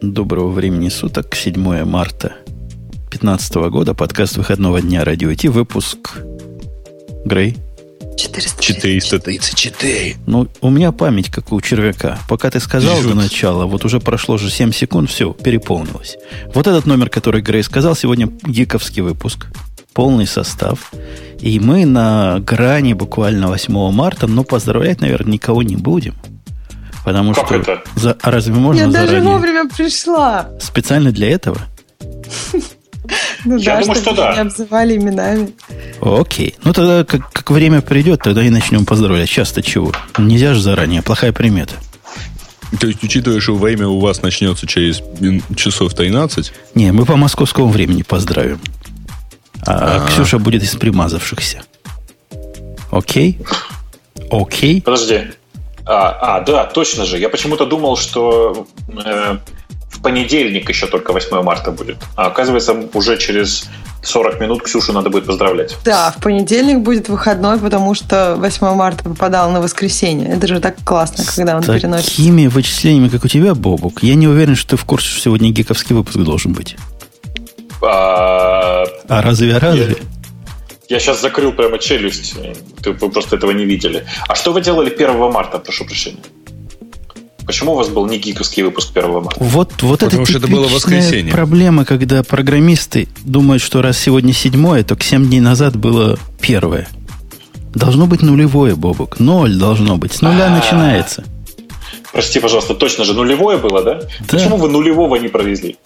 Доброго времени суток, 7 марта 2015 года, подкаст выходного дня Радио Ти, выпуск Грей 434. Ну, у меня память, как у червяка. Пока ты сказал до начала, вот уже прошло же 7 секунд, все, переполнилось. Вот этот номер, который Грей сказал, сегодня гиковский выпуск, полный состав. И мы на грани буквально 8 марта, но поздравлять, наверное, никого не будем. Потому как что это? А разве можно я заранее? Я даже вовремя пришла. Специально для этого? Ну я да, думаю, что да. Не обзывали именами. Окей. Ну тогда, как время придет, тогда и начнем поздравлять. Сейчас-то чего? Нельзя же заранее. Плохая примета. То есть, учитывая, что время у вас начнется через часов 13? Не, мы по московскому времени поздравим. А Ксюша будет из примазавшихся. Окей? Окей? Подожди. Да, точно же. Я почему-то думал, что... в понедельник еще только 8 марта будет. А оказывается, уже через 40 минут Ксюшу надо будет поздравлять. Да, в понедельник будет выходной, потому что 8 марта попадало на воскресенье. Это же так классно, когда он переносит. С такими вычислениями, как у тебя, Бобук, я не уверен, что ты в курсе, что сегодня гиковский выпуск должен быть. А разве? Я сейчас закрыл прямо челюсть. Вы просто этого не видели. А что вы делали 1 марта, прошу прощения? Почему у вас был не гиковский выпуск 1 марта? Вот это типичная проблема, когда программисты думают, что раз сегодня 7, то к 7 дней назад было 1. Должно быть нулевое, Бобок. 0 должно быть. С нуля начинается. Прости, пожалуйста, точно же нулевое было, да? Да. Почему вы нулевого не провели?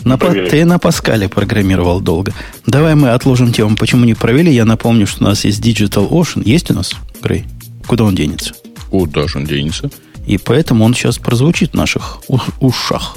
Ты на Паскале программировал долго. Давай мы отложим тему, почему не провели. Я напомню, что у нас есть Digital Ocean. Есть у нас, Грей? Куда он денется? Куда же он денется? И поэтому он сейчас прозвучит в наших ушах.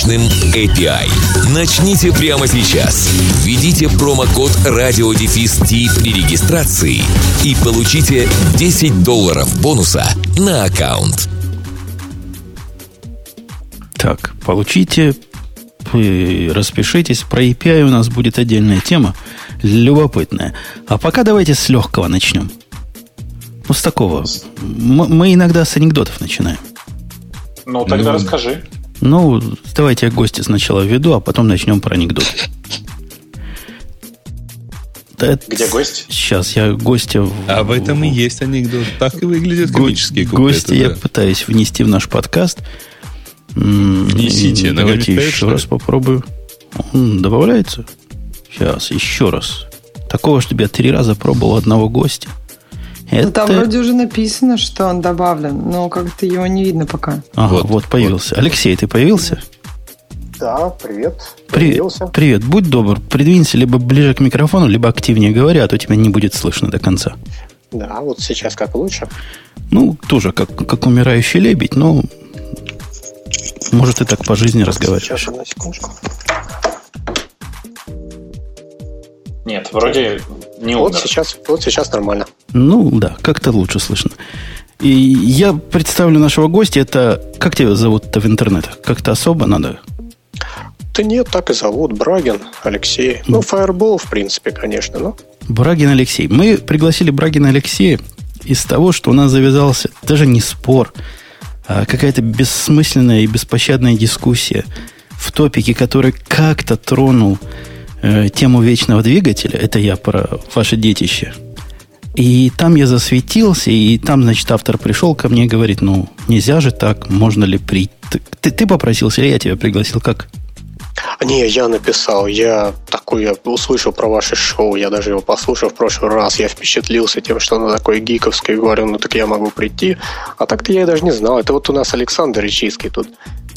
API. Начните прямо сейчас. Введите промокод radio-t при регистрации и получите $10 бонуса на аккаунт. Так, получите, распишитесь. Про API у нас будет отдельная тема, любопытная. А пока давайте с легкого начнем. Ну, с такого. Мы иногда с анекдотов начинаем. Ну, тогда расскажи. Ну, давайте я гостя сначала введу, а потом начнем про анекдот. Где гость? Сейчас, я гостя... Об этом и есть анекдот. Так и выглядят комические куплеты. Гостя я пытаюсь внести в наш подкаст. Внесите. Давайте еще раз попробую. Он добавляется? Сейчас, еще раз. Такого, чтобы я 3 раза пробовал одного гостя. Ну, там вроде уже написано, что он добавлен, но как-то его не видно пока. Ага, вот появился. Вот. Алексей, ты появился? Да, привет. Появился. Привет, будь добр, придвинься либо ближе к микрофону, либо активнее говори, а то тебя не будет слышно до конца. Да, вот сейчас как лучше. Ну, тоже как умирающий лебедь, но может и так по жизни разговариваешь. Сейчас, одну секундочку. Нет, вроде не умер. Вот сейчас нормально. Ну, да, как-то лучше слышно. И я представлю нашего гостя. Это, как тебя зовут-то в интернетах? Как-то особо надо? Да нет, так и зовут. Брагин Алексей. Ну, Fireball, в принципе, конечно. Но... Брагин Алексей. Мы пригласили Брагина Алексея из того, что у нас завязался даже не спор, а какая-то бессмысленная и беспощадная дискуссия в топике, который как-то тронул тему вечного двигателя. Это я про ваше детище. И там я засветился, и там, значит, автор пришел ко мне и говорит, ну, нельзя же так, можно ли прийти? Ты попросился, или я тебя пригласил? Как? Не, я написал. Я услышал про ваше шоу, я даже его послушал в прошлый раз, я впечатлился тем, что оно такое гиковское, говорю, ну, так я могу прийти. А так-то я и даже не знал. Это вот у нас Александр Ячийский тут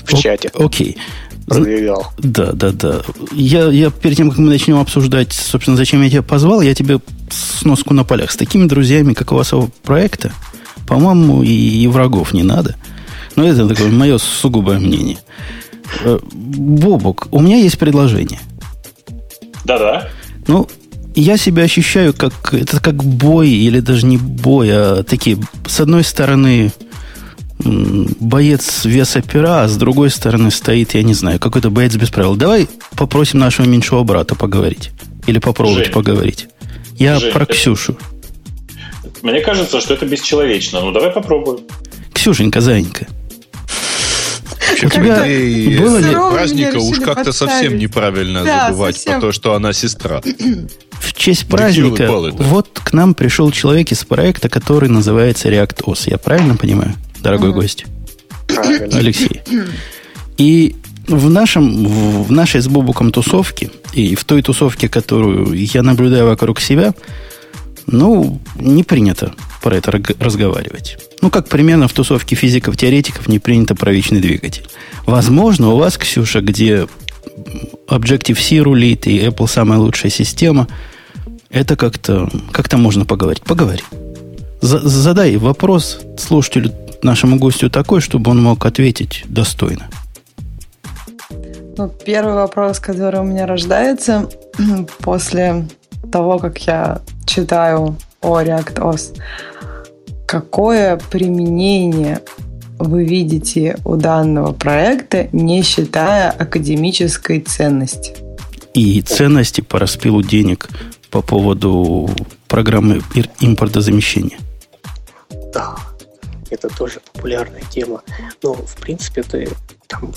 в чате. Окей. Продвигал. Да. Я перед тем, как мы начнем обсуждать, собственно, зачем я тебя позвал, я тебе сноску на полях. С такими друзьями, как у вас проекта, по-моему, и врагов не надо. Но это такое мое сугубое мнение. Бобук, у меня есть предложение. Да-да. Ну, я себя ощущаю как... Это как бой, или даже не бой, а такие... С одной стороны, боец веса пера, а с другой стороны стоит, я не знаю, какой-то боец без правил. Давай попросим нашего меньшего брата поговорить. Или попробовать поговорить. Я про Ксюшу. Мне кажется, что это бесчеловечно. Ну, давай попробуем. Ксюшенька, зайенька. У тебя было ли праздника уж как-то совсем неправильно забывать про то, что она сестра. В честь праздника вот к нам пришел человек из проекта, который называется ReactOS. Я правильно понимаю, дорогой гость? Правильно. Алексей. И в нашей с Бобуком тусовке, и в той тусовке, которую я наблюдаю вокруг себя, ну, не принято про это разговаривать. Ну, как примерно в тусовке физиков-теоретиков не принято про вечный двигатель. Возможно, у вас, Ксюша, где Objective-C рулит и Apple самая лучшая система, это как-то можно поговорить. Поговори. Задай вопрос слушателю, нашему гостю такой, чтобы он мог ответить достойно. Ну, первый вопрос, который у меня рождается после того, как я читаю о ReactOS. Какое применение вы видите у данного проекта, не считая академической ценности? И ценности по распилу денег по поводу программы импортозамещения. Да, это тоже популярная тема. Но, в принципе, ты... Там,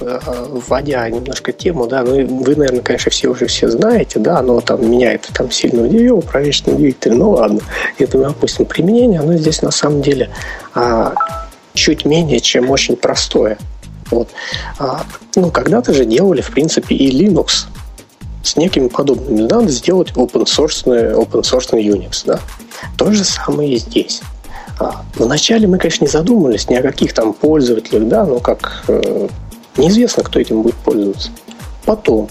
вводя немножко тему, да, ну, вы, наверное, конечно, все знаете, да, но там меня это там сильно удивило, про вечный двигатель, ну ладно, это, допустим, применение, оно здесь на самом деле чуть менее, чем очень простое. Вот. Ну, когда-то же делали, в принципе, и Linux с некими подобными. Надо сделать open source Unix, да. То же самое и здесь. Вначале мы, конечно, не задумывались ни о каких там пользователях, да, но как... Неизвестно, кто этим будет пользоваться. Потом,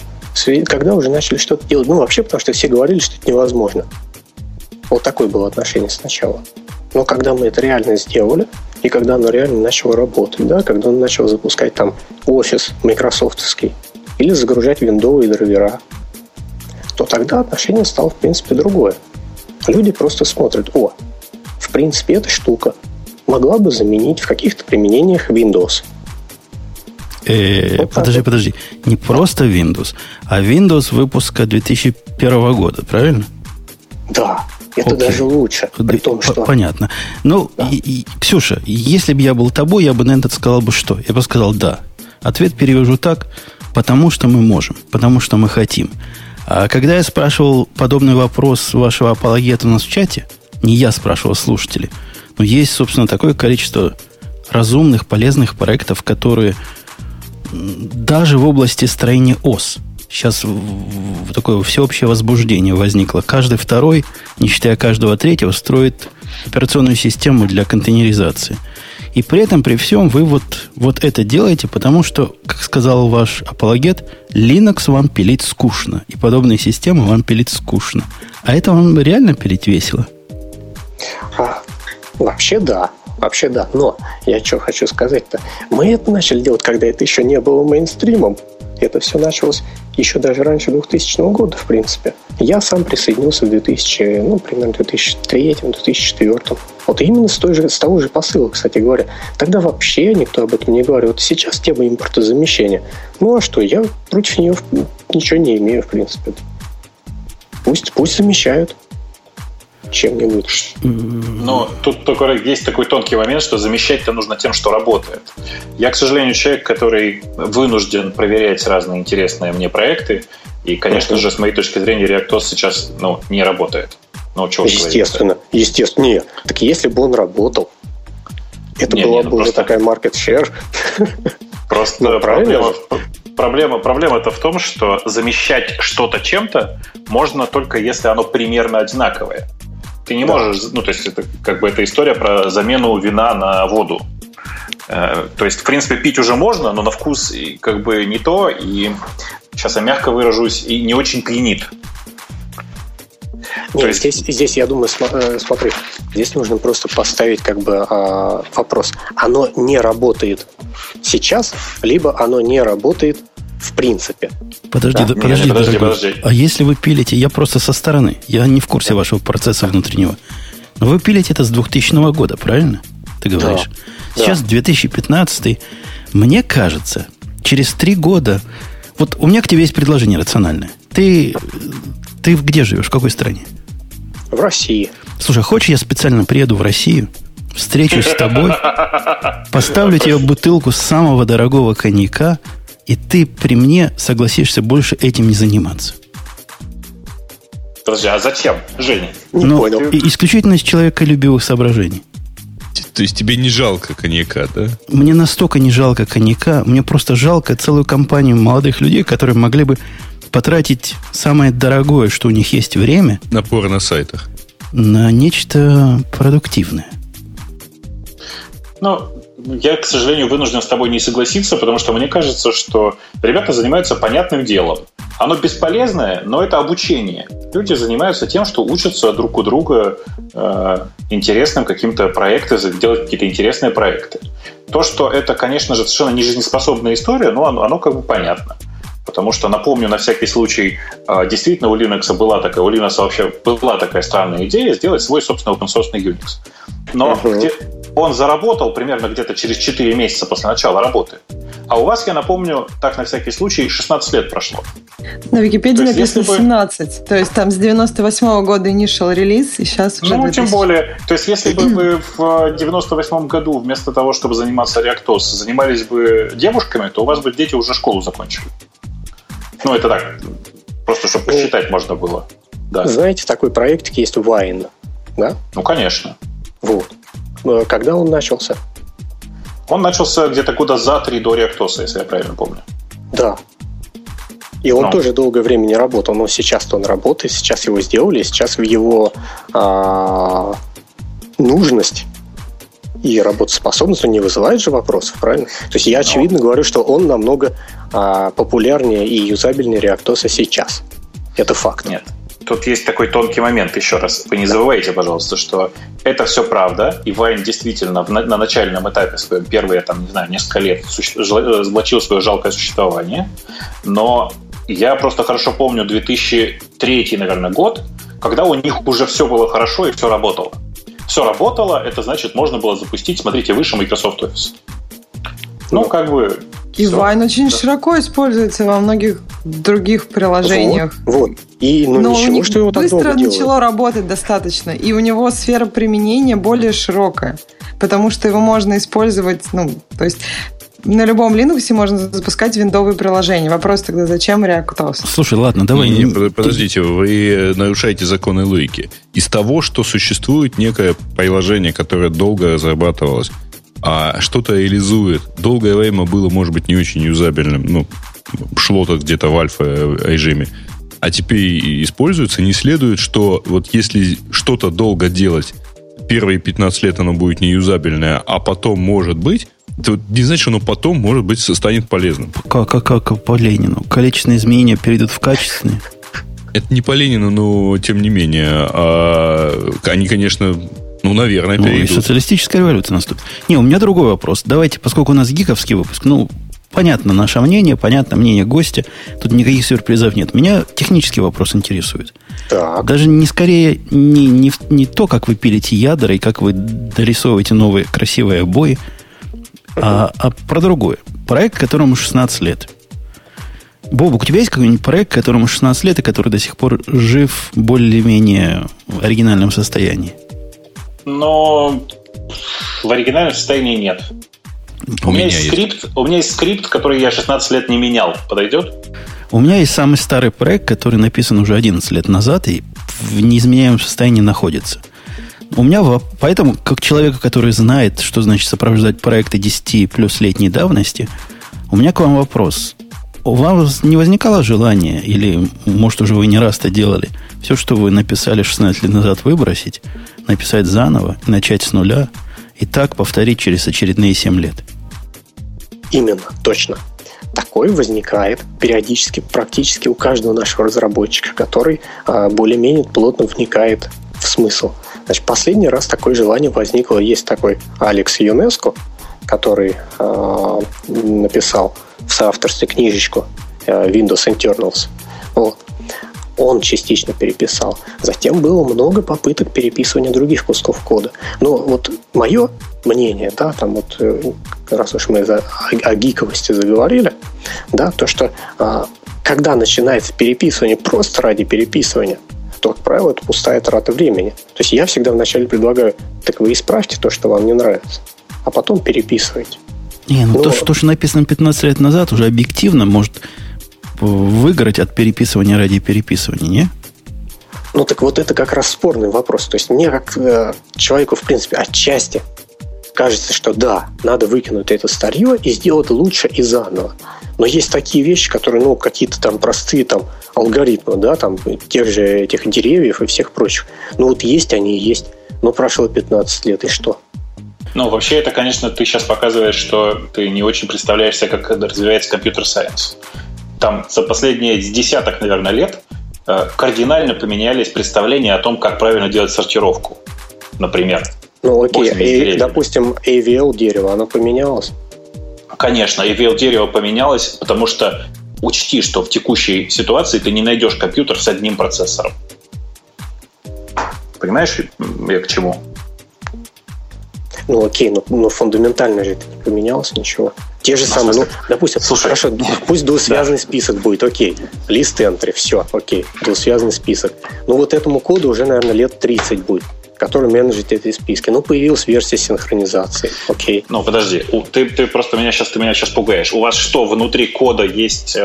когда уже начали что-то делать, ну, вообще, потому что все говорили, что это невозможно. Вот такое было отношение сначала. Но когда мы это реально сделали, и когда оно реально начало работать, да, когда он начал запускать там офис майкрософтовский или загружать виндовые драйвера, то тогда отношение стало, в принципе, другое. Люди просто смотрят, о, в принципе, эта штука могла бы заменить в каких-то применениях Windows. Подожди. Не просто Windows, а Windows выпуска 2001 года, правильно? Да, это даже лучше. При том, что... Понятно. Ну, да. Ксюша, если бы я был тобой, я бы на это сказал бы что? Я бы сказал да. Ответ перевожу так, потому что мы можем, потому что мы хотим. А когда я спрашивал подобный вопрос вашего апологета у нас в чате, не я спрашивал, слушатели, но есть, собственно, такое количество разумных, полезных проектов, которые... Даже в области строения ОС сейчас такое всеобщее возбуждение возникло. Каждый второй, не считая каждого третьего, строит операционную систему для контейнеризации. И при этом, при всем, вы вот это делаете, потому что, как сказал ваш апологет, Linux вам пилить скучно. И подобные системы вам пилить скучно. А это вам реально пилить весело? Вообще да. Вообще, да. Но я что хочу сказать-то. Мы это начали делать, когда это еще не было мейнстримом. Это все началось еще даже раньше 2000 года, в принципе. Я сам присоединился в 2000, ну, примерно 2003-2004. Вот именно с того же посыла, кстати говоря. Тогда вообще никто об этом не говорил. Вот сейчас тема импортозамещения. Ну, а что? Я против нее ничего не имею, в принципе. Пусть замещают. Чем-нибудь. Но тут только есть такой тонкий момент, что замещать-то нужно тем, что работает. Я, к сожалению, человек, который вынужден проверять разные интересные мне проекты, и, конечно же, с моей точки зрения, ReactOS сейчас не работает. Ну, чего естественно. Нет. Так если бы он работал, это была бы уже такая market share. Просто проблема-то в том, что замещать что-то чем-то можно только если оно примерно одинаковое. Ты не можешь, ну, то есть это как бы эта история про замену вина на воду. То есть, в принципе, пить уже можно, но на вкус как бы не то, и сейчас я мягко выражусь, и не очень пьянит. Нет, есть... здесь, я думаю, смотри, здесь нужно просто поставить как бы вопрос. Оно не работает сейчас, либо оно не работает в принципе. Подожди. А если вы пилите, я просто со стороны, я не в курсе вашего процесса внутреннего, но вы пилите это с 2000 года, правильно? Ты говоришь. Да. Сейчас 2015, мне кажется, через 3 года... Вот у меня к тебе есть предложение рациональное. Ты где живешь, в какой стране? В России. Слушай, хочешь, я специально приеду в Россию, встречусь с тобой, поставлю тебе бутылку самого дорогого коньяка, и ты при мне согласишься больше этим не заниматься. Подожди, а зачем, Женя? Не понял. Исключительно из человеколюбивых соображений. То есть тебе не жалко коньяка, да? Мне настолько не жалко коньяка, мне просто жалко целую компанию молодых людей, которые могли бы потратить самое дорогое, что у них есть, время. На порно-сайтах. На нечто продуктивное. Ну, я, к сожалению, вынужден с тобой не согласиться, потому что мне кажется, что ребята занимаются понятным делом. Оно бесполезное, но это обучение. Люди занимаются тем, что учатся друг у друга интересным каким-то проектом, делать какие-то интересные проекты. То, что это, конечно же, совершенно не жизнеспособная история, но оно как бы понятно. Потому что, напомню, на всякий случай, действительно у Linux была такая странная идея сделать свой собственный open-source Unix. Но он заработал примерно где-то через 4 месяца после начала работы. А у вас, я напомню, так на всякий случай, 16 лет прошло. На Википедии написано 17. То есть там с 98 года initial релиз, и сейчас уже... Ну, тем более. То есть если бы вы в 98 году вместо того, чтобы заниматься ReactOS, занимались бы девушками, то у вас бы дети уже школу закончили. Ну, это так, просто чтобы посчитать можно было. Да. Знаете, такой проектик есть Wine, да? Ну, конечно. Вот. Когда он начался? Он начался где-то года за 3 до ReactOS, если я правильно помню. Да. И он тоже долгое время не работал, но сейчас-то он работает, сейчас его сделали, сейчас в его нужность и работоспособность он не вызывает же вопросов, правильно? То есть я очевидно говорю, что он намного популярнее и юзабельнее ReactOS сейчас. Это факт. Нет. Тут есть такой тонкий момент, еще раз. Вы не забывайте, пожалуйста, что это все правда, и Вайн действительно на начальном этапе своем, первые, там, не знаю, несколько лет влачил свое жалкое существование, но я просто хорошо помню 2003, наверное, год, когда у них уже все было хорошо и все работало. Все работало, это значит, можно было запустить, смотрите, выше Microsoft Office. Ну, как бы... И Вайн очень широко используется во многих других приложениях. Вот. И, но ничего, у них что его так быстро начало работать достаточно. И у него сфера применения более широкая. Потому что его можно использовать... Ну, то есть на любом Linux можно запускать виндовые приложения. Вопрос тогда, зачем ReactOS? Слушай, ладно, давай... Подождите, вы нарушаете законы логики. Из того, что существует некое приложение, которое долго разрабатывалось, а что-то реализует. Долгое время было, может быть, не очень юзабельным. Ну, шло-то где-то в альфа-режиме. А теперь используется, не следует, что вот если что-то долго делать, первые 15 лет оно будет не юзабельное, а потом может быть, то не значит, что оно потом может быть станет полезным. Как по Ленину? Количественные изменения перейдут в качественные? Это не по Ленину, но тем не менее. Они, конечно... Ну, наверное, перейдут. И социалистическая революция наступит. Не, у меня другой вопрос. Давайте, поскольку у нас гиковский выпуск, ну, понятно наше мнение, понятно мнение гостя, тут никаких сюрпризов нет. Меня технический вопрос интересует. Так. Даже не скорее не то, как вы пилите ядра и как вы дорисовываете новые красивые обои, а про другое. Проект, которому 16 лет. Бобук, у тебя есть какой-нибудь проект, которому 16 лет, и который до сих пор жив более-менее в оригинальном состоянии? Но в оригинальном состоянии нет. У меня есть скрипт, который я 16 лет не менял. Подойдет? У меня есть самый старый проект, который написан уже 11 лет назад и в неизменяемом состоянии находится. У меня, поэтому, как человека, который знает, что значит сопровождать проекты 10 плюс летней давности, у меня к вам вопрос. У вас не возникало желания, или, может, уже вы не раз это делали, все, что вы написали 16 лет назад, выбросить, написать заново, начать с нуля и так повторить через очередные 7 лет? Именно, точно. Такое возникает периодически, практически у каждого нашего разработчика, который более-менее плотно вникает в смысл. Значит, последний раз такое желание возникло. Есть такой Алекс Юнеско, который написал в соавторстве книжечку Windows Internals. Вот. Он частично переписал. Затем было много попыток переписывания других кусков кода. Но вот мое мнение, да, там вот, раз уж мы о гиковости заговорили, да, то, что когда начинается переписывание просто ради переписывания, то, как правило, это пустая трата времени. То есть я всегда вначале предлагаю: так вы исправьте то, что вам не нравится, а потом переписывайте. Не, ну то, что написано 15 лет назад, уже объективно может выиграть от переписывания ради переписывания, не? Ну, так вот это как раз спорный вопрос. То есть мне, как человеку, в принципе, отчасти кажется, что да, надо выкинуть это старье и сделать лучше и заново. Но есть такие вещи, которые, ну, какие-то там простые там алгоритмы, да, там тех же этих деревьев и всех прочих. Ну, вот есть они и есть. Но прошло 15 лет, и что? Ну, вообще, это, конечно, ты сейчас показываешь, что ты не очень представляешься, как развивается компьютер-сайенс. Там за последние десяток, наверное, лет кардинально поменялись представления о том, как правильно делать сортировку, например. Ну, окей, допустим, AVL-дерево, оно поменялось? Конечно, AVL-дерево поменялось, потому что учти, что в текущей ситуации ты не найдешь компьютер с одним процессором. Понимаешь, я к чему? Ну, окей, но фундаментально же это не поменялось ничего. Те же самые, ну, допустим, слушай, хорошо, пусть двусвязный список будет, окей. Лист энтри, все, окей, двусвязный список. Ну, вот этому коду уже, наверное, лет 30 будет, который менеджит эти списки. Ну, появилась версия синхронизации, окей. Ну, подожди, ты просто меня сейчас пугаешь. У вас что, внутри кода есть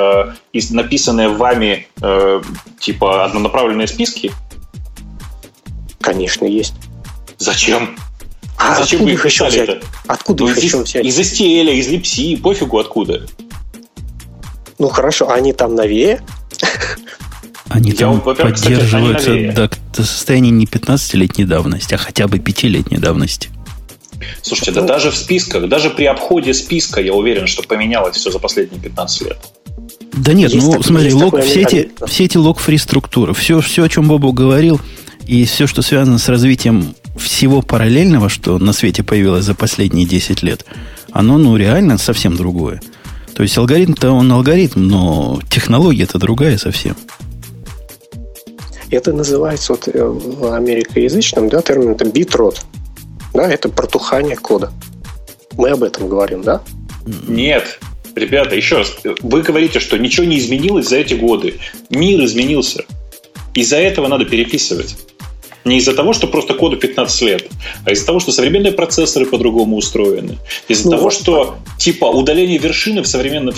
написанные вами типа однонаправленные списки? Конечно, есть. Зачем? А зачем вы их еще взяли? Откуда их еще взять? Из STL, из LibC, пофигу откуда. Ну хорошо, а они там новее? Они там поддерживаются до состояния не 15-летней давности, а хотя бы 5-летней давности. Слушайте, да даже в списках, даже при обходе списка, я уверен, что поменялось все за последние 15 лет. Да нет, ну смотри, все эти лог-фри структуры, все, о чем Бобу говорил, и все, что связано с развитием всего параллельного, что на свете появилось за последние 10 лет, оно, ну, реально совсем другое. То есть алгоритм-то он алгоритм, но технология-то другая совсем. Это называется вот в америкоязычном, да, термином битрот. Да, это протухание кода. Мы об этом говорим, да? Нет. Ребята, еще раз. Вы говорите, что ничего не изменилось за эти годы. Мир изменился. Из-за этого надо переписывать. Не из-за того, что просто коду 15 лет, а из-за того, что современные процессоры по-другому устроены. Из-за того, что типа удаление вершины в современном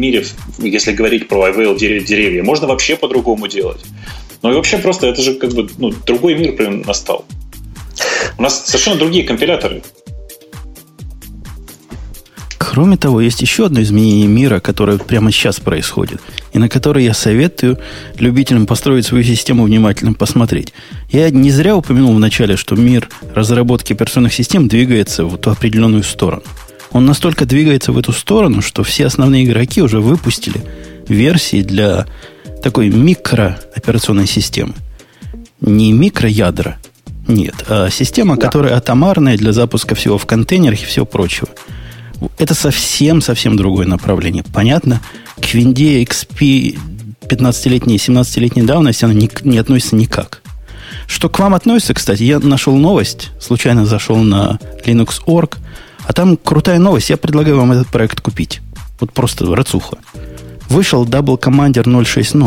мире, если говорить про IVL деревья, можно вообще по-другому делать. Ну и вообще просто это же как бы другой мир прям настал. У нас совершенно другие компиляторы. Кроме того, есть еще одно изменение мира, которое прямо сейчас происходит, и на которое я советую любителям построить свою систему внимательно посмотреть. Я не зря упомянул вначале, что мир разработки операционных систем двигается в определенную сторону. Он настолько двигается в эту сторону, что все основные игроки уже выпустили версии для такой микрооперационной системы. Не микроядра, нет, а система, которая атомарная для запуска всего в контейнерах и всего прочего. Это совсем-совсем другое направление. Понятно, к Винде XP 15-летней, 17-летней давности оно не относится никак. Что к вам относится, кстати, я нашел новость, случайно зашел на Linux.org, а там крутая новость, я предлагаю вам этот проект купить. Вот просто рацуха. Вышел Double Commander 060.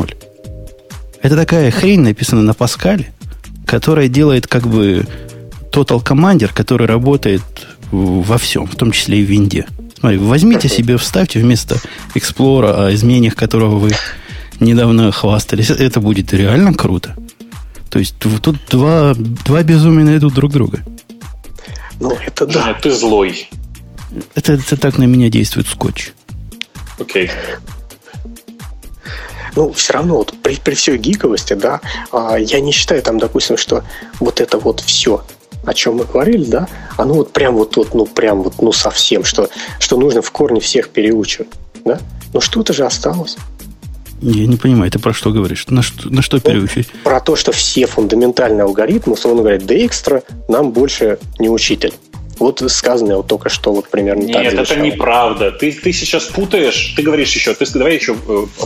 Это такая хрень, написанная на Паскале, которая делает как бы Total Commander, который работает во всем, в том числе и в Винде. Смотри, возьмите себе, вставьте вместо Explorer, о изменениях которого вы недавно хвастались. Это будет реально круто. То есть тут два безумия найдут друг друга. Ну, это да. Женя, ты злой. Это так на меня действует скотч. Окей. Ну, все равно, вот при всей гиковости, да, я не считаю там, допустим, что вот это вот все, о чем мы говорили, да, оно вот прям вот совсем, что нужно в корне всех переучивать, да? Но что-то же осталось. Я не понимаю, ты про что говоришь? На что переучить? Ну, про то, что все фундаментальные алгоритмы, условно говоря, Dijkstra нам больше не учитель. Вот сказанное вот только что вот примерно так. Нет, это неправда. Ты сейчас путаешь, ты говоришь еще, давай еще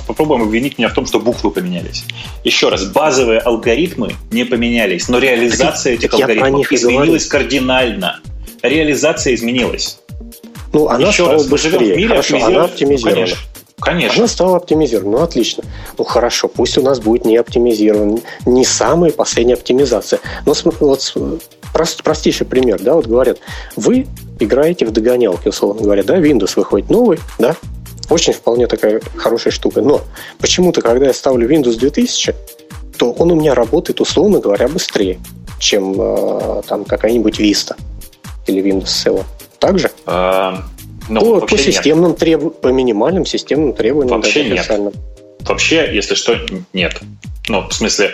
попробуем обвинить меня в том, что буквы поменялись. Еще раз, базовые алгоритмы не поменялись, но реализация этих алгоритмов изменилась кардинально. Реализация изменилась. Ну, она стала быстрее. Хорошо, она оптимизирована. Конечно. Она стала оптимизирована. Ну, отлично. Ну, хорошо, пусть у нас будет не оптимизирована, не самая последняя оптимизация. Но вот простейший пример, да, вот говорят, вы играете в догонялки, условно говоря, да, Windows выходит новый, да, очень вполне такая хорошая штука, но почему-то, когда я ставлю Windows 2000, то он у меня работает, условно говоря, быстрее, чем там какая-нибудь Vista или Windows 7. Так же? По системным требованиям, по минимальным системным требованиям. Вообще нет. Вообще, если что, нет. Ну, в смысле,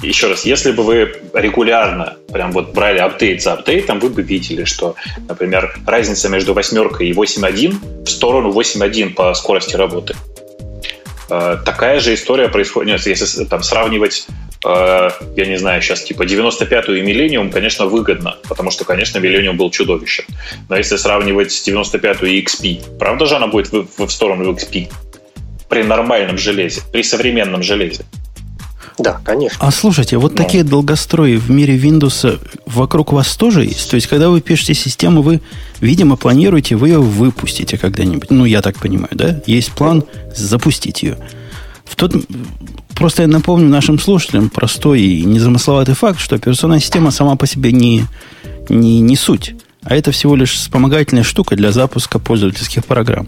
еще раз, если бы вы регулярно прям вот брали апдейт за апдейтом, вы бы видели, что, например, разница между 8 и 8.1 в сторону 8.1 по скорости работы. Такая же история происходит, если там сравнивать, я не знаю, сейчас типа 95-ю и Millennium, конечно, выгодно, потому что, конечно, Millennium был чудовищем. Но если сравнивать с 95-ю и XP, правда же она будет в сторону XP при нормальном железе, при современном железе? Да, конечно. А слушайте, вот такие долгострои в мире Windows вокруг вас тоже есть? То есть, когда вы пишете систему, вы, видимо, планируете, вы ее выпустите когда-нибудь. Ну, я так понимаю, да? Есть план запустить ее. Просто я напомню нашим слушателям простой и незамысловатый факт, что операционная система сама по себе не суть. А это всего лишь вспомогательная штука для запуска пользовательских программ.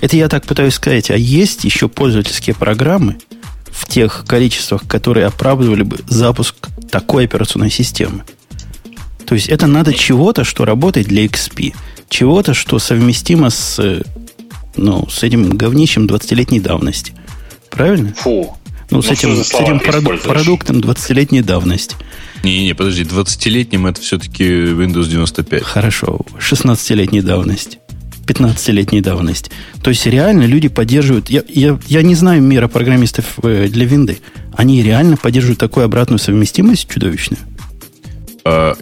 Это я так пытаюсь сказать. А есть еще пользовательские программы, в тех количествах, которые оправдывали бы запуск такой операционной системы. То есть это надо чего-то, что работает для XP, чего-то, что совместимо с этим говнищем 20-летней давности. Правильно? Фу. Ну, с этим продуктом 20-летней давности. Не-не, подожди, 20-летним это все-таки Windows 95. Хорошо, 16-летней давности. 15-летней давности. То есть реально люди поддерживают... Я не знаю мира программистов для винды. Они реально поддерживают такую обратную совместимость чудовищную?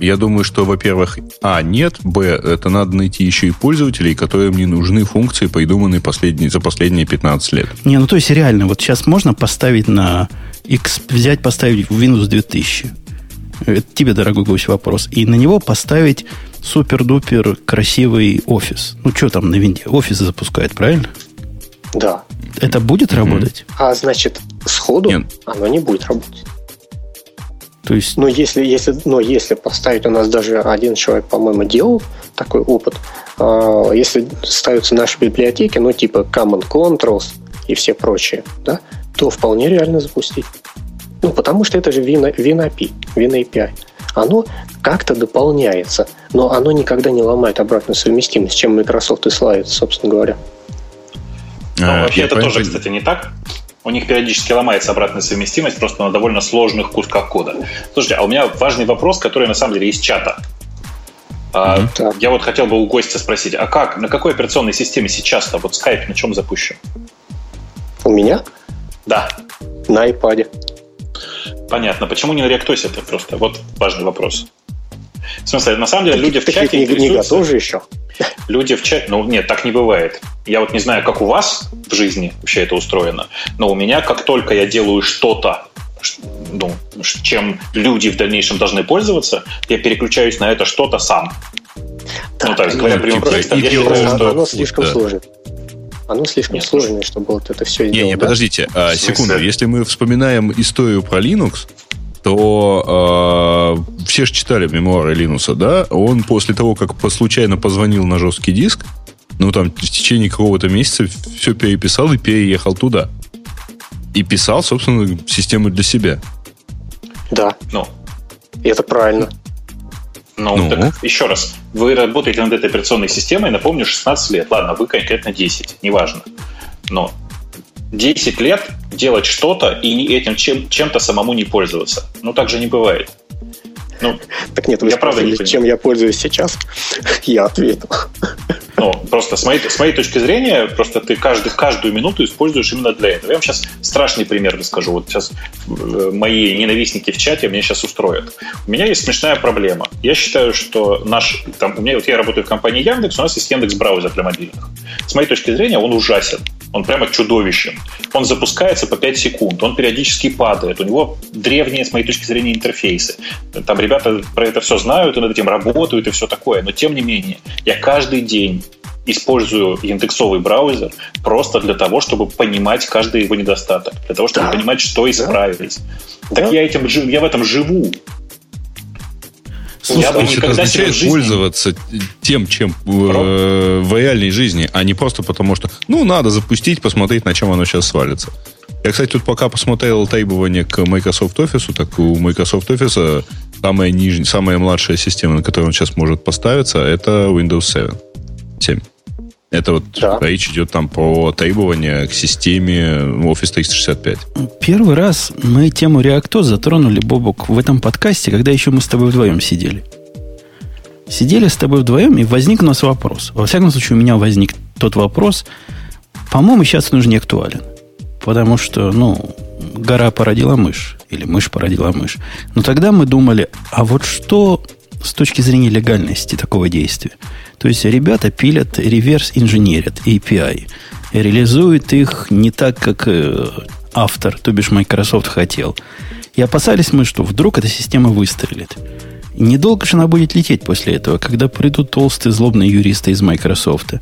Я думаю, что, во-первых, нет, это надо найти еще и пользователей, которым не нужны функции, придуманные за последние 15 лет. Не, ну то есть реально, вот сейчас можно поставить поставить в Windows 2000. Это тебе, дорогой гость, вопрос. И на него поставить супер-дупер красивый офис. Ну, что там на винде? Офис запускает, правильно? Да. Это будет работать? А значит, сходу оно не будет работать. То есть... Но если поставить, у нас даже один человек, по-моему, делал такой опыт, если ставятся наши библиотеки, ну, типа Common Controls и все прочие, да, то вполне реально запустить. Ну, потому что это же WinAPI, WinAPI. Оно как-то дополняется, но оно никогда не ломает обратную совместимость, чем Microsoft и славится, собственно говоря. Вообще это тоже, кстати, не так. У них периодически ломается обратная совместимость просто на довольно сложных кусках кода. Слушайте, а у меня важный вопрос, который на самом деле из чата. Я вот хотел бы у гостя спросить, а как, на какой операционной системе сейчас-то вот Skype на чем запущен? У меня? Да. На iPad. Понятно. Почему не на ReactOS? Это просто вот важный вопрос. В смысле, на самом деле, люди в чате интересуются. Не готовы еще? Люди в чате... Ну, нет, так не бывает. Я вот не знаю, как у вас в жизни вообще это устроено, но у меня, как только я делаю что-то, ну, чем люди в дальнейшем должны пользоваться, я переключаюсь на это что-то сам. Да, ну, так говоря, прямым текстом. Я считаю, что... Оно слишком сложно. Оно слишком сложное, чтобы вот это все делать. Не, подождите, секунду. Если мы вспоминаем историю про Linux, то все же читали мемуары Линуса, да? Он после того, как случайно позвонил на жесткий диск, ну там в течение какого-то месяца все переписал и переехал туда. И писал, собственно, систему для себя. Да. Ну. Это правильно. Ну, так, еще раз, вы работаете над этой операционной системой, напомню, 16 лет. Ладно, вы конкретно 10, неважно. Но 10 лет делать что-то и этим чем-то самому не пользоваться. Ну, так же не бывает. Ну, так нет, вы спросили, чем я пользуюсь сейчас? Я ответил. Ну, просто с моей точки зрения, просто ты каждую минуту используешь именно для этого. Я вам сейчас страшный пример расскажу. Вот сейчас мои ненавистники в чате меня сейчас устроят. У меня есть смешная проблема. Я считаю, что я работаю в компании Яндекс, у нас есть Яндекс-браузер для мобильных. С моей точки зрения, он ужасен. Он прямо чудовищен. Он запускается по 5 секунд, он периодически падает, у него древние, с моей точки зрения, интерфейсы. Там ребята про это все знают и над этим работают и все такое, но тем не менее, я каждый день использую индексовый браузер просто для того, чтобы понимать каждый его недостаток, для того, чтобы понимать, что исправить. Да. Так я в этом живу. Слушай, это означает пользоваться тем, чем в реальной жизни, а не просто потому, что, надо запустить, посмотреть, на чем оно сейчас свалится. Я, кстати, тут пока посмотрел требования к Microsoft Office, так у Microsoft Office самая младшая система, на которую он сейчас может поставиться, это Windows 7. Это вот речь идет там про требования к системе Office 365. Первый раз мы тему ReactOS затронули, Бобок, в этом подкасте, когда еще мы с тобой вдвоем сидели. Сидели с тобой вдвоем, и возник у нас вопрос. Во всяком случае, у меня возник тот вопрос. По-моему, сейчас он уже не актуален. Потому что, гора породила мышь. Или мышь породила мышь. Но тогда мы думали, а вот что с точки зрения легальности такого действия? То есть ребята пилят, реверс-инженерят API, реализуют их не так, как автор, то бишь Microsoft, хотел. И опасались мы, что вдруг эта система выстрелит. Недолго же она будет лететь после этого, когда придут толстые злобные юристы из Microsoft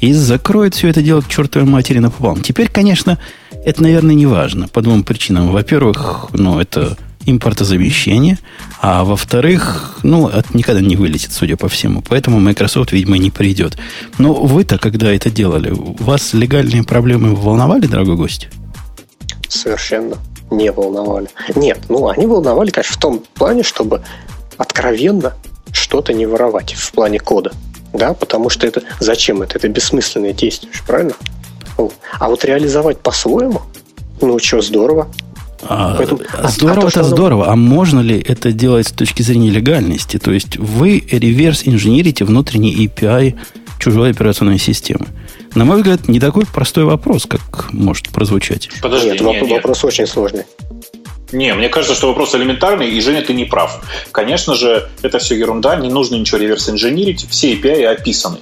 и закроют все это дело к чертовой матери напополам. Теперь, конечно, это, наверное, не важно по двум причинам. Во-первых, это импортозамещение, а во-вторых, это никогда не вылетит, судя по всему. Поэтому Microsoft, видимо, не придет. Но вы-то, когда это делали, вас легальные проблемы волновали, дорогой гость? Совершенно не волновали. Нет, они волновали, конечно, в том плане, чтобы откровенно что-то не воровать в плане кода. Да, потому что это зачем это? Это бессмысленное действие, правильно? А вот реализовать по-своему, здорово. Поэтому, здорово. А можно ли это делать с точки зрения легальности? То есть вы реверс-инженерите внутренний API чужой операционной системы. На мой взгляд, не такой простой вопрос, как может прозвучать. Подожди, нет. Вопрос очень сложный. Не, мне кажется, что вопрос элементарный, и, Женя, ты не прав. Конечно же, это все ерунда, не нужно ничего реверс-инженерить, все API описаны.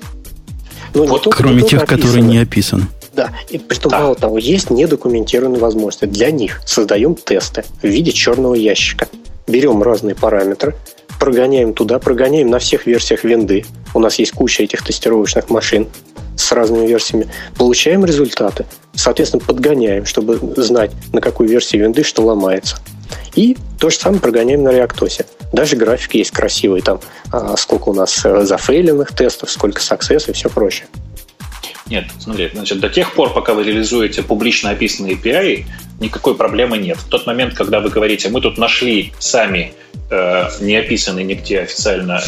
Кроме тех, которые не описаны. Да, и притом, мало того, есть недокументированные возможности. Для них создаем тесты в виде черного ящика. Берем разные параметры, прогоняем туда, прогоняем на всех версиях винды. У нас есть куча этих тестировочных машин с разными версиями. Получаем результаты, соответственно, подгоняем, чтобы знать, на какой версии винды что ломается. И то же самое прогоняем на ReactOS. Даже график есть красивый, там сколько у нас зафейленных тестов, сколько саксесс и все прочее. Нет, смотри, до тех пор, пока вы реализуете публично описанные API, никакой проблемы нет. В тот момент, когда вы говорите, мы тут нашли сами не описанный нигде официально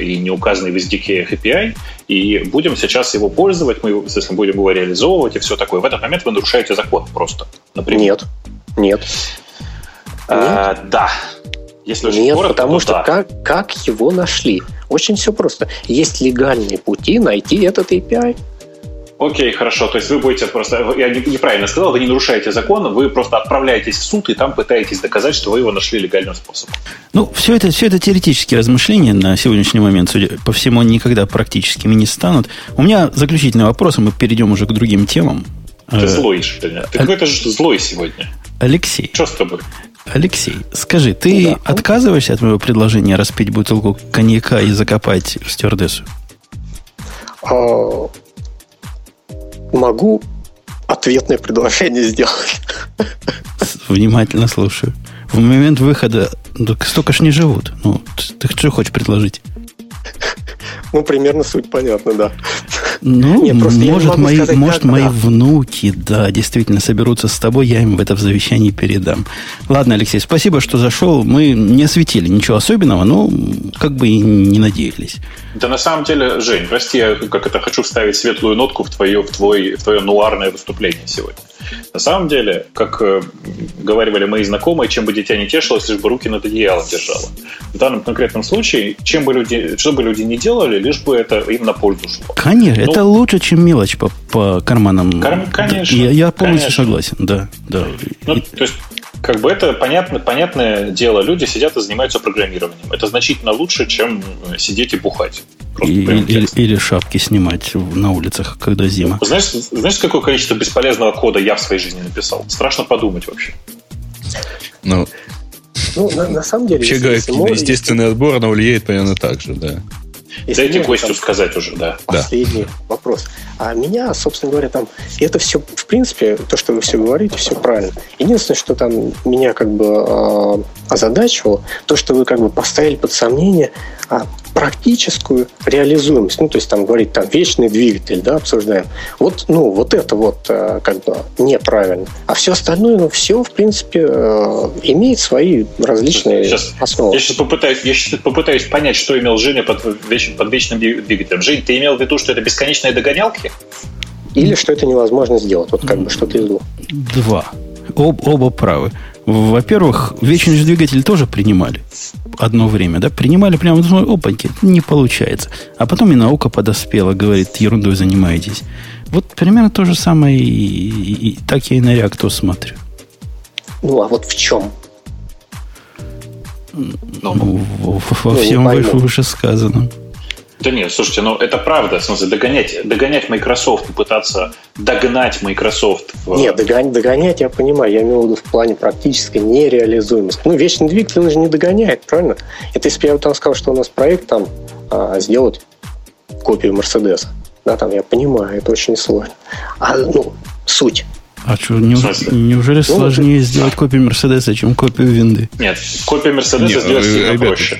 и не указанный в SDK API, и будем сейчас его пользовать, мы его, естественно, будем его реализовывать и все такое. В этот момент вы нарушаете закон просто, например. Нет. Да. Если очень коротко, потому что как его нашли? Очень все просто. Есть легальные пути найти этот API. Окей, хорошо, то есть вы будете просто... Я неправильно сказал, вы не нарушаете закон, вы просто отправляетесь в суд и там пытаетесь доказать, что вы его нашли легальным способом. Все это теоретические размышления на сегодняшний момент. Судя по всему, они никогда практическими не станут. У меня заключительный вопрос, и мы перейдем уже к другим темам. Ты злой, что ли? Ты какой-то же злой сегодня. Алексей. Что с тобой? Алексей, скажи, ты отказываешься от моего предложения распить бутылку коньяка и закопать стюардессу? Могу ответное предложение сделать. Внимательно слушаю. В момент выхода столько ж не живут. Ты что хочешь предложить? Примерно суть понятна, да. Нет, мои внуки, да, действительно соберутся с тобой, я им в это в завещании передам. Ладно, Алексей, спасибо, что зашел. Мы не осветили ничего особенного, но как бы и не надеялись. Да на самом деле, Жень, прости, я хочу вставить светлую нотку в твое нуарное выступление сегодня. На самом деле, как говорили мои знакомые, чем бы дитя не тешилось, лишь бы руки над одеялом держало. В данном конкретном случае, что бы люди не делали, лишь бы это им на пользу шло. Конечно, Это лучше, чем мелочь по карманам. Конечно. Я полностью согласен, да. Ну, то есть, как бы это понятное дело. Люди сидят и занимаются программированием. Это значительно лучше, чем сидеть и бухать. Или шапки снимать на улицах, когда зима. Знаешь, какое количество бесполезного кода я в своей жизни написал? Страшно подумать вообще. На самом деле... Вообще, естественный отбор, она влияет примерно так же, да. Дайте Костю сказать уже, да. Последний вопрос. А меня, собственно говоря, там... Это все, в принципе, то, что вы все говорите, все правильно. Единственное, что там меня как бы озадачивало, то, что вы как бы поставили под сомнение практическую реализуемость. Ну, то есть там говорить, там, вечный двигатель, да, обсуждаем. Вот это вот как бы неправильно. А все остальное, все, в принципе, имеет свои различные основы. Я сейчас попытаюсь понять, что имел Женя под вечным двигателем. Жень, ты имел в виду, что это бесконечные догонялки? Или что это невозможно сделать? Вот как бы что-то из двух. Два. Оба правы. Во-первых, вечный двигатель тоже принимали одно время, да? Принимали прямо, опаньки, не получается. А потом и наука подоспела, говорит, ерундой занимаетесь. Вот примерно то же самое и так я и на реактор смотрю. А вот в чем? Во всем вышесказанном. Да нет, слушайте, это правда. В смысле, догонять Microsoft, пытаться догнать Microsoft. Нет, догонять я понимаю. Я имею в виду в плане практической нереализуемости. Вечный двигатель, он же не догоняет, правильно? Это если бы я там сказал, что у нас проект там сделать копию Мерседеса. Да, там я понимаю, это очень сложно. Суть. А что, неужели сложнее сделать копию Мерседеса, чем копию винды? Нет, копию Мерседеса сделать сильно проще.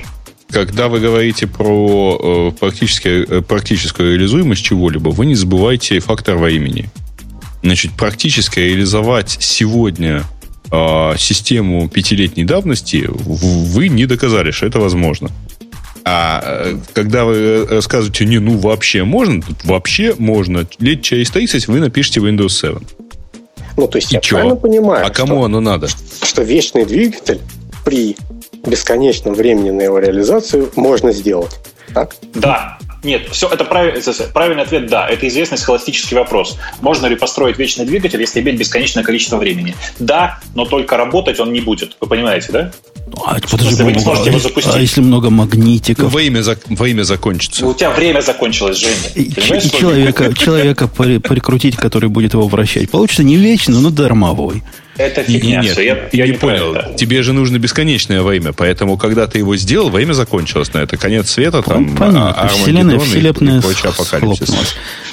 Когда вы говорите про практическую реализуемость чего-либо, вы не забывайте фактор времени. Значит, практически реализовать сегодня систему 5-летней давности вы не доказали, что это возможно. А когда вы рассказываете, вообще можно, тут вообще можно, лет через 30 вы напишите Windows 7. То есть правильно понимаю, а кому оно надо? Что вечный двигатель при... бесконечном времени на его реализацию можно сделать, так? Да. Нет, все, это правильный ответ, да. Это известный схоластический вопрос. Можно ли построить вечный двигатель, если иметь бесконечное количество времени? Да, но только работать он не будет. Вы понимаете, да? Подожди, вы не сможете его запустить. А если много магнитиков? Время закончится. У тебя время закончилось, Женя. И человека прикрутить, который будет его вращать. Получится не вечно, но дармовой. Это фигня. Нет, я не понял. Тебе же нужно бесконечное время, поэтому, когда ты его сделал, время закончилось. На это конец света, Вселенная вселепная схлопнулась.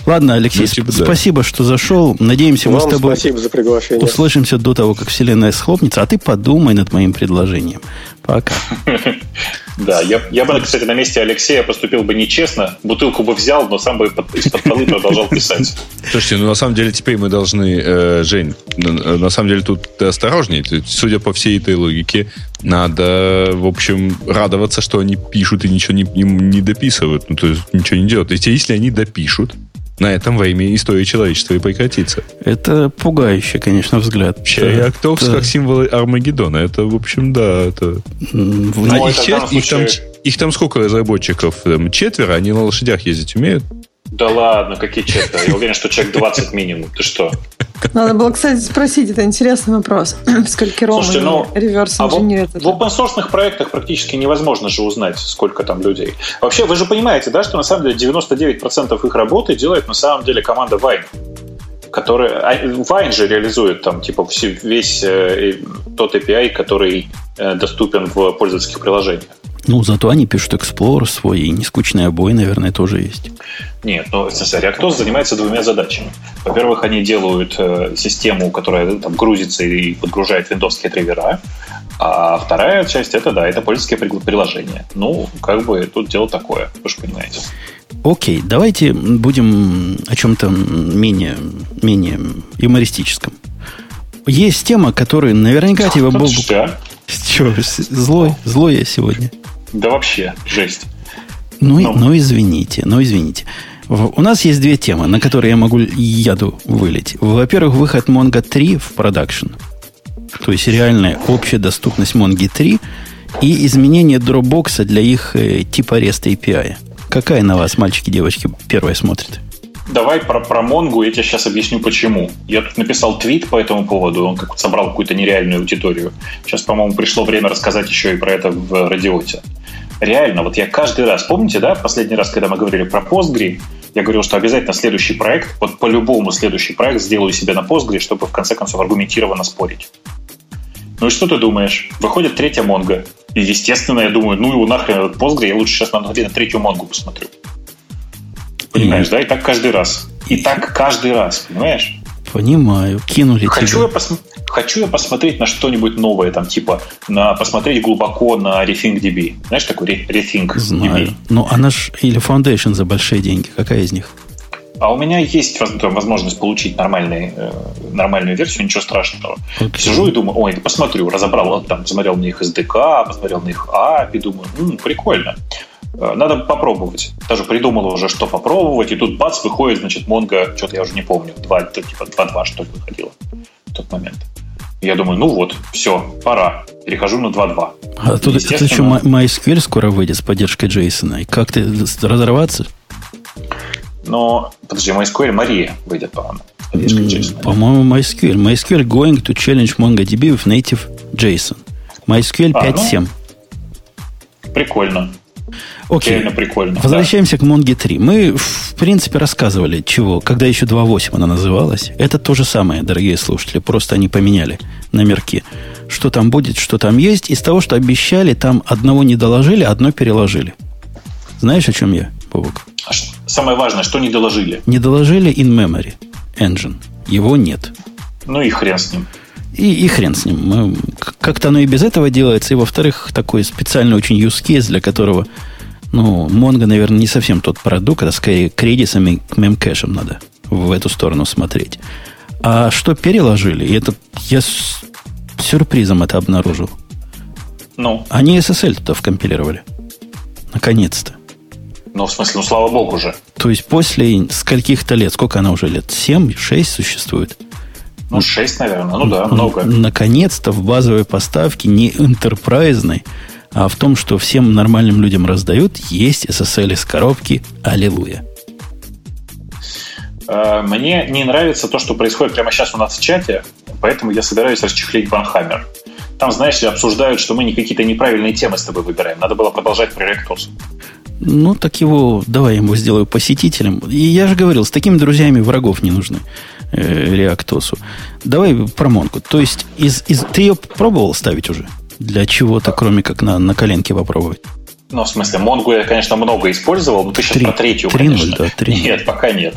Ладно, Алексей, спасибо, что зашел. Надеемся, мы с тобой услышимся до того, как Вселенная схлопнется. А ты подумай над моим предложением. Пока. Да, я бы, кстати, на месте Алексея поступил бы нечестно. Бутылку бы взял, но сам бы из-под полы продолжал писать. Слушайте, на самом деле теперь мы должны, Жень, на самом деле тут осторожнее. Судя по всей этой логике, надо, в общем, радоваться, что они пишут и ничего не дописывают. То есть ничего не делают. То есть если они допишут, на этом во имя истории человечества и прекратится. Это пугающий, конечно, взгляд. Реактовс как символ Армагеддона. Это, в общем, да. Это... Их там сколько разработчиков? 4, они на лошадях ездить умеют? Да ладно, какие 4? Я уверен, что человек 20 минимум. Ты что? Надо было, кстати, спросить. Это интересный вопрос. Сколько ровно реверс-инженерит? В open-source проектах практически невозможно же узнать, сколько там людей. Вообще, вы же понимаете, да, что на самом деле 99% их работы делает на самом деле команда Vine. Vine же реализует там типа весь тот API, который доступен в пользовательских приложениях. Зато они пишут Explorer свой, и нескучные обои, наверное, тоже есть. Нет, Reactos занимается двумя задачами. Во-первых, они делают систему, которая там грузится и подгружает виндовские драйвера. А вторая часть, это пользовательские приложения. Тут дело такое, вы же понимаете. Окей, давайте будем о чем-то менее юмористическом. Есть тема, которая наверняка тебе был... Чего, злой я сегодня. Да вообще, жесть. Извините. У нас есть две темы, на которые я могу яду вылить. Во-первых, выход Mongo 3 в продакшн. То есть реальная общая доступность Mongo 3 и изменение дропбокса для их типа REST API. Какая на вас, мальчики и девочки, первая смотрит? Давай про Монгу, я тебе сейчас объясню почему. Я тут написал твит по этому поводу, он как-то собрал какую-то нереальную аудиторию. Сейчас, по-моему, пришло время рассказать еще и про это в Радиоте. Реально, вот я каждый раз, помните, да, последний раз, когда мы говорили про Postgre, я говорил, что обязательно следующий проект, вот по-любому следующий проект сделаю себе на Postgre, чтобы в конце концов аргументированно спорить. Ну и что ты думаешь? Выходит третья Монга. И, естественно, я думаю, ну его нахрен этот Postgre, я лучше сейчас на третью Монгу посмотрю. Понимаешь, да? И так каждый раз. И так каждый раз, понимаешь? Понимаю. Кинули тебя. Хочу я посмотреть на что-нибудь новое, там, типа, посмотреть глубоко на RethinkDB. Знаешь, такой RethinkDB? Знаю. Ну, она ж или Foundation за большие деньги. Какая из них? А у меня есть возможность получить нормальную версию, ничего страшного. Okay. Сижу и думаю, ой, посмотрю, разобрал, там, посмотрел на их SDK, посмотрел на их API, думаю, прикольно. Надо попробовать. Даже придумал уже, что попробовать, и тут бац, выходит, значит, Монго, что-то я уже не помню, 2.2, что ли, выходило в тот момент. Я думаю, ну вот, все, пора. Перехожу на 2.2. А тут еще MySQL скоро выйдет с поддержкой JSON. И как ты, разорваться? Но, подожди, MySQL Мария выйдет, по-моему, с поддержкой JSON. По-моему, MySQL. MySQL going to challenge MongoDB with native JSON. MySQL 5.7. Ну, прикольно. Окей. Реально прикольно. Возвращаемся к Монге 3. Мы, в принципе, рассказывали, чего, когда еще 2.8 она называлась. Это то же самое, дорогие слушатели. Просто они поменяли номерки. Что там будет, что там есть. Из того, что обещали, там одного не доложили, одно переложили. Знаешь, о чем я, Бобок? Самое важное, что не доложили? Не доложили in-memory engine. Его нет. Ну и хрен с ним. И хрен с ним. Как-то оно и без этого делается. И, во-вторых, такой специальный очень use case, для которого, ну, Mongo, наверное, не совсем тот продукт. Это скорее к редисам и к мемкэшам надо в эту сторону смотреть. А что переложили? И это я с сюрпризом это обнаружил. Ну? Они SSL туда вкомпилировали. Наконец-то. Ну, в смысле, ну, слава богу же. То есть после скольких-то лет, сколько она уже лет? 7-6 существует? Ну, 6, наверное. Ну да, много. Наконец-то в базовой поставке, не энтерпрайзной, а в том, что всем нормальным людям раздают, есть SSL из коробки. Аллилуйя. Мне не нравится то, что происходит прямо сейчас у нас в чате, поэтому я собираюсь расчехлить банхаммер. Там, знаешь ли, обсуждают, что мы не какие-то неправильные темы с тобой выбираем. Надо было продолжать про RecTools. Ну, так его, давай я его сделаю посетителем. И я же говорил, с такими друзьями врагов не нужны Реактосу. Давай про Монгу. То есть, ты ее пробовал ставить уже? Для чего-то, кроме как на коленке попробовать? Ну, в смысле, Монгу я, конечно, много использовал, но ты сейчас про третью, конечно. 3.0. Нет, пока нет.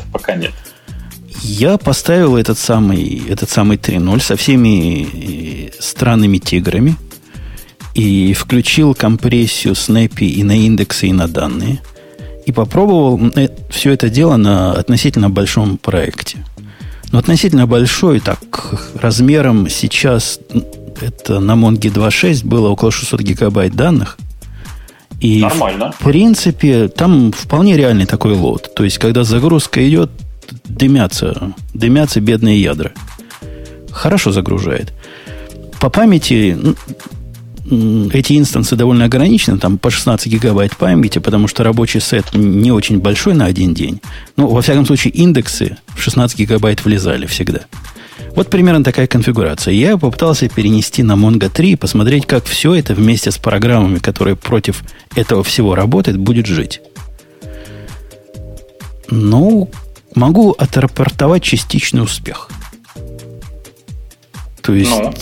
Я поставил этот самый 3.0 со всеми странными тиграми. И включил компрессию снэпи и на индексы, и на данные. И попробовал все это дело на относительно большом проекте. Но относительно большой, так, размером сейчас это на Монге 2.6 было около 600 гигабайт данных. И нормально. В принципе, там вполне реальный такой лот. То есть, когда загрузка идет, дымятся бедные ядра. Хорошо загружает. По памяти... Эти инстансы довольно ограничены, там по 16 гигабайт памяти, потому что рабочий сет не очень большой на один день. Но, во всяком случае, индексы в 16 гигабайт влезали всегда. Вот примерно такая конфигурация. Я попытался перенести на Mongo 3 и посмотреть, как все это вместе с программами, которые против этого всего работают, будет жить. Ну, могу отрапортовать частичный успех. То есть... Но.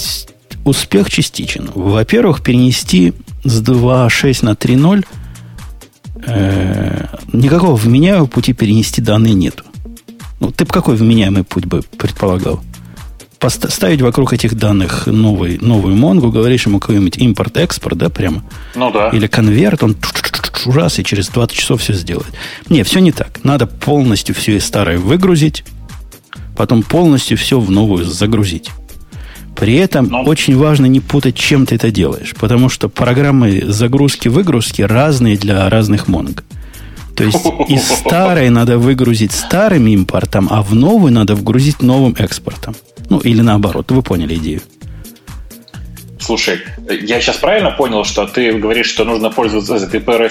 Успех частичен. Во-первых, перенести с 2.6 на 3.0 никакого вменяемого пути перенести данные нету. Ну, ты бы какой вменяемый путь бы предполагал? Ставить вокруг этих данных новую Монгу, говоришь ему какой-нибудь импорт-экспорт, да, прямо? Ну да. Или конверт, он раз и через 20 часов все сделает. Не, все не так. Надо полностью все из старой выгрузить, потом полностью все в новую загрузить. При этом очень важно не путать, чем ты это делаешь. Потому что программы загрузки-выгрузки разные для разных Монг. То есть из старой надо выгрузить старым импортом, а в новую надо вгрузить новым экспортом. Ну, или наоборот. Вы поняли идею. Слушай, я сейчас правильно понял, что ты говоришь, что нужно пользоваться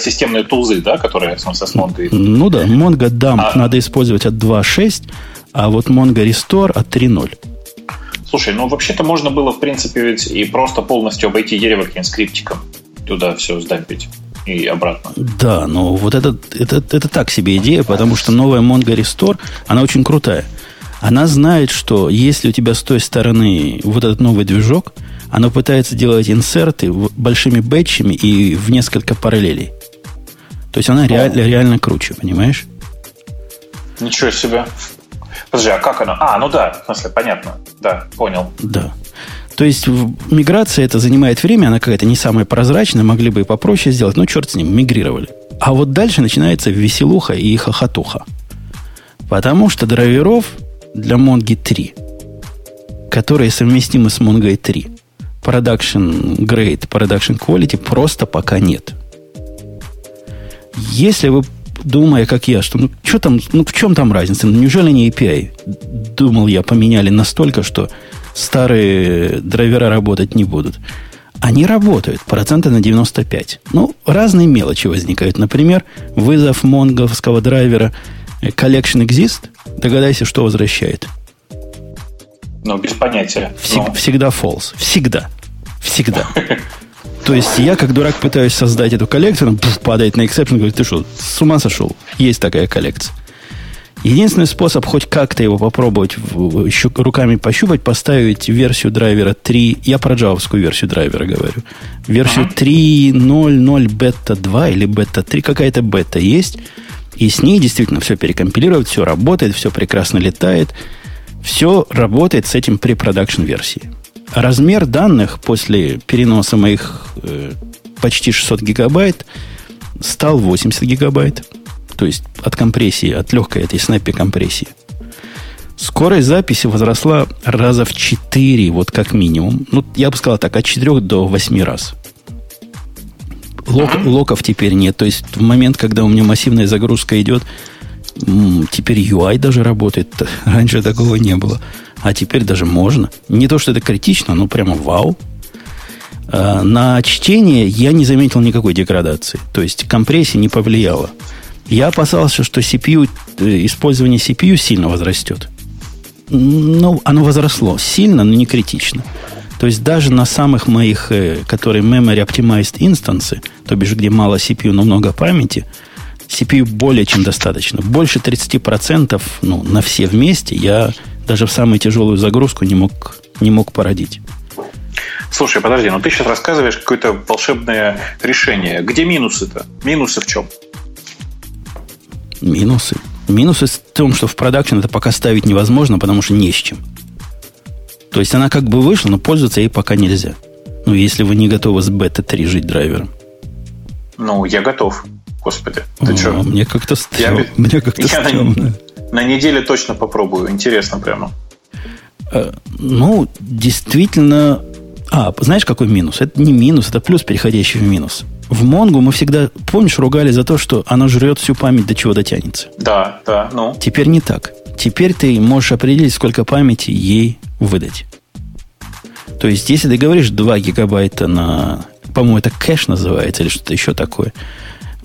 системные тулзы, да, которые с Mongo? Ну да, Mongo Dump надо использовать от 2.6, а вот Mongo Restore от 3.0. Слушай, ну вообще-то можно было, в принципе, ведь и просто полностью обойти дерево каким-нибудь скриптиком, туда все сдампить и обратно. Да, но вот это так себе идея, потому что новая Mongo Restore, она очень крутая. Она знает, что если у тебя с той стороны вот этот новый движок, она пытается делать инсерты большими бэтчами и в несколько параллелей. То есть она реально круче, понимаешь? Ничего себе. Подожди, а как она? А, ну да, в смысле, понятно. Да, понял. Да. То есть миграция это занимает время, она какая-то не самая прозрачная, могли бы и попроще сделать, но черт с ним, мигрировали. А вот дальше начинается веселуха и хохотуха. Потому что драйверов для Mongo 3, которые совместимы с Mongo 3. Production Grade, Production Quality просто пока нет. Если вы, думая, как я, что в чем там разница? Неужели не API? Думал я, поменяли настолько, что старые драйвера работать не будут. Они работают, 95%. Ну, разные мелочи возникают. Например, вызов монговского драйвера Collection Exist, догадайся, что возвращает. Ну, без понятия. Всегда false. Всегда. То есть я, как дурак, пытаюсь создать эту коллекцию, она падает на эксепшн, говорит, ты что, с ума сошел? Есть такая коллекция. Единственный способ хоть как-то его попробовать руками пощупать, поставить версию драйвера 3, я про джавовскую версию драйвера говорю, версию 3.0.0 бета 2 или бета 3, какая-то бета есть, и с ней действительно все перекомпилировать, все работает, все прекрасно летает, все работает с этим препродакшн версии. Размер данных после переноса моих почти 600 гигабайт стал 80 гигабайт. То есть от компрессии, от легкой этой снэппи компрессии. Скорость записи возросла раза в 4, вот как минимум. Ну, я бы сказал так, от 4 до 8 раз. Локов теперь нет. То есть в момент, когда у меня массивная загрузка идет, теперь UI даже работает. Раньше такого не было. А теперь даже можно. Не то, что это критично, но прямо вау. На чтение я не заметил никакой деградации. То есть компрессия не повлияла. Я опасался, что CPU, использование CPU сильно возрастет. Но оно возросло сильно, но не критично. То есть даже на самых моих, которые memory optimized инстансы, то бишь где мало CPU, но много памяти, CPU более чем достаточно. Больше 30% на все вместе я даже в самую тяжелую загрузку не мог породить. Слушай, подожди, но ты сейчас рассказываешь какое-то волшебное решение. Где минусы-то? Минусы в чем? Минусы. Минусы в том, что в продакшн это пока ставить невозможно, потому что не с чем. То есть она как бы вышла, но пользоваться ей пока нельзя. Ну, если вы не готовы с бета-3 жить драйвером. Ну, я готов. Господи, ты что? Мне как-то стрёмно. На неделе точно попробую. Интересно прямо. Ну, действительно... знаешь, какой минус? Это не минус, это плюс, переходящий в минус. В Mongo мы всегда, помнишь, ругали за то, что она жрет всю память, до чего дотянется. Да, ну. Теперь не так. Теперь ты можешь определить, сколько памяти ей выдать. То есть, если ты говоришь 2 гигабайта на... По-моему, это кэш называется или что-то еще такое.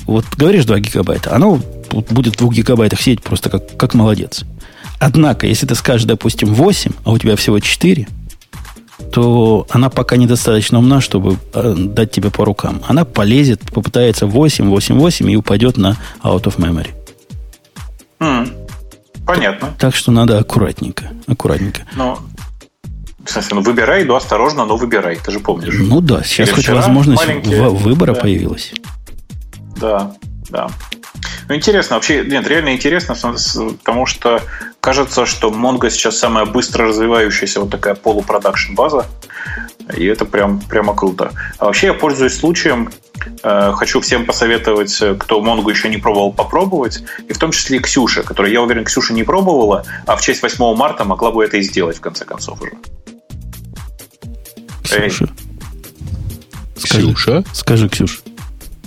Вот говоришь 2 гигабайта, оно будет в 2 гигабайтах сидеть просто как молодец. Однако, если ты скажешь, допустим, 8, а у тебя всего 4... то она пока недостаточно умна, чтобы дать тебе по рукам. Она полезет, попытается 8 и упадет на out of memory. Понятно. Так что надо аккуратненько. В смысле, выбирай, но осторожно, но выбирай. Ты же помнишь. Ну да, сейчас хоть возможность выбора появилась. Да. Ну, интересно, вообще, нет, реально интересно, потому что кажется, что Mongo сейчас самая быстро развивающаяся вот такая полупродакшн база, и это прямо круто. А вообще я пользуюсь случаем, хочу всем посоветовать, кто Mongo еще не пробовал, попробовать, и в том числе и Ксюша, которая, я уверен, Ксюша не пробовала, а в честь 8 марта могла бы это и сделать, в конце концов, уже. Ксюша? Скажи, Ксюша?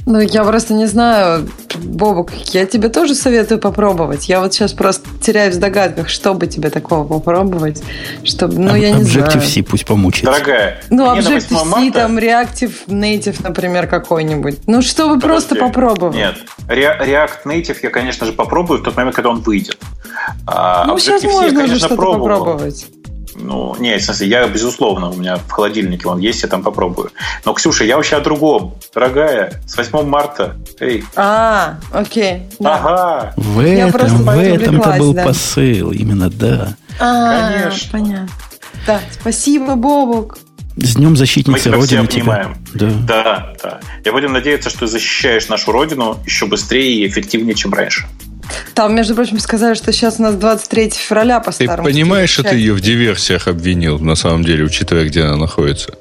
Ну, я просто не знаю, Бобок, я тебе тоже советую попробовать. Я вот сейчас просто теряюсь в догадках, что бы тебе такого попробовать, чтобы, ну, я не знаю. Objective-C пусть помучается. Дорогая. Ну, Objective-C, там, Reactive Native, например, какой-нибудь. Ну, чтобы просто попробовать. Нет, React Native я, конечно же, попробую в тот момент, когда он выйдет. Ну, сейчас можно же что-то попробовать. Ну, не, в смысле, я, безусловно, у меня в холодильнике он есть, я там попробую. Но, Ксюша, я вообще о другом. Дорогая, с 8 марта. Эй. А, окей. Да. Ага. В этом-то был посыл, именно, да. Конечно. Понятно. Да, спасибо, Бобок. С Днем защитницы Родины тебя. Да. Я будем надеяться, что ты защищаешь нашу Родину еще быстрее и эффективнее, чем раньше. Там, между прочим, сказали, что сейчас у нас 23 февраля по старому. Ты понимаешь, что ты ее в диверсиях обвинил, на самом деле, учитывая, где она находится?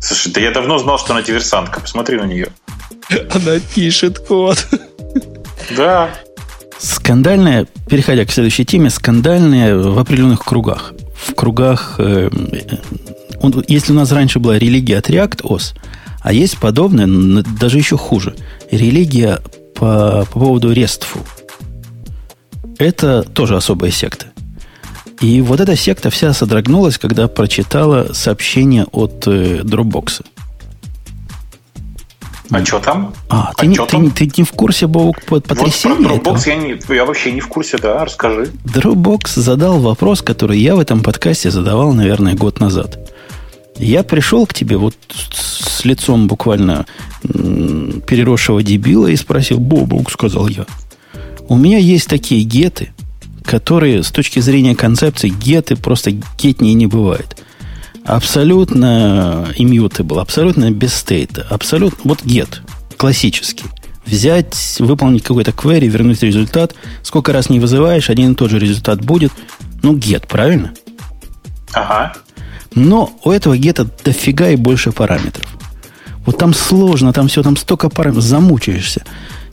Слушай, да я давно знал, что она диверсантка. Посмотри на нее. Она пишет код. Да. Скандальная, переходя к следующей теме, скандальная в определенных кругах. В кругах... Если у нас раньше была религия от React.OS, а есть подобное, даже еще хуже. Религия... По поводу RESTful. Это тоже особая секта. И вот эта секта вся содрогнулась, когда прочитала сообщение от Dropbox. А что там? Ты не в курсе, Бог, потрясения? Вот про Dropbox я вообще не в курсе, да, расскажи. Dropbox задал вопрос, который я в этом подкасте задавал, наверное, год назад. Я пришел к тебе вот с лицом буквально переросшего дебила и спросил: «Бобок», — сказал я, — «у меня есть такие геты, которые с точки зрения концепции геты просто гетней не бывает. Абсолютно immutable, абсолютно без стейта, абсолютно вот гет классический. Взять, выполнить какой-то query, вернуть результат. Сколько раз не вызываешь, один и тот же результат будет. Ну, гет, правильно?» Ага. Но у этого гета дофига и больше параметров. Вот там сложно, там все, там столько параметров, замучаешься.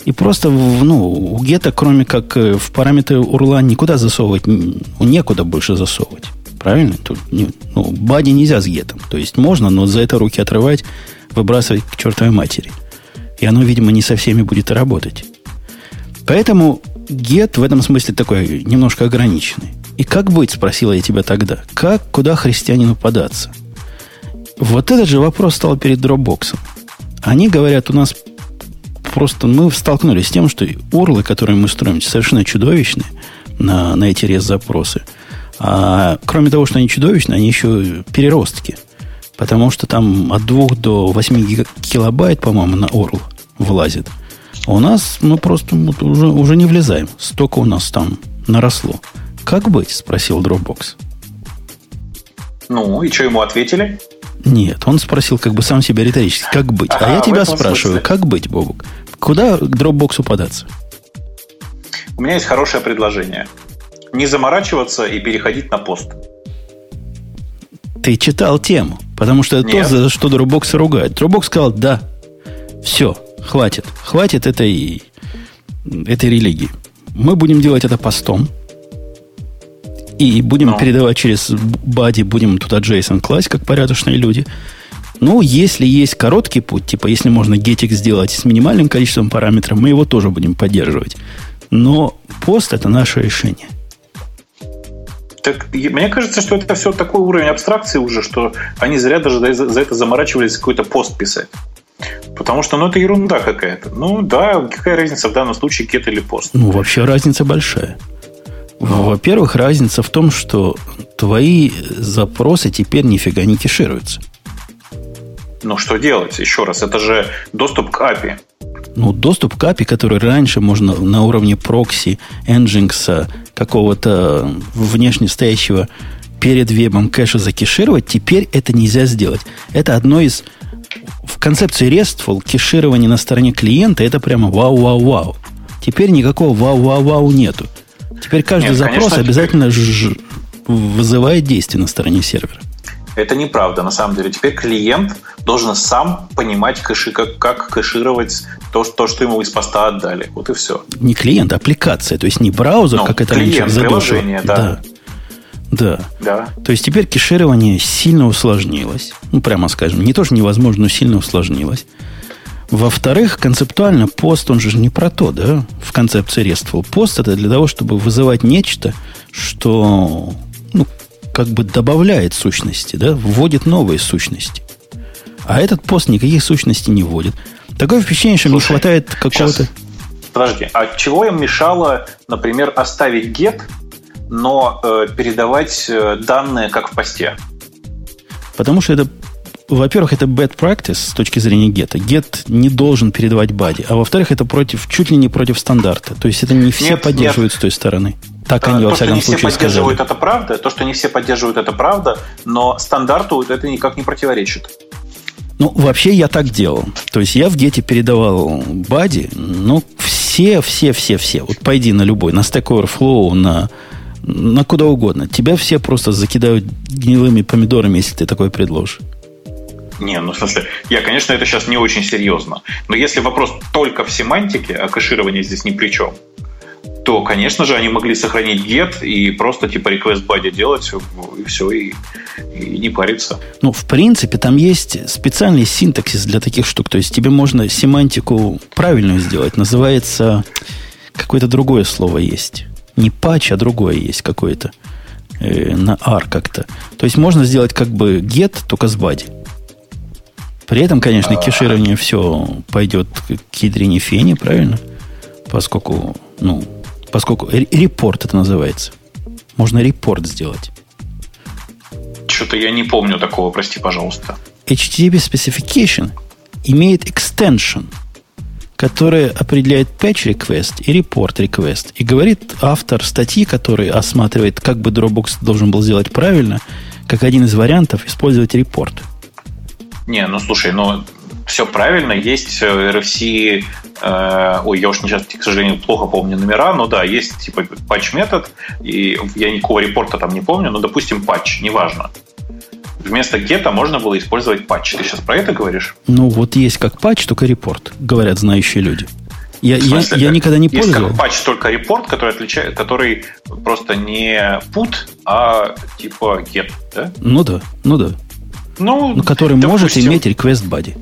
И просто, у гета, кроме как в параметры урла, никуда засовывать, некуда больше засовывать. Правильно? Тут, бади нельзя с гетом. То есть можно, но за это руки отрывать, выбрасывать к чертовой матери. И оно, видимо, не со всеми будет работать. Поэтому гет в этом смысле такой немножко ограниченный. И как быть, спросила я тебя тогда, куда христианину податься? Вот этот же вопрос стал перед Dropbox. Они говорят, у нас просто мы столкнулись с тем, что урлы, которые мы строим, совершенно чудовищные на эти REST-запросы. А кроме того, что они чудовищные, они еще переростки. Потому что там от 2 до 8 килобайт, по-моему, на урл влазит. А у нас мы просто уже не влезаем. Столько у нас там наросло. «Как быть?» – спросил Dropbox. Ну, и что ему ответили? Нет, он спросил как бы сам себя риторически. «Как быть?» А я тебя спрашиваю, как быть, Бобок? Куда к Dropbox податься? У меня есть хорошее предложение. Не заморачиваться и переходить на пост. Ты читал тему, потому что это то, за что Dropbox ругает. Dropbox сказал: «Да, все, хватит. Хватит этой религии. Мы будем делать это постом. И будем передавать через бади, будем туда JSON класть, как порядочные люди. Ну, если есть короткий путь, типа если можно гетик сделать с минимальным количеством параметров, мы его тоже будем поддерживать. Но пост – это наше решение». Так, мне кажется, что это все такой уровень абстракции уже, что они зря даже за это заморачивались какой-то пост писать. Потому что, это ерунда какая-то. Ну, да, какая разница в данном случае, гет или пост? Ну, вообще разница большая. Во-первых, разница в том, что твои запросы теперь нифига не кешируются. Ну, что делать? Еще раз, это же доступ к API. Ну, доступ к API, который раньше можно на уровне прокси, Nginx, какого-то внешне стоящего перед вебом кэша закешировать, теперь это нельзя сделать. Это одно из... В концепции RESTful кеширование на стороне клиента – это прямо вау-вау-вау. Теперь никакого вау-вау-вау нету. Теперь каждый запрос, конечно, обязательно вызывает действие на стороне сервера. Это неправда, на самом деле. Теперь клиент должен сам понимать, как кэшировать то, что ему из поста отдали. Вот и все. Не клиент, а аппликация. То есть не браузер, как это раньше задушило. Приложение, да. То есть теперь кэширование сильно усложнилось. Прямо скажем. Не то, что невозможно, но сильно усложнилось. Во-вторых, концептуально пост, он же не про то, да, в концепции RESTful. Пост – это для того, чтобы вызывать нечто, что, ну, как бы добавляет сущности, да, вводит новые сущности. А этот пост никаких сущностей не вводит. Такое впечатление, что не хватает какого-то... Подожди, а чего им мешало, например, оставить get, но передавать данные как в посте? Потому что это, во-первых, это bad practice с точки зрения get. Get не должен передавать body. А во-вторых, это против, чуть ли не против стандарта. То есть это не все поддерживают с той стороны. Так они, во всяком случае, сказали. Это правда, то, что не все поддерживают, это правда, но стандарту это никак не противоречит. Ну, вообще я так делал. То есть я в гете передавал бади, но все. Вот пойди на любой, на Stack Overflow, на куда угодно. Тебя все просто закидают гнилыми помидорами, если ты такое предложишь. Не, ну в смысле, я, конечно, это сейчас не очень серьезно. Но если вопрос только в семантике, а кэширование здесь ни при чем, то, конечно же, они могли сохранить get и просто типа request body делать, и все, и не париться. Ну, в принципе, там есть специальный синтаксис для таких штук. То есть тебе можно семантику правильную сделать. Называется... Какое-то другое слово есть. Не патч, а другое есть какое-то. На R как-то. То есть можно сделать как бы get, только с body. При этом, конечно, кеширование все пойдет к ядрине фени, правильно? Поскольку... Ну... Поскольку репорт это называется. Можно репорт сделать. Что-то я не помню такого, прости, пожалуйста. HTTP Specification имеет extension, который определяет patch request и report request. И говорит автор статьи, который осматривает, как бы Dropbox должен был сделать правильно, как один из вариантов использовать репорт. Не, ну слушай, но... Все правильно, есть RFC, ой, я уж сейчас, к сожалению, плохо помню номера, но да, есть типа патч-метод, и я никакого репорта там не помню, но, допустим, патч, неважно. Вместо гета можно было использовать патч. Ты сейчас про это говоришь? Ну, вот есть как патч, только репорт, говорят знающие люди. Я никогда не пользовался. Есть как патч, только репорт, который просто не put, а типа get, да? Ну да. Ну, который, допустим, может иметь request body.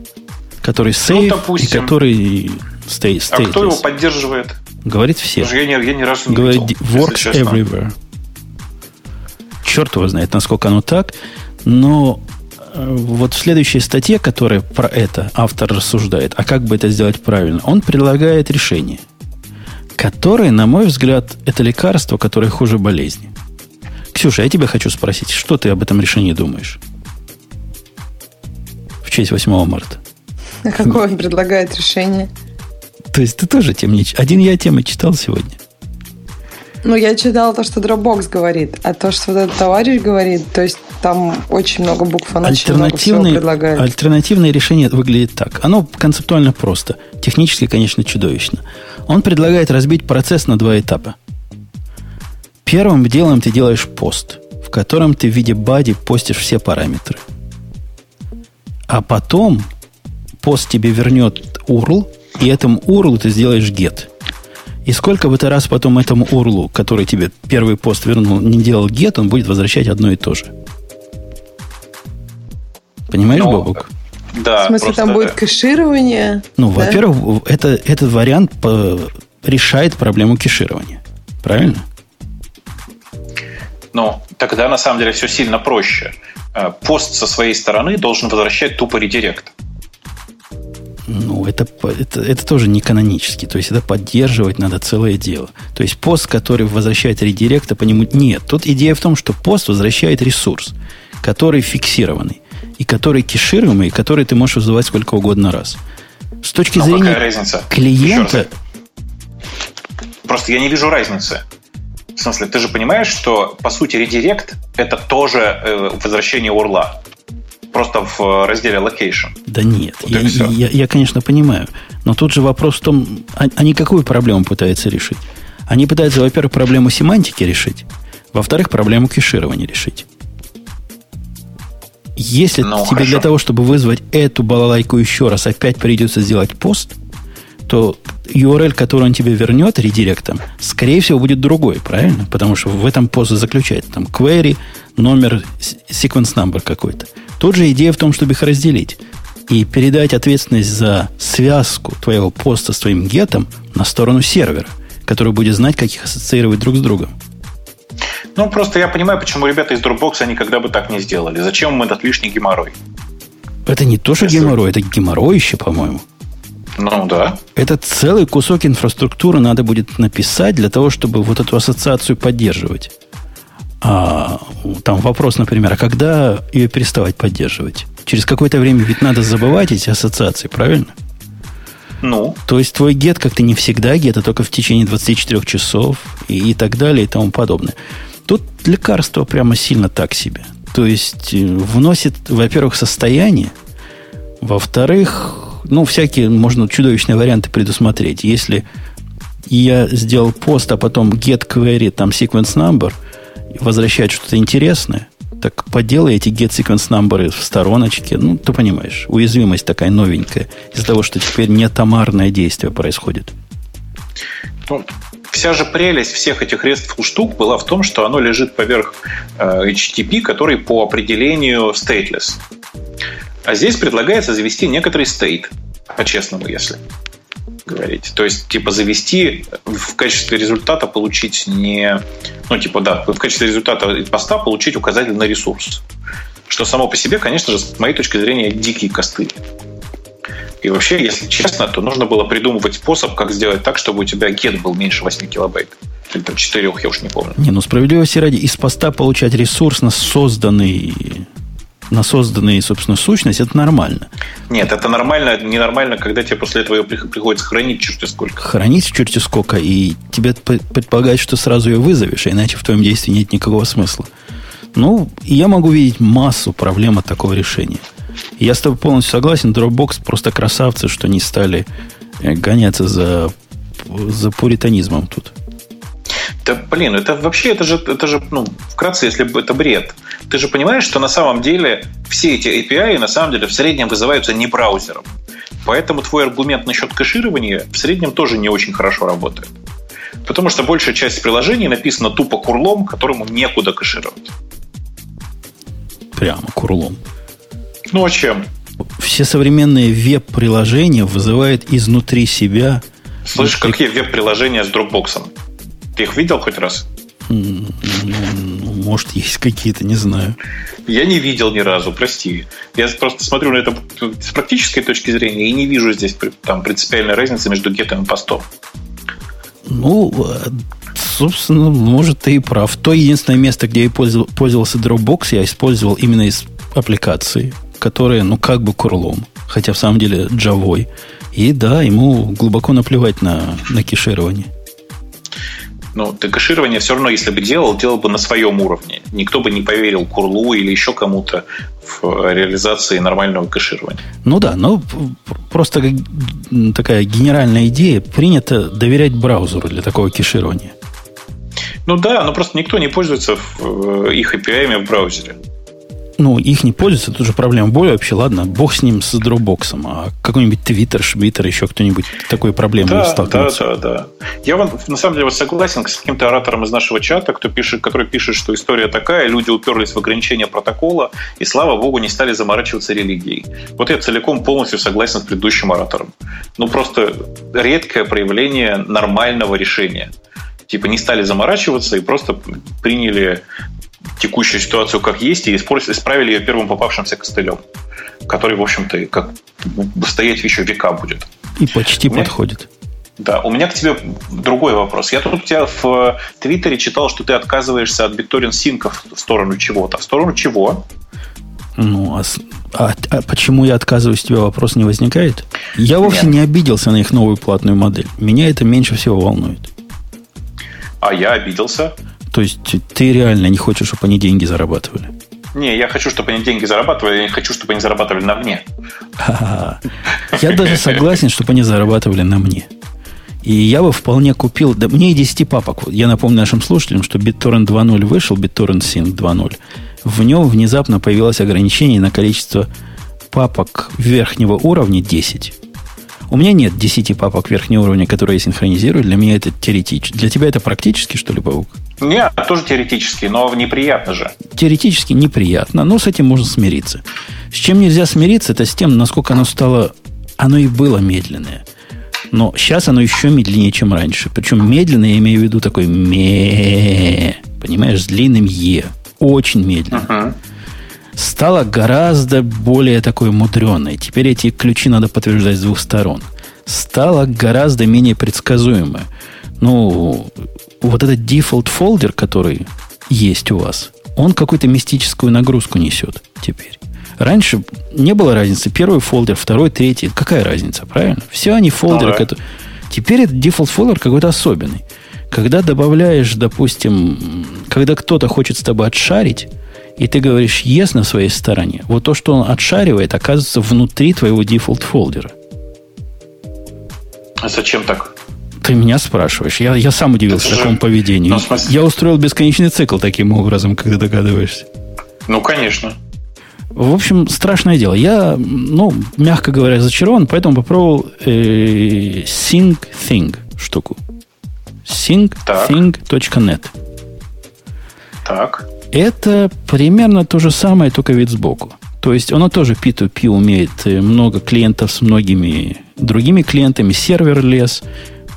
Который сейв, ну, и который стейтлес. А кто его поддерживает? Говорит все. Я ни разу не говорит, видел. Говорит, works everywhere. Черт его знает, насколько оно так. Но вот в следующей статье, которая про это автор рассуждает, а как бы это сделать правильно, он предлагает решение, которое, на мой взгляд, это лекарство, которое хуже болезни. Ксюша, я тебя хочу спросить, что ты об этом решении думаешь? В честь 8 марта. А какое он предлагает решение? То есть ты тоже тем не читал? Один я темы читал сегодня. Ну, я читала то, что Dropbox говорит, а то, что вот этот товарищ говорит, то есть там очень много букв, он очень много всего предлагает. Альтернативное решение выглядит так. Оно концептуально просто. Технически, конечно, чудовищно. Он предлагает разбить процесс на 2 этапа. Первым делом ты делаешь пост, в котором ты в виде бади постишь все параметры. А потом... пост тебе вернет URL, и этому URL ты сделаешь get. И сколько бы ты раз потом этому URL, который тебе первый пост вернул, не делал get, он будет возвращать одно и то же. Понимаешь, ну, Бобок? Да. В смысле, просто... там будет кэширование? Ну, да? Во-первых, этот вариант решает проблему кэширования. Правильно? Ну, тогда на самом деле все сильно проще. Пост со своей стороны должен возвращать тупо редирект. Ну, это тоже не канонически. То есть, это поддерживать надо целое дело. То есть, пост, который возвращает редирект, а по нему... Нет, тут идея в том, что пост возвращает ресурс, который фиксированный, и который кешируемый, и который ты можешь вызывать сколько угодно раз. С точки зрения клиента... Просто я не вижу разницы. В смысле, ты же понимаешь, что, по сути, редирект – это тоже возвращение урла. Просто в разделе location. Да нет, вот я, конечно, понимаю. Но тут же вопрос в том, они какую проблему пытаются решить? Они пытаются, во-первых, проблему семантики решить, во-вторых, проблему кэширования решить. Если тебе для того, чтобы вызвать эту балалайку еще раз, опять придется сделать пост, то URL, который он тебе вернет редиректом, скорее всего, будет другой, правильно? Потому что в этом пост заключается там query, номер, sequence number какой-то. Тут же идея в том, чтобы их разделить. и передать ответственность за связку твоего поста с твоим гетом на сторону сервера, который будет знать, как их ассоциировать друг с другом. Ну, просто я понимаю, почему ребята из Dropbox никогда бы так не сделали. Зачем им этот лишний геморрой? Это не то, что геморрой, это геморроище, по-моему. Ну, да. Это целый кусок инфраструктуры надо будет написать для того, чтобы вот эту ассоциацию поддерживать. А там вопрос, например, а когда ее переставать поддерживать? Через какое-то время ведь надо забывать эти ассоциации, правильно? Ну. То есть твой get как-то не всегда get, а только в течение 24 часов и так далее и тому подобное. Тут лекарство прямо сильно так себе. То есть вносит, во-первых, состояние, во-вторых, ну, всякие можно чудовищные варианты предусмотреть. Если я сделал пост, а потом get query, там sequence number, возвращает что-то интересное, так поделай эти get sequence number в стороночке. Ну, ты понимаешь, уязвимость такая новенькая из-за того, что теперь не томарное действие происходит. Ну, вся же прелесть всех этих RESTful штук была в том, что оно лежит поверх HTTP, который по определению stateless. А здесь предлагается завести некоторый state, по-честному, если говорить. То есть, типа, завести в качестве результата получить не... Ну, типа, да, в качестве результата поста получить указатель на ресурс. Что само по себе, конечно же, с моей точки зрения, дикие костыли. И вообще, если честно, то нужно было придумывать способ, как сделать так, чтобы у тебя get был меньше 8 килобайт. Или там 4, я уж не помню. Не, ну, справедливости ради, из поста получать ресурс на созданные, собственно, сущность, это нормально. Нет, это нормально, ненормально, когда тебе после этого приходится хранить черти сколько. Хранить черти сколько, и тебе предполагают, что сразу ее вызовешь, а иначе в твоем действии нет никакого смысла. Ну, я могу видеть массу проблем от такого решения. Я с тобой полностью согласен, Dropbox просто красавцы, что не стали гоняться за пуританизмом тут. Да, блин, это вообще, это же, ну, вкратце, если бы это бред. Ты же понимаешь, что на самом деле все эти API на самом деле в среднем вызываются не браузером. Поэтому твой аргумент насчет кэширования в среднем тоже не очень хорошо работает. Потому что большая часть приложений написана тупо курлом, которому некуда кэшировать. Прямо курлом. Ну, а чем? Все современные веб-приложения вызывают изнутри себя... Слышь, какие веб-приложения с Dropbox'ом? Ты их видел хоть раз? Может, есть какие-то, не знаю. Я не видел ни разу, прости. Я просто смотрю на это с практической точки зрения и не вижу здесь там принципиальной разницы между гетом и постом. Ну, собственно, может, ты и прав. То единственное место, где я пользовался Dropbox, я использовал именно из аппликации, которая, ну, как бы курлом, хотя в самом деле джавой. И да, ему глубоко наплевать на кэширование. Ну, ты кэширование все равно, если бы делал бы на своем уровне. Никто бы не поверил Курлу или еще кому-то в реализации нормального кэширования. Ну да, но просто такая генеральная идея. Принято доверять браузеру для такого кэширования. Ну да, но просто никто не пользуется их API-ами в браузере. Ну, их не пользуется, тут же проблема боли вообще. Ладно, бог с ним, с Dropbox'ом. А какой-нибудь Twitter, Швиттер, еще кто-нибудь такой проблемой сталкивается. Да. Я, на самом деле, согласен с каким-то оратором из нашего чата, который пишет, что история такая, люди уперлись в ограничения протокола и, слава богу, не стали заморачиваться религией. Вот я целиком полностью согласен с предыдущим оратором. Ну, просто редкое проявление нормального решения. Типа не стали заморачиваться и просто приняли... текущую ситуацию как есть и исправили ее первым попавшимся костылем, который, в общем-то, как стоять еще века будет. И почти подходит. Да, у меня к тебе другой вопрос. Я тут у тебя в Твиттере читал, что ты отказываешься от BitTorrent синков в сторону чего-то. В сторону чего? Ну, а почему я отказываюсь, у тебя вопрос не возникает? Я вовсе не обиделся на их новую платную модель. Меня это меньше всего волнует. А я обиделся. То есть ты реально не хочешь, чтобы они деньги зарабатывали? Не, я хочу, чтобы они деньги зарабатывали, я не хочу, чтобы они зарабатывали на мне. Я даже согласен, чтобы они зарабатывали на мне. И я бы вполне купил... Да мне и 10 папок. Я напомню нашим слушателям, что BitTorrent 2.0 вышел, BitTorrent Sync 2.0. В нем внезапно появилось ограничение на количество папок верхнего уровня 10. У меня нет 10 папок верхнего уровня, которые я синхронизирую. Для меня это теоретично. Для тебя это практически, что ли, паук? Нет, тоже теоретически, но неприятно же. Теоретически неприятно, но с этим можно смириться. С чем нельзя смириться, это с тем, насколько оно стало... Оно и было медленное. Но сейчас оно еще медленнее, чем раньше. Причем медленно, я имею в виду такой ме, понимаешь, с длинным е. Очень медленно. Uh-huh. Стало гораздо более такой мудреной. Теперь эти ключи надо подтверждать с двух сторон. Стало гораздо менее предсказуемое. Ну, вот этот дефолт фолдер, который есть у вас, он какую-то мистическую нагрузку несет теперь. Раньше не было разницы. Первый фолдер, второй, третий. Какая разница, правильно? Все они фолдеры, которые... Теперь этот дефолт фолдер какой-то особенный. Когда добавляешь, допустим, когда кто-то хочет с тобой отшарить, и ты говоришь «yes» на своей стороне, вот то, что он отшаривает, оказывается внутри твоего дефолт фолдера. А зачем так? Ты меня спрашиваешь. Я сам удивился такому поведению. Ну, я устроил бесконечный цикл таким образом, как ты догадываешься. Ну, конечно. В общем, страшное дело. Я, мягко говоря, зачарован, поэтому попробовал SyncThing штуку. SyncThing.net. Так. Это примерно то же самое, только вид сбоку. То есть, оно тоже P2P умеет. Много клиентов с многими другими клиентами. Сервер лес,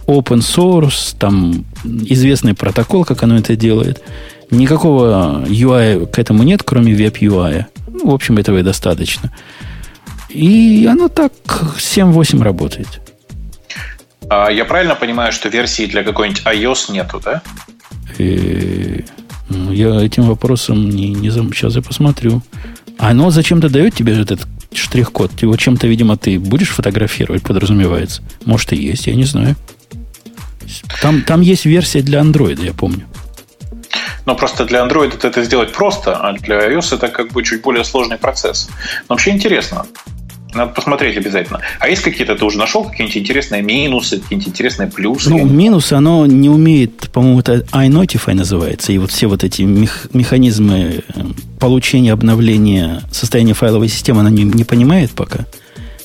open source, там известный протокол, как оно это делает. Никакого UI к этому нет, кроме веб-UI. В общем, этого и достаточно. И оно так 7-8 работает. А я правильно понимаю, что версии для какой-нибудь iOS нету, да? Я этим вопросом не замучу. Сейчас я посмотрю. Оно зачем-то дает тебе этот штрих-код? Его чем-то, видимо, ты будешь фотографировать, подразумевается. Может, и есть, я не знаю. Там есть версия для Android, я помню. Но просто для Android это сделать просто, а для iOS это как бы чуть более сложный процесс. Но вообще интересно. Надо посмотреть обязательно. А есть какие-то, ты уже нашел какие-нибудь интересные минусы, какие-нибудь интересные плюсы? Ну, минусы, оно не умеет, по-моему, это iNotify называется. И вот все вот эти механизмы получения, обновления состояния файловой системы она не понимает пока.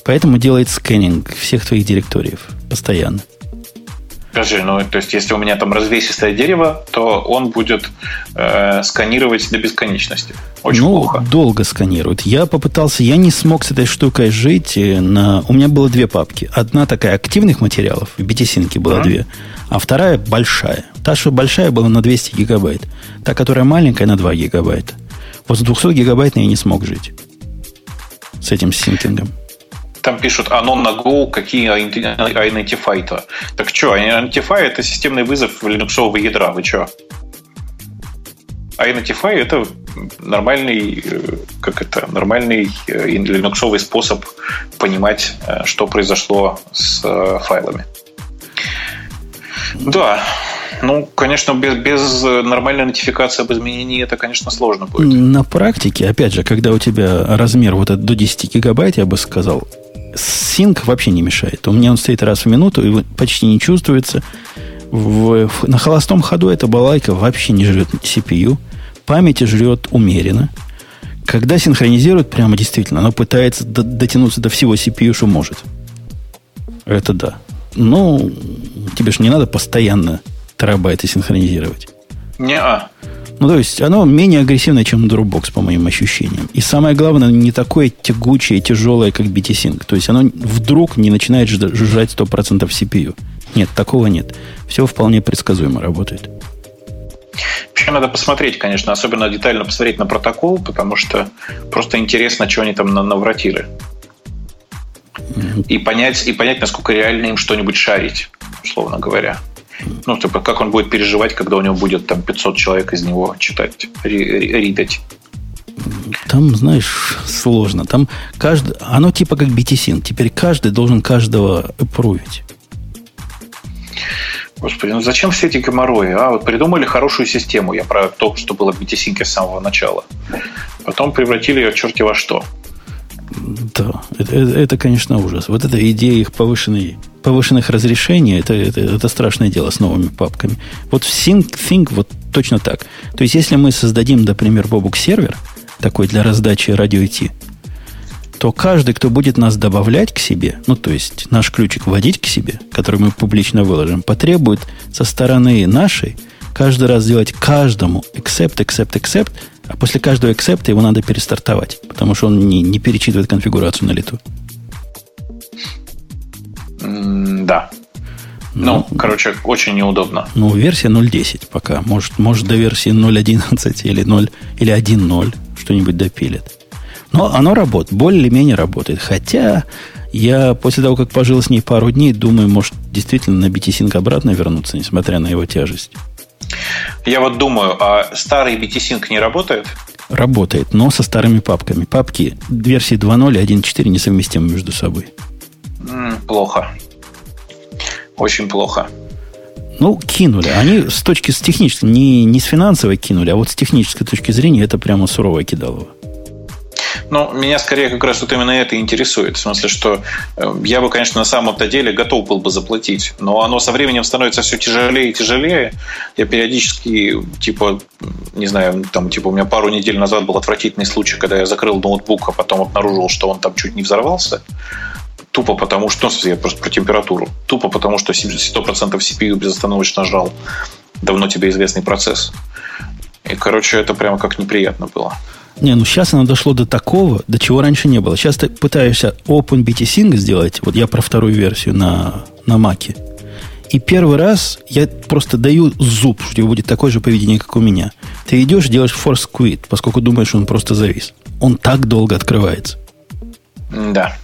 Поэтому делает скэнинг всех твоих директориев постоянно. Скажи, то есть, если у меня там развесистое дерево, то он будет сканировать до бесконечности. Очень плохо. Долго сканирует. Я не смог с этой штукой жить. У меня было две папки. Одна такая активных материалов, в BTC-нке было две, а вторая большая. Та, что большая, была на 200 гигабайт. Та, которая маленькая, на 2 гигабайта. Вот с 200 гигабайтной я не смог жить. С этим синкингом. Там пишут «Anon на Go», какие identify-то. Так что, identify – это системный вызов линуксового ядра, вы что? Identify – это нормальный линуксовый способ понимать, что произошло с файлами. Да, конечно, без нормальной нотификации об изменении это, конечно, сложно будет. На практике, опять же, когда у тебя размер вот этот до 10 гигабайт, я бы сказал, синк вообще не мешает. У меня он стоит раз в минуту и почти не чувствуется. На холостом ходу эта балайка вообще не жрет CPU. Памяти жрет умеренно. Когда синхронизирует, прямо действительно, она пытается дотянуться до всего CPU, что может. Это да. Но тебе же не надо постоянно терабайты синхронизировать. Не-а. То есть, оно менее агрессивное, чем Dropbox, по моим ощущениям. И самое главное, не такое тягучее и тяжелое, как BTSync. То есть, оно вдруг не начинает жужжать 100% CPU. Нет, такого нет. Все вполне предсказуемо работает. Вообще, надо посмотреть, конечно, особенно детально посмотреть на протокол, потому что просто интересно, что они там навратили. И понять, насколько реально им что-нибудь шарить, условно говоря. Как он будет переживать, когда у него будет там 500 человек из него читать, ридать. Там, знаешь, сложно. Там каждый, оно типа как BTSync. Теперь каждый должен каждого аппровить. Господи, зачем все эти геморрои? Вот придумали хорошую систему. Я про то, что было в BTSync с самого начала. Потом превратили ее в черти во что. Да, это, конечно, ужас. Вот эта идея их повышенных разрешений, это страшное дело с новыми папками. Вот в SyncThing вот точно так. То есть, если мы создадим, например, Бобук сервер, такой для раздачи радио IT, то каждый, кто будет нас добавлять к себе, то есть наш ключик вводить к себе, который мы публично выложим, потребует со стороны нашей каждый раз делать каждому except, а после каждого except его надо перестартовать, потому что он не перечитывает конфигурацию на лету. Да. Ну, короче, очень неудобно. Ну, версия 0.10 пока. Может до версии 0.11 или 1.0 что-нибудь допилит. Но оно работает, более-менее работает. Хотя я после того, как пожил с ней пару дней, думаю, может действительно на BTSync обратно вернуться, несмотря на его тяжесть. Я вот думаю, а старый BTSync не работает? Работает, но со старыми папками. Папки версии 2.0 и 1.4 несовместимы между собой. Плохо. Очень плохо. Ну, кинули. Они с технической, не с финансовой кинули, а вот с технической точки зрения это прямо суровое кидалово. Ну, меня скорее как раз вот именно это интересует. В смысле, что я бы, конечно, на самом-то деле готов был бы заплатить, но оно со временем становится все тяжелее и тяжелее. Я периодически, у меня пару недель назад был отвратительный случай, когда я закрыл ноутбук, а потом обнаружил, что он там чуть не взорвался. Тупо потому, что... Я просто про температуру. Тупо потому, что 100% CPU безостановочно жал. Давно тебе известный процесс. И, короче, это прямо как неприятно было. Не, ну сейчас оно дошло до такого, до чего раньше не было. Сейчас ты пытаешься OpenBTSync сделать. Вот я про вторую версию на Mac'е. И первый раз я просто даю зуб, что у тебя будет такое же поведение, как у меня. Ты идешь, делаешь force quit, поскольку думаешь, он просто завис. Он так долго открывается. Да.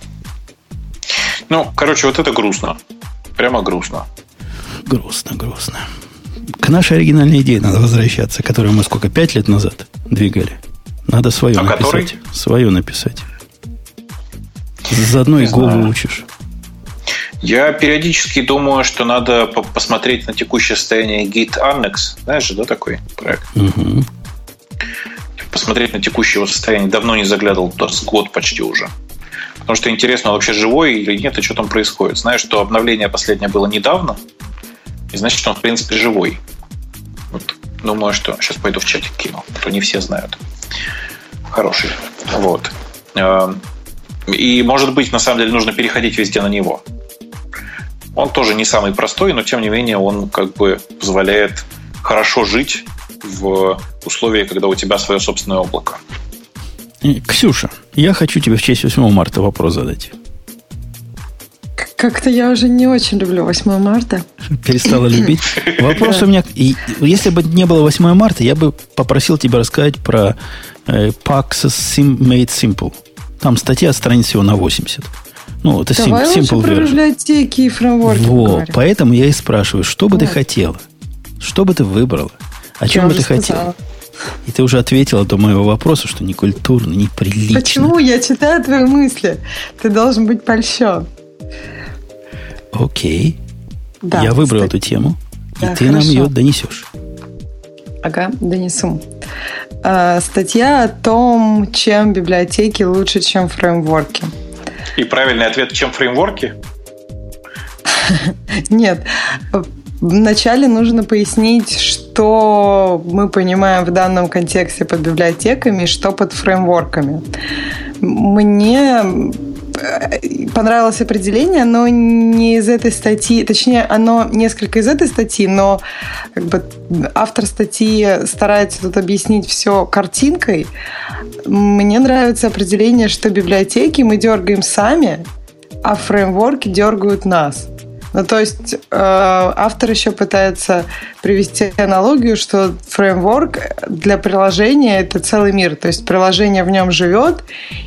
Ну, короче, вот это грустно. Прямо грустно. Грустно. К нашей оригинальной идее надо возвращаться, которую мы 5 лет назад двигали. Надо свою написать. Который? Свою написать. Заодно и Go выучишь. Я периодически думаю, что надо посмотреть на текущее состояние Git Annex. Знаешь же, да, такой проект? Угу. Посмотреть на текущее его состояние. Давно не заглядывал, год почти уже. Потому что интересно, он вообще живой или нет, и что там происходит. Знаешь, что обновление последнее было недавно, и значит, что он, в принципе, живой. Вот. Думаю, что... Сейчас пойду в чатик кину, а то не все знают. Хороший. Вот. И, может быть, на самом деле нужно переходить везде на него. Он тоже не самый простой, но, тем не менее, он как бы позволяет хорошо жить в условиях, когда у тебя свое собственное облако. Ксюша, я хочу тебе в честь 8 марта вопрос задать. Как-то я уже не очень люблю 8 марта. Перестала любить? Вопрос у меня... Если бы не было 8 марта, я бы попросил тебя рассказать про Paxos Made Simple. Там статья, страниц всего на 80. Ну, это Simple Version. Давай лучше про библиотеки и фреймворки поговорим. Поэтому я и спрашиваю, что бы ты хотела? Что бы ты выбрала? О чем бы ты хотела? И ты уже ответила до моего вопроса, что некультурно, неприлично. Почему? Я читаю твои мысли. Ты должен быть польщен. Окей. Да, я выбрал эту тему, да, и ты хорошо. Нам ее донесешь. Ага, донесу. Статья о том, чем библиотеки лучше, чем фреймворки. И правильный ответ, чем фреймворки? Нет. Вначале нужно пояснить, что мы понимаем в данном контексте под библиотеками и что под фреймворками. Мне понравилось определение, но не из этой статьи, точнее, оно несколько из этой статьи, но как бы автор статьи старается тут объяснить все картинкой. Мне нравится определение, что библиотеки мы дергаем сами, а фреймворки дергают нас. Ну, то есть автор еще пытается привести аналогию, что фреймворк для приложения – это целый мир. То есть приложение в нем живет,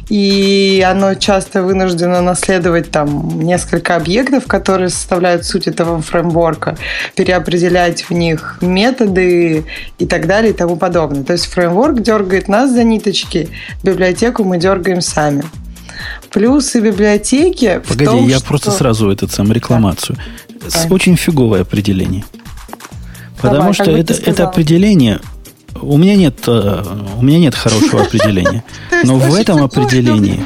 и оно часто вынуждено наследовать там несколько объектов, которые составляют суть этого фреймворка, переопределять в них методы и так далее и тому подобное. То есть фреймворк дергает нас за ниточки, библиотеку мы дергаем сами. Плюсы библиотеки... Погоди, в том, я что... просто сразу рекламацию. Да. Очень фиговое определение. Потому что это определение... У меня нет хорошего определения. Но в этом определении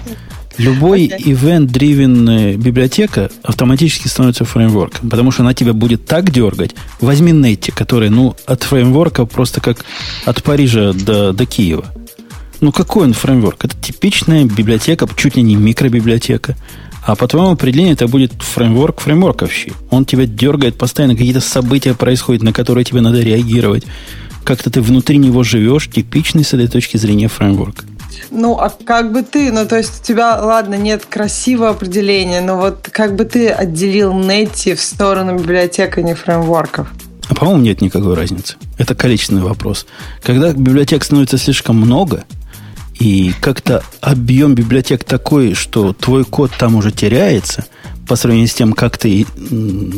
любой event-driven библиотека автоматически становится фреймворком. Потому что она тебя будет так дергать. Возьми Netty, который от фреймворка просто как от Парижа до Киева. Ну, какой он фреймворк? Это типичная библиотека, чуть ли не микробиблиотека. А по твоему определению это будет фреймворк фреймворковщи. Он тебя дергает постоянно, какие-то события происходят, на которые тебе надо реагировать. Как-то ты внутри него живешь, типичный с этой точки зрения фреймворк. Ну, а как бы ты, ну, то есть у тебя, ладно, нет красивого определения, но вот как бы ты отделил Netty в сторону библиотек, а не фреймворков? А по-моему, нет никакой разницы. Это количественный вопрос. Когда библиотек становится слишком много, и как-то объем библиотек такой, что твой код там уже теряется по сравнению с тем, как ты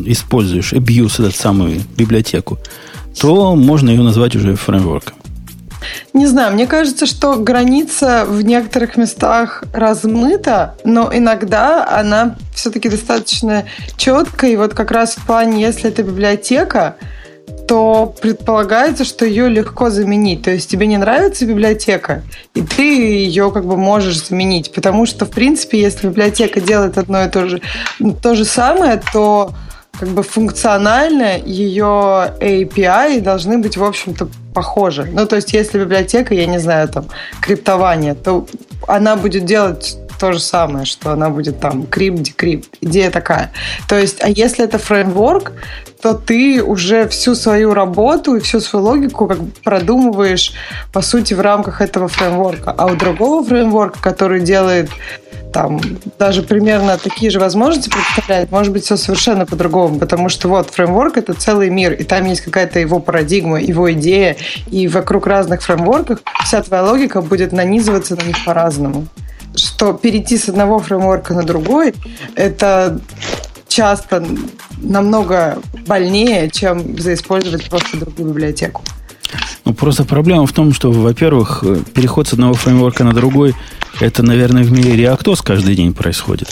используешь, abuse эту самую библиотеку, то можно ее назвать уже фреймворком. Не знаю, мне кажется, что граница в некоторых местах размыта, но иногда она все-таки достаточно четкая. И вот как раз в плане, если это библиотека, то предполагается, что ее легко заменить. То есть тебе не нравится библиотека, и ты ее как бы можешь заменить. Потому что, в принципе, если библиотека делает одно и то же самое, то как бы функционально ее API должны быть, в общем-то, похожи. Ну, то есть, если библиотека, я не знаю, там, криптование, то она будет делать то же самое, что она будет там крипт, декрипт. Идея такая. То есть, а если это фреймворк, то ты уже всю свою работу и всю свою логику как бы продумываешь, по сути, в рамках этого фреймворка. А у другого фреймворка, который делает там даже примерно такие же возможности представляет, может быть, все совершенно по-другому, потому что вот фреймворк — это целый мир, и там есть какая-то его парадигма, его идея, и вокруг разных фреймворков вся твоя логика будет нанизываться на них по-разному. Что перейти с одного фреймворка на другой — это часто намного больнее, чем заиспользовать просто другую библиотеку. Ну, просто проблема в том, что, во-первых, переход с одного фреймворка на другой, это, наверное, в мире ReactOS каждый день происходит.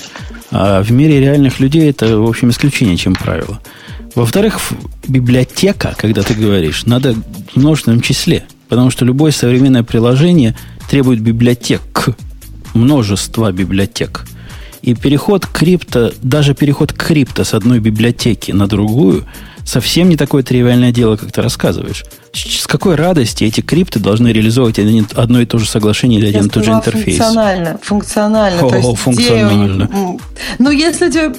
А в мире реальных людей это, в общем, исключение, чем правило. Во-вторых, библиотека, когда ты говоришь, надо в множественном числе, потому что любое современное приложение требует библиотек, множества библиотек. И переход крипто, даже переход крипто с одной библиотеки на другую совсем не такое тривиальное дело, как ты рассказываешь. С какой радости эти крипты должны реализовывать одно и то же соглашение или один и тот же интерфейс? Функционально. Функционально. Ну, если у тебя...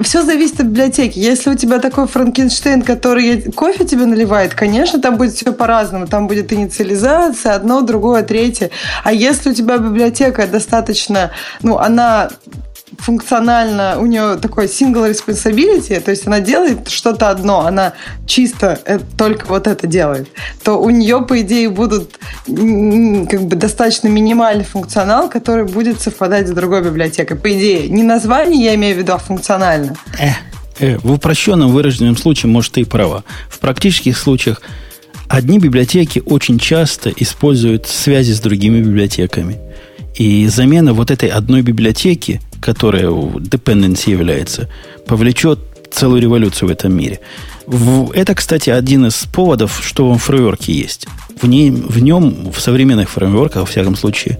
Все зависит от библиотеки. Если у тебя такой Франкенштейн, который кофе тебе наливает, конечно, там будет все по-разному. Там будет инициализация, одно, другое, третье. А если у тебя библиотека достаточно... Ну, она... функционально, у нее такой single responsibility, то есть она делает что-то одно, она чисто только вот это делает, то у нее, по идее, будут как бы достаточно минимальный функционал, который будет совпадать с другой библиотекой. По идее, не название я имею в виду, а функционально. В упрощенном выраженном случае, может, ты и права. В практических случаях одни библиотеки очень часто используют связи с другими библиотеками. И замена вот этой одной библиотеки, которая dependency является, повлечет целую революцию в этом мире. Это, кстати, один из поводов, что в фреймворке есть. В нем, в современных фреймворках, во всяком случае,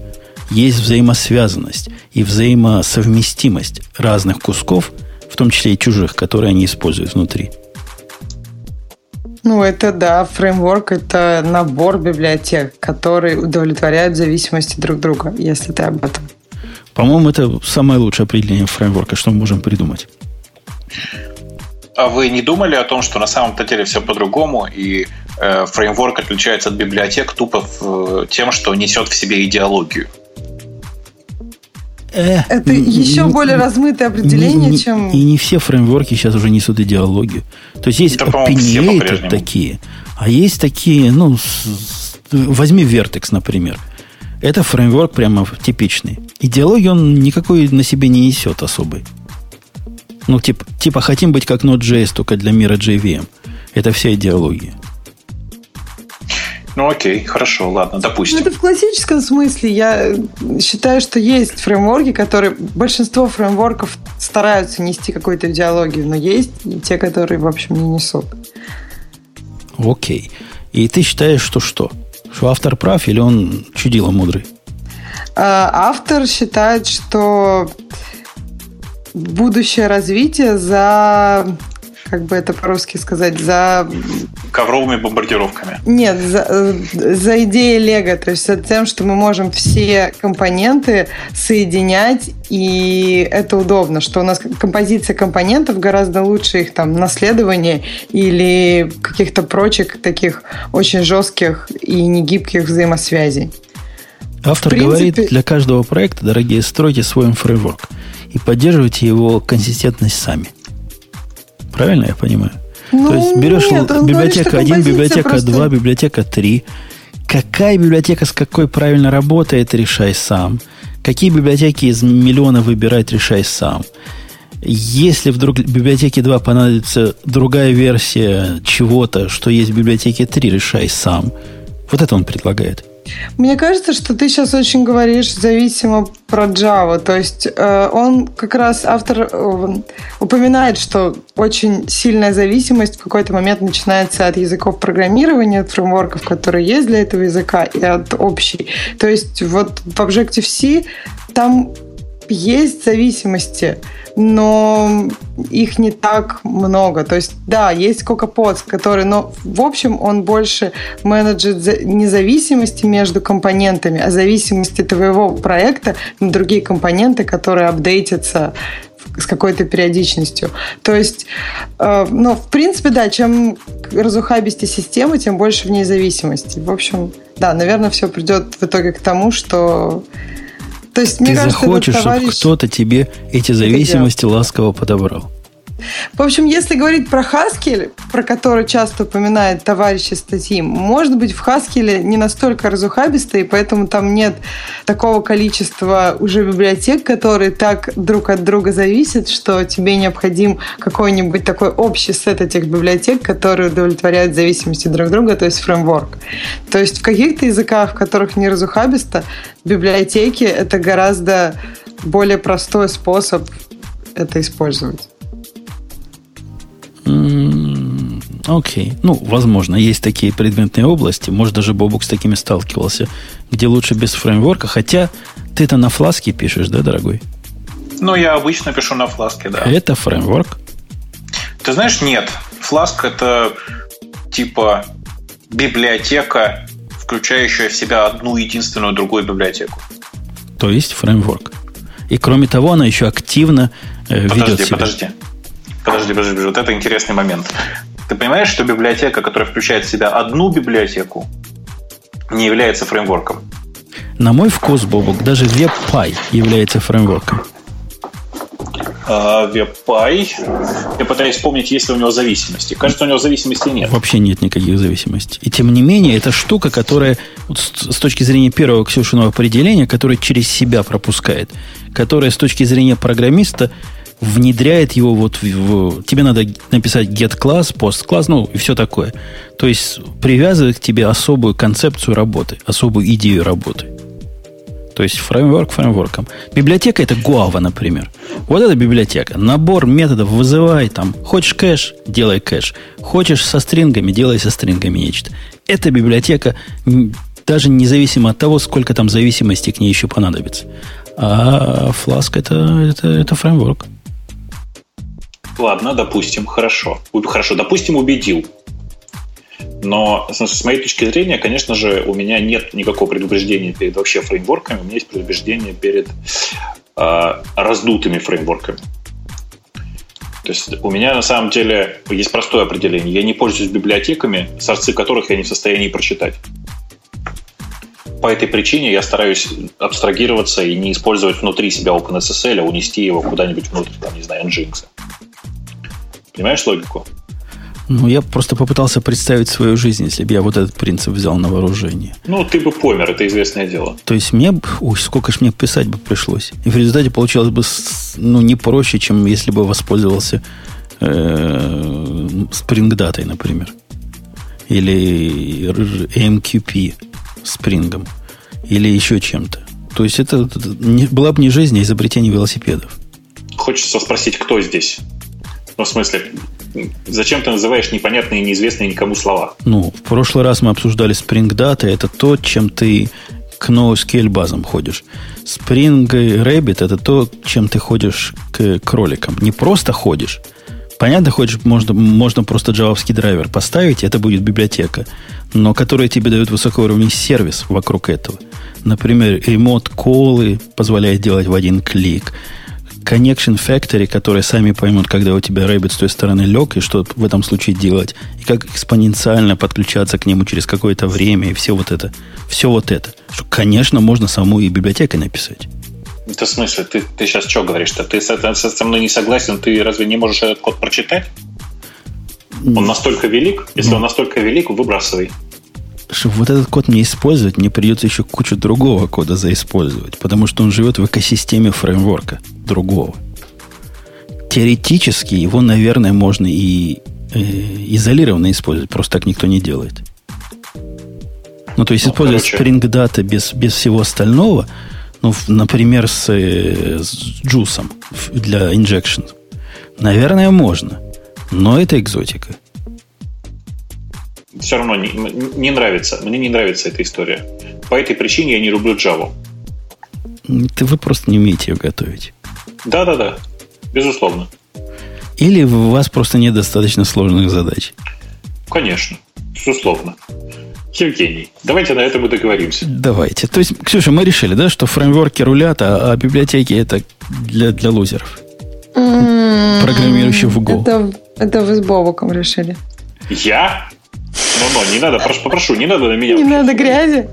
есть взаимосвязанность и взаимосовместимость разных кусков, в том числе и чужих, которые они используют внутри. Ну, это да, фреймворк – это набор библиотек, которые удовлетворяют зависимости друг друга, если ты об этом. По-моему, это самое лучшее определение фреймворка, что мы можем придумать. А вы не думали о том, что на самом-то деле все по-другому, и фреймворк отличается от библиотек тупо тем, что несет в себе идеологию? Это еще более размытое определение, чем... И не все фреймворки сейчас уже несут идеологию. То есть есть opinionated такие, а есть такие, ну, возьми Vertex, например. Это фреймворк прямо типичный. Идеологию он никакой на себе не несет особой. Ну, типа хотим быть как Node.js, только для мира JVM. Это вся идеология. Ну, окей, хорошо, ладно, допустим. Это в классическом смысле. Я считаю, что есть фреймворки, которые... Большинство фреймворков стараются нести какую-то идеологию, но есть и те, которые, в общем, не несут. Окей. И ты считаешь, что? Что автор прав или он чудило мудрый? Автор считает, что будущее развитие за... как бы это по-русски сказать, за... Ковровыми бомбардировками. Нет, за идеей Лего, то есть за тем, что мы можем все компоненты соединять, и это удобно, что у нас композиция компонентов гораздо лучше их там наследования или каких-то прочих таких очень жестких и негибких взаимосвязей. Автор говорит, для каждого проекта, дорогие, стройте свой фреймворк и поддерживайте его консистентность сами. Правильно я понимаю? Ну, то есть берешь библиотека 1, библиотека 2, библиотека 3. Какая библиотека с какой правильно работает, решай сам. Какие библиотеки из миллиона выбирать, решай сам. Если вдруг библиотеке 2 понадобится другая версия чего-то, что есть в библиотеке 3, решай сам. Вот это он предлагает. Мне кажется, что ты сейчас очень говоришь зависимо про Java. То есть он как раз, автор, упоминает, что очень сильная зависимость в какой-то момент начинается от языков программирования, от фреймворков, которые есть для этого языка, и от общей. То есть вот в Objective-C там есть зависимости, но их не так много. То есть, да, есть CocoaPods, который, но в общем он больше менеджит не зависимости между компонентами, а зависимости твоего проекта на другие компоненты, которые апдейтятся с какой-то периодичностью. То есть, ну, в принципе, да, чем разухабистее система, тем больше в ней зависимости. В общем, да, наверное, все придет в итоге к тому, что... То есть, мне кажется, захочешь, чтобы кто-то тебе эти зависимости ласково подобрал. В общем, если говорить про Haskell, про который часто упоминает товарищ из статьи, может быть, в Haskell не настолько разухабисто, и поэтому там нет такого количества уже библиотек, которые так друг от друга зависят, что тебе необходим какой-нибудь такой общий сет этих библиотек, которые удовлетворяют зависимости друг друга, то есть фреймворк. То есть в каких-то языках, в которых не разухабисто, библиотеки — это гораздо более простой способ это использовать. Окей. Ну, возможно, есть такие предметные области. Может, даже Бобук с такими сталкивался, где лучше без фреймворка. Хотя ты-то на Flask пишешь, да, дорогой? Ну, я обычно пишу на Flask, да. Это фреймворк? Ты знаешь, нет. Flask — это типа библиотека, включающая в себя одну единственную другую библиотеку. То есть фреймворк. И кроме того, она еще активно ведет себя. Подожди. Вот это интересный момент. Ты понимаешь, что библиотека, которая включает в себя одну библиотеку, не является фреймворком? На мой вкус, Бобок, даже WebPy является фреймворком. WebPy. Я пытаюсь вспомнить, есть ли у него зависимости. Кажется, у него зависимости нет. Вообще нет никаких зависимостей. И тем не менее, это штука, которая вот с точки зрения первого Ксюшиного определения, которая через себя пропускает, которая с точки зрения программиста внедряет его вот в... Тебе надо написать get-класс, post-класс, ну, и все такое. То есть, привязывает к тебе особую концепцию работы, особую идею работы. То есть, фреймворк фреймворком. Библиотека — это Guava, например. Вот это библиотека. Набор методов вызывай там. Хочешь кэш — делай кэш. Хочешь со стрингами — делай со стрингами нечто. Эта библиотека, даже независимо от того, сколько там зависимости к ней еще понадобится. А Flask — это фреймворк. Ладно, допустим, хорошо, допустим, убедил. Но с моей точки зрения, конечно же, у меня нет никакого предубеждения перед вообще фреймворками. У меня есть предубеждение перед раздутыми фреймворками. То есть у меня на самом деле есть простое определение. Я не пользуюсь библиотеками, сорцы которых я не в состоянии прочитать. По этой причине я стараюсь абстрагироваться и не использовать внутри себя OpenSSL, а унести его куда-нибудь внутрь, там, не знаю, Nginx. Понимаешь логику? Ну, я просто попытался представить свою жизнь, если бы я вот этот принцип взял на вооружение. Ну, ты бы помер, это известное дело. То есть мне... Ой, сколько ж мне писать бы пришлось. И в результате получилось бы, ну, не проще, чем если бы воспользовался спринг-датой, например. Или MQP спрингом. Или еще чем-то. То есть это была бы не жизнь, а изобретение велосипедов. Хочется спросить, кто здесь? Ну, в смысле, зачем ты называешь непонятные и неизвестные никому слова? Ну, в прошлый раз мы обсуждали Spring Data. Это то, чем ты к NoSQL базам ходишь. Spring Rabbit — это то, чем ты ходишь к кроликам. Не просто ходишь, Понятно, хоть можно просто джавовский драйвер поставить, это будет библиотека, но которая тебе дает высокоуровневый сервис вокруг этого. Например, ремонт-колы позволяет делать в один клик. Connection Factory, которые сами поймут, когда у тебя Rabbit с той стороны лег, и что в этом случае делать, и как экспоненциально подключаться к нему через какое-то время, и все вот это. Все вот это. Что, конечно, можно саму и библиотекой написать. Это в смысле? Ты сейчас что говоришь-то? Ты со мной не согласен, ты разве не можешь этот код прочитать? Он настолько велик? Если он настолько велик, выбрасывай. Чтобы вот этот код мне использовать, мне придется еще кучу другого кода заиспользовать, потому что он живет в экосистеме фреймворка другого. Теоретически его, наверное, можно и изолированно использовать, просто так никто не делает. Ну, то есть использовать Spring Data без всего остального, ну, например, с джусом для injection, наверное, можно, но это экзотика. Все равно не нравится. Мне не нравится эта история. По этой причине я не люблю Java. Вы просто не умеете ее готовить. Да. Безусловно. Или у вас просто нет достаточно сложных задач. Конечно. Безусловно. Евгений, давайте на этом и договоримся. Давайте. То есть, Ксюша, мы решили, да, что фреймворки рулят, а библиотеки это для лузеров. Программирующих в Go. Это вы с Бобоком решили. Я? Но, не надо, попрошу, не надо на меня. Не надо грязи?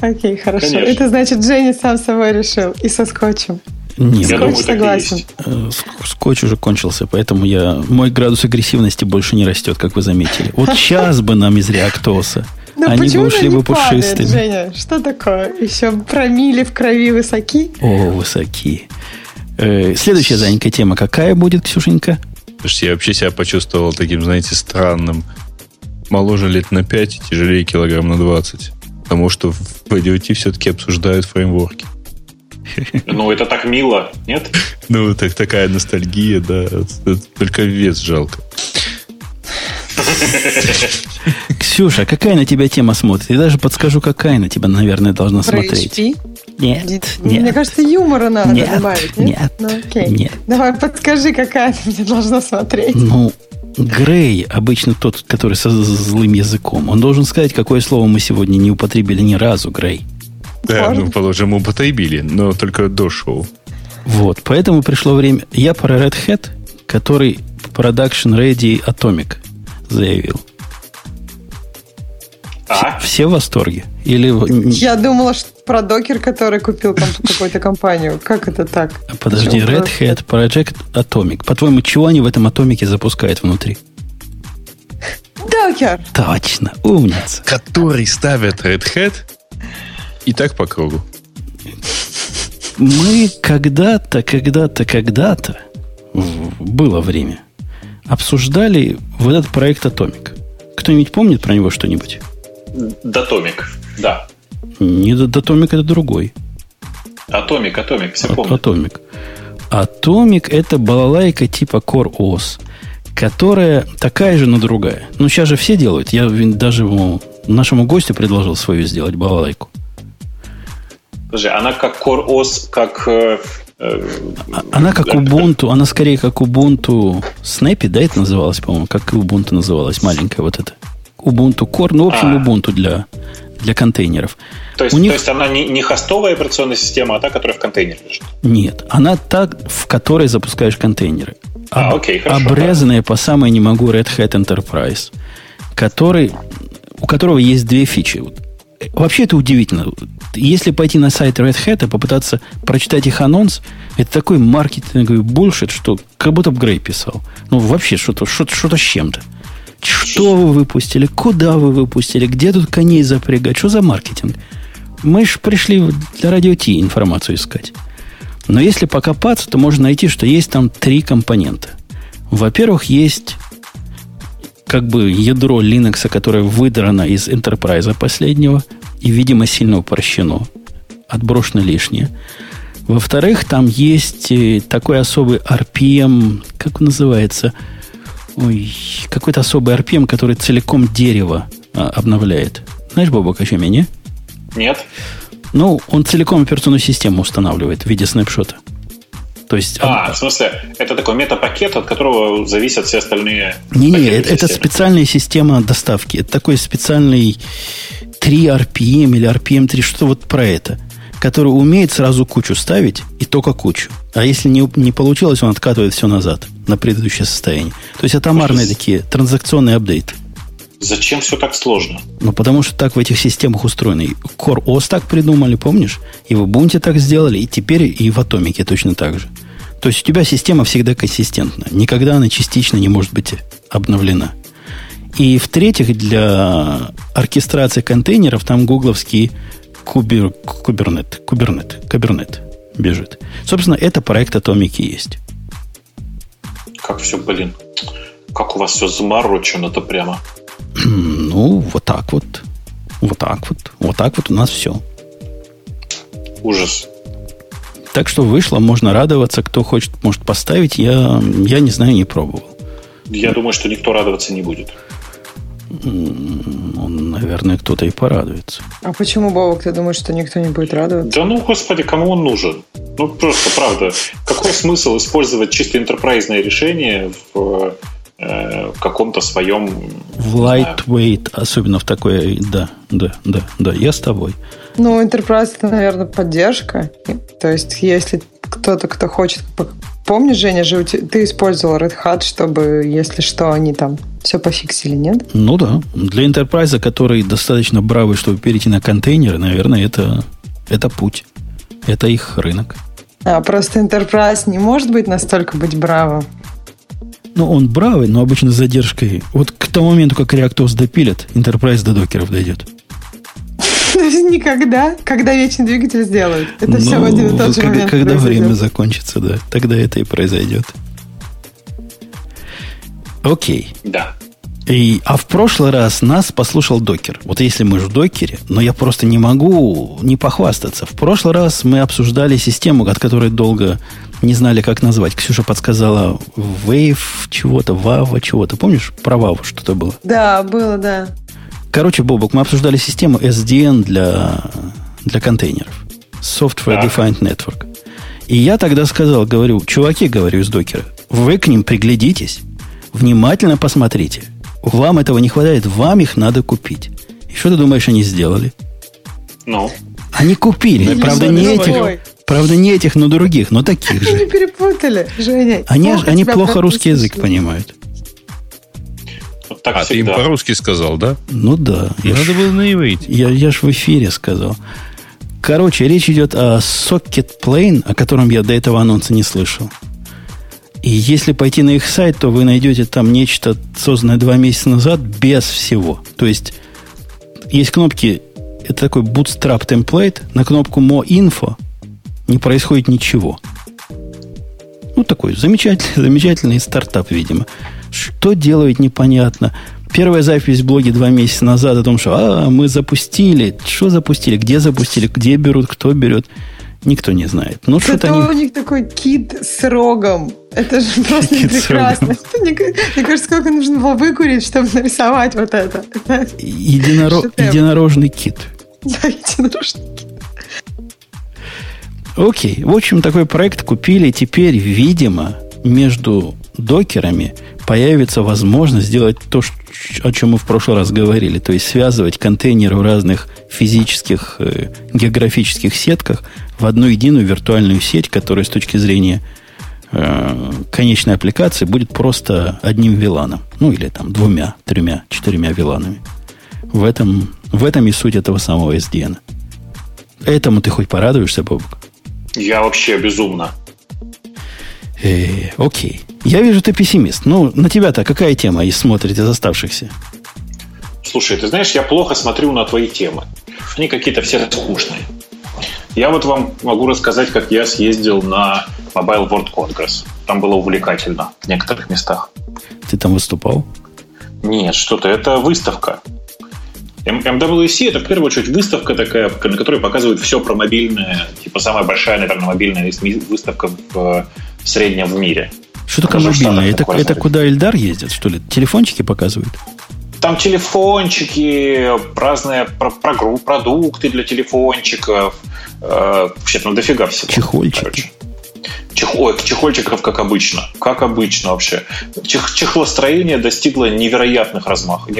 Окей, хорошо. Конечно. Это значит, Дженни сам собой решил. И со скотчем. Нет, я думаю, согласен. Скотч уже кончился, поэтому мой градус агрессивности больше не растет, как вы заметили. Вот сейчас бы нам из реактоса. Они бы ушли бы пушистыми. Женя, что такое? Еще промили в крови высоки? О, высоки. Следующая, Занька, тема какая будет, Ксюшенька? Слушайте, я вообще себя почувствовал таким, знаете, странным. Моложе лет на 5 и тяжелее килограмм на 20. Потому что в BDUT все-таки обсуждают фреймворки. Ну, это так мило, нет? Ну, так такая ностальгия, да. Только вес жалко. Ксюша, какая на тебя тема смотрит? Я даже подскажу, какая на тебя, наверное, должна смотреть. Про HP? Нет. Мне кажется, юмора надо добавить. Нет. Ну, окей. Нет. Давай подскажи, какая на меня должна смотреть. Ну, Грей, обычно тот, который со злым языком, он должен сказать, какое слово мы сегодня не употребили ни разу, Грей. Да, можно? Ну, положим, употребили, но только до шоу. Вот, поэтому пришло время. Я про Red Hat, который Production Ready Atomic заявил. Все в восторге? Или... Я думала, что про докер, который купил какую-то компанию. Как это так? Подожди, Red Hat Project Atomic. По-твоему, чего они в этом атомике запускают внутри? Докер! Точно, умница. Который ставят Red Hat и так по кругу. Мы когда-то, было время, обсуждали вот этот проект Atomic. Кто-нибудь помнит про него что-нибудь? Датомик, да. Не Датомик, это другой. Атомик, все помню. Атомик – это балалайка типа Core OS, которая такая же, но другая. Ну, сейчас же все делают. Я даже нашему гостю предложил свою сделать балалайку. Подожди, она как Core OS, как... Она как Ubuntu, она скорее как Ubuntu Snappy, да, это называлось, по-моему? Как Ubuntu называлась, маленькая вот эта. Ubuntu Core, ну, в общем, Ubuntu для контейнеров. То есть она не хостовая операционная система, а та, которая в контейнере лежит? Нет, она та, в которой запускаешь контейнеры. Окей, хорошо. Обрезанная по самой не могу Red Hat Enterprise, у которого есть две фичи. Вообще это удивительно. Если пойти на сайт Red Hat и попытаться прочитать их анонс, это такой маркетинговый bullshit, что как будто бы Грей писал. Ну, вообще, что-то с чем-то. Что вы выпустили? Куда вы выпустили? Где тут коней запрягать? Что за маркетинг? Мы же пришли для радио Ти информацию искать. Но если покопаться, то можно найти, что есть там три компонента. Во-первых, есть как бы ядро Linux, которое выдрано из Enterprise последнего и, видимо, сильно упрощено. Отброшено лишнее. Во-вторых, там есть такой особый RPM, как он называется... какой-то особый RPM, который целиком дерево обновляет. Знаешь, Бобок, о чем я, не? Нет. Ну, он целиком операционную систему устанавливает в виде снапшота. То есть, в смысле, это такой метапакет, от которого зависят все остальные... Не-не, это специальная система доставки. Это такой специальный 3 RPM или RPM3, что вот про это, который умеет сразу кучу ставить, и только кучу. А если не получилось, он откатывает все назад, на предыдущее состояние. То есть, атомарные такие транзакционные апдейты. Зачем все так сложно? Ну, потому что так в этих системах устроено. Core OS так придумали, помнишь? И в Ubuntu так сделали, и теперь и в Atomic точно так же. То есть у тебя система всегда консистентна. Никогда она частично не может быть обновлена. И в-третьих, для оркестрации контейнеров там гугловский Kubernetes бежит. Собственно, это проект Atomic и есть. Как все, как у вас все заморочено-то прямо. Ну, вот так вот у нас все. Ужас. Так что вышло, можно радоваться. Кто хочет, может поставить. Я не знаю, не пробовал. Я думаю, что никто радоваться не будет. Ну, наверное, кто-то и порадуется. А почему, Бобок, ты думаешь, что никто не будет радоваться? Да ну, господи, кому он нужен? Ну, просто, правда. Какой смысл использовать чисто энтерпрайзное решение в каком-то своем... В lightweight, особенно в такой... Да, я с тобой. Ну, Enterprise, это, наверное, поддержка. То есть, если кто-то, кто хочет... Помнишь, Женя, же ты использовал Red Hat, чтобы, если что, они там все пофиксили, нет? Ну да. Для Enterprise, который достаточно бравый, чтобы перейти на контейнеры, наверное, это путь. Это их рынок. А просто Enterprise не может быть настолько бравым. Ну, он бравый, но обычно с задержкой. Вот к тому моменту, как ReactOS допилят, Enterprise до докеров дойдет. Никогда. Когда вечный двигатель сделают. Это все в один и тот же момент. Когда время закончится, да. Тогда это и произойдет. Окей. Да. А в прошлый раз нас послушал докер. Вот если мы же в докере, но я просто не могу не похвастаться. В прошлый раз мы обсуждали систему, от которой долго не знали, как назвать. Ксюша подсказала Wave чего-то, Вава чего-то. Помнишь, про Ваву что-то было? Да, было, да. Короче, Бобок, мы обсуждали систему SDN для контейнеров. Software Defined Network. И я тогда сказал, говорю, чуваки из докера, вы к ним приглядитесь, внимательно посмотрите. Вам этого не хватает, вам их надо купить. И что ты думаешь, они сделали? Ну. Они купили. Правда, не этих, но других, но таких же. Они перепутали, Женя. Они плохо русский язык понимают. Вот так ты им по-русски сказал, да? Ну да. Надо было наивить. Я ж в эфире сказал. Короче, речь идет о Socket Plane, о котором я до этого анонса не слышал. И если пойти на их сайт, то вы найдете там нечто, созданное 2 месяца назад, без всего. То есть кнопки, это такой bootstrap template, на кнопку More Info не происходит ничего. Ну, такой замечательный стартап, видимо. Что делают, непонятно. Первая запись в блоге 2 месяца назад о том, что мы запустили. Что запустили? Где запустили? Где берут? Кто берет? Никто не знает. Ну, что-то у них такой кит с рогом. Это же просто прекрасно. Мне кажется, сколько нужно было выкурить, чтобы нарисовать вот это. Единорожный кит. Да, единорожный кит. Окей. В общем, такой проект купили. Теперь, видимо, между докерами появится возможность сделать то, о чем мы в прошлый раз говорили. То есть связывать контейнеры в разных физических, географических сетках в одну единую виртуальную сеть, которая с точки зрения конечной аппликации будет просто одним VLAN. Ну, или там 2, 3, 4 VLAN. В этом и суть этого самого SDN. Этому ты хоть порадуешься, Бобок? Я вообще безумно. Окей. Я вижу, ты пессимист. Ну, на тебя-то какая тема, если смотрите из оставшихся? Слушай, ты знаешь, я плохо смотрю на твои темы. Они какие-то все скучные. Я вот вам могу рассказать, как я съездил на Mobile World Congress. Там было увлекательно в некоторых местах. Ты там выступал? Нет, что-то. Это выставка. MWC – это, в первую очередь, выставка такая, на которой показывают все про мобильное. Типа самая большая, наверное, мобильная выставка в среднем в мире. Что такое мобильное? Это куда Эльдар ездит, что ли? Телефончики показывают? Там телефончики, разные продукты для телефончиков. Вообще там дофига всего. Чехольчики. Короче. чехольчиков, как обычно. Как обычно вообще. Чехлостроение достигло невероятного размаха.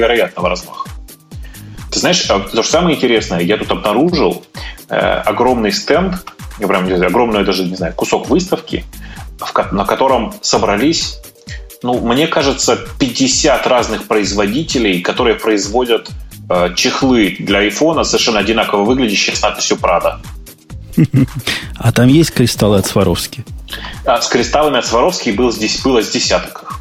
Ты знаешь, то же самое интересное, я тут обнаружил огромный стенд, огромный даже, не знаю, кусок выставки, на котором собрались, мне кажется, 50 разных производителей, которые производят чехлы для айфона, совершенно одинаково выглядящие, с надписью «Прада». А там есть кристаллы от Сваровски? С кристаллами от Сваровски было с десяток.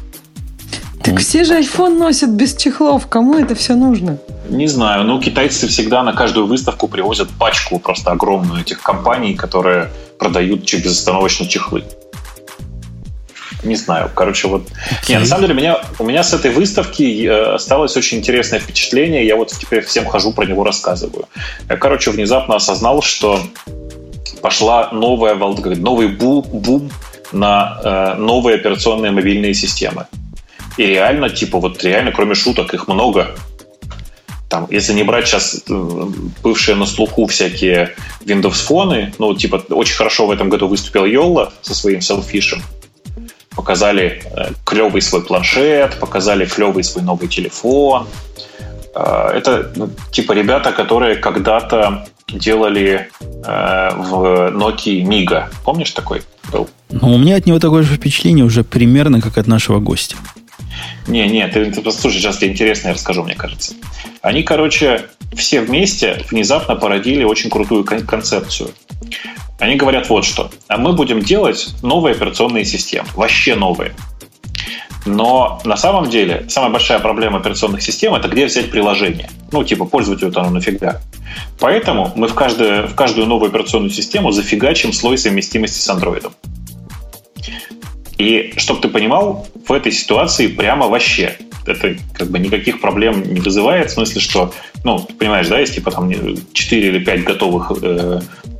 Так все же айфон носят без чехлов. Кому это все нужно? Не знаю. Китайцы всегда на каждую выставку привозят пачку просто огромную этих компаний, которые продают безостановочно чехлы. Не знаю. Нет, на самом деле у меня с этой выставки осталось очень интересное впечатление. Я теперь всем хожу про него рассказываю. Я, внезапно осознал, что пошла новая волна, новый бум на новые операционные мобильные системы. И реально, кроме шуток, их много. Там, если не брать сейчас бывшие на слуху всякие Windows-фоны, очень хорошо в этом году выступил Йолла со своим Selfish. Показали клевый свой планшет, показали клевый свой новый телефон. Это ребята, которые когда-то делали в Nokia Miga. Помнишь, такой был? У меня от него такое же впечатление уже примерно, как от нашего гостя. Не, ты послушай, сейчас тебе интересно, я расскажу, мне кажется. Они, все вместе внезапно породили очень крутую концепцию. Они говорят вот что. А мы будем делать новые операционные системы. Вообще новые. Но на самом деле самая большая проблема операционных систем – это где взять приложение. Пользователю-то оно нафига. Поэтому мы в каждую новую операционную систему зафигачим слой совместимости с Android. И, чтобы ты понимал, в этой ситуации прямо вообще это никаких проблем не вызывает, в смысле, что, ты понимаешь, да, есть 4 или 5 готовых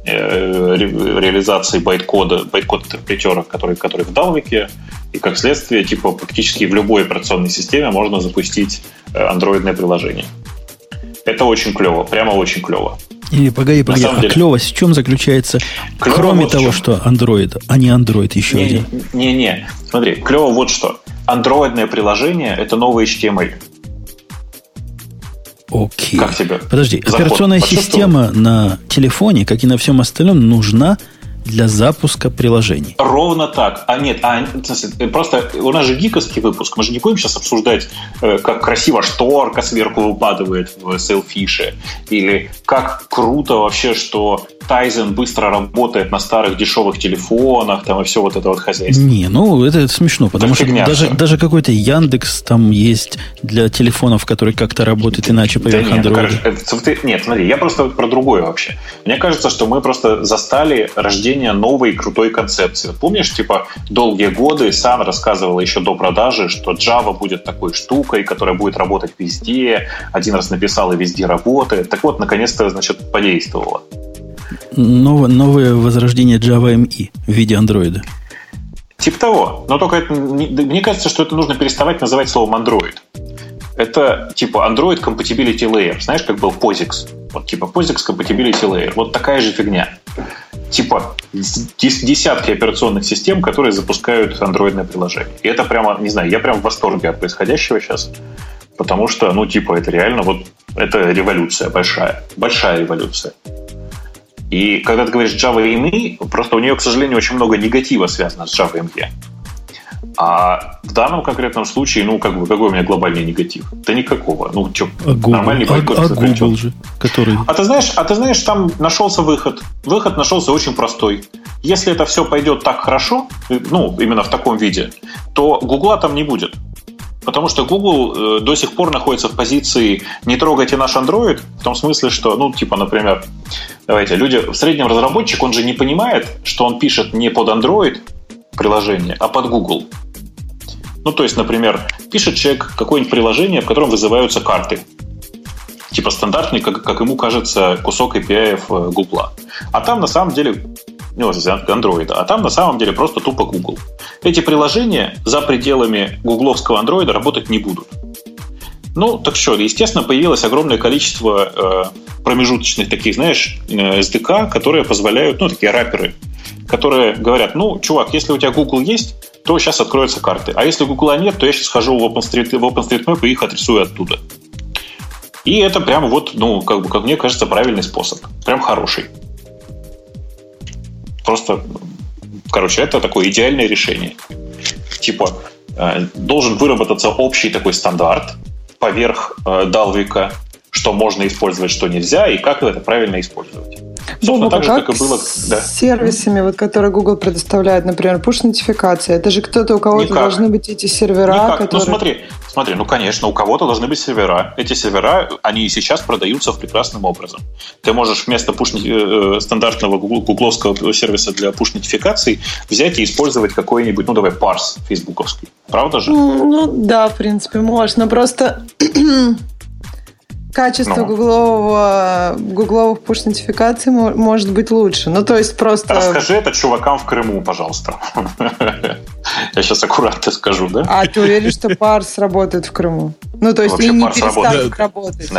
реализаций байткода интерпретеров, которые в Далвике, и как следствие, практически в любой операционной системе можно запустить андроидное приложение. Это очень клево, прямо очень клево. Или погоди, а клевость в чем заключается? Клево кроме того, что Android, а не Android еще один. Не. Смотри, клево вот что. Андроидное приложение – это новый HTML. Окей. Как тебе? Подожди, заход? Операционная система на телефоне, как и на всем остальном, нужна для запуска приложений. Ровно так. Просто у нас же гиковский выпуск. Мы же не будем сейчас обсуждать, как красиво шторка сверху выпадывает в Selfish, или как круто вообще, что Tizen быстро работает на старых дешевых телефонах, там и все вот это хозяйство. Не, это смешно, потому что даже какой-то Яндекс там есть для телефонов, которые как-то работают иначе поверх Android. Нет, смотри, я просто про другое вообще. Мне кажется, что мы просто застали рождение новой крутой концепции. Помнишь, долгие годы Сан рассказывала еще до продажи, что Java будет такой штукой, которая будет работать везде, один раз написала, везде работает. Так вот, наконец-то, подействовало. Новое возрождение Java ME в виде андроида. Типа того. Но только мне кажется, что это нужно переставать называть словом андроид. Это Android Compatibility Layer. Знаешь, как был POSIX? POSIX Compatibility Layer. Вот такая же фигня. Десятки операционных систем, которые запускают андроидное приложение. И это прямо, не знаю, я прям в восторге от происходящего сейчас. Потому что, это реально это революция большая. Большая революция. И когда ты говоришь Java ME, просто у нее, к сожалению, очень много негатива связано с Java ME. А в данном конкретном случае, какой у меня глобальный негатив? Да никакого. Нормальный байкот. Google же, который... А ты знаешь, там нашелся выход. Выход нашелся очень простой. Если это все пойдет так хорошо, именно в таком виде, то Гугла там не будет. Потому что Google до сих пор находится в позиции «не трогайте наш Android», в том смысле, что, например, давайте, в среднем разработчик, он же не понимает, что он пишет не под Android приложение, а под Google. То есть, например, пишет человек какое-нибудь приложение, в котором вызываются карты. Стандартный, как ему кажется, кусок API Google. А там на самом деле, Android, а там на самом деле просто тупо Google. Эти приложения за пределами гугловского Android работать не будут. Так что, естественно, появилось огромное количество промежуточных таких, SDK, которые позволяют, такие раперы, которые говорят, ну, чувак, если у тебя Google есть, то сейчас откроются карты. А если Google нет, то я сейчас хожу в OpenStreetMap и их отрисую оттуда. И это прям вот, ну, как бы, как мне кажется, правильный способ. Прям хороший. Просто, короче, это такое идеальное решение. Типа, должен выработаться общий такой стандарт поверх Dalvik, что можно использовать, что нельзя, и как это правильно использовать. Собственно, так же, как и было... с сервисами, вот, которые Google предоставляет, например, push-нотификации, это же кто-то, у кого-то никак. Должны быть эти сервера, никак. Которые... Ну, смотри, ну, конечно, у кого-то должны быть сервера. Эти сервера, они и сейчас продаются прекрасным образом. Ты можешь вместо стандартного гугловского сервиса для push-нотификаций взять и использовать какой-нибудь, ну, давай, парс фейсбуковский. Правда же? Ну, да, в принципе, можно. Просто... Качество гугловых пуш-нотификаций может быть лучше. Ну, то есть просто... Расскажи это чувакам в Крыму, пожалуйста. Я сейчас аккуратно скажу, да? А ты уверен, что парс работает в Крыму? Ну, то есть и не перестанет работать.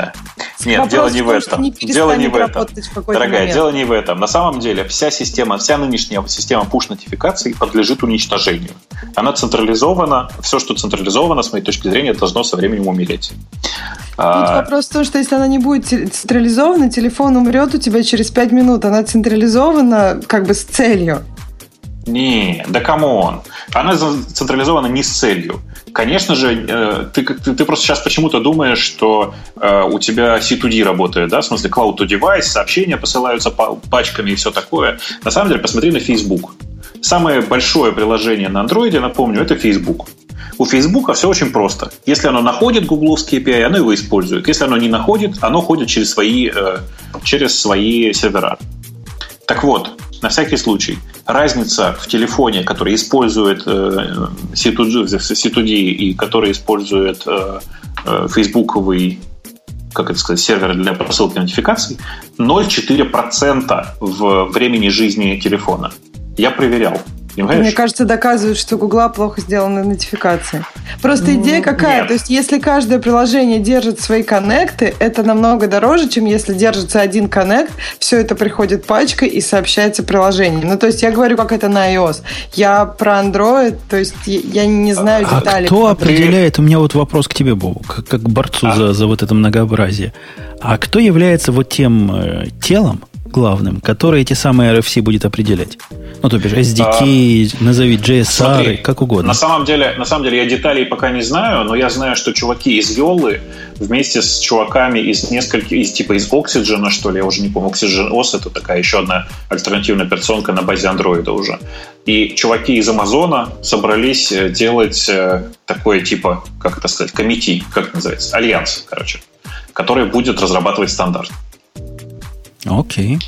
Нет, дело не в этом. Дело не в этом. Дорогая, дело не в этом. На самом деле вся система, вся нынешняя система пуш-нотификаций подлежит уничтожению. Она централизована. Все, что централизовано, с моей точки зрения, должно со временем умереть. Тут вопрос в том, что если она не будет централизована, телефон умрет у тебя через 5 минут. Она централизована как бы с целью. Не, да камон. Она централизована не с целью. Конечно же, ты просто сейчас почему-то думаешь, что у тебя C2D работает, да? В смысле, Cloud-to-Device, сообщения посылаются пачками и все такое. На самом деле, посмотри на Facebook. Самое большое приложение на Android, напомню, это Facebook. У Фейсбука все очень просто. Если оно находит гугловский API, оно его использует. Если оно не находит, оно ходит через свои сервера. Так вот, на всякий случай, разница в телефоне, который использует C2D и который использует фейсбуковый, как это сказать, сервер для просылки нотификаций, 0,4% в времени жизни телефона. Я проверял. Понимаешь? Мне кажется, доказывают, что у Гугла плохо сделаны нотификации. Просто идея какая? Нет. То есть, если каждое приложение держит свои коннекты, это намного дороже, чем если держится один коннект, все это приходит пачкой и сообщается приложением. Ну, то есть, я говорю, как это на iOS. Я про Android, то есть, я не знаю деталей. А кто определяет? У меня вот вопрос к тебе, Бобу, как борцу за вот это многообразие. А кто является вот тем телом, главным, который эти самые RFC будет определять? Ну, то бишь, SDK, назови JSR, смотри, как угодно. На самом деле, я деталей пока не знаю, но я знаю, что чуваки из Йолы вместе с чуваками из Oxygen, что ли, я уже не помню, Oxygen OS — это такая еще одна альтернативная операционка на базе Android уже. И чуваки из Амазона собрались делать такое типа, как это сказать, комитет, как это называется, альянс, короче, который будет разрабатывать стандарт. Окей.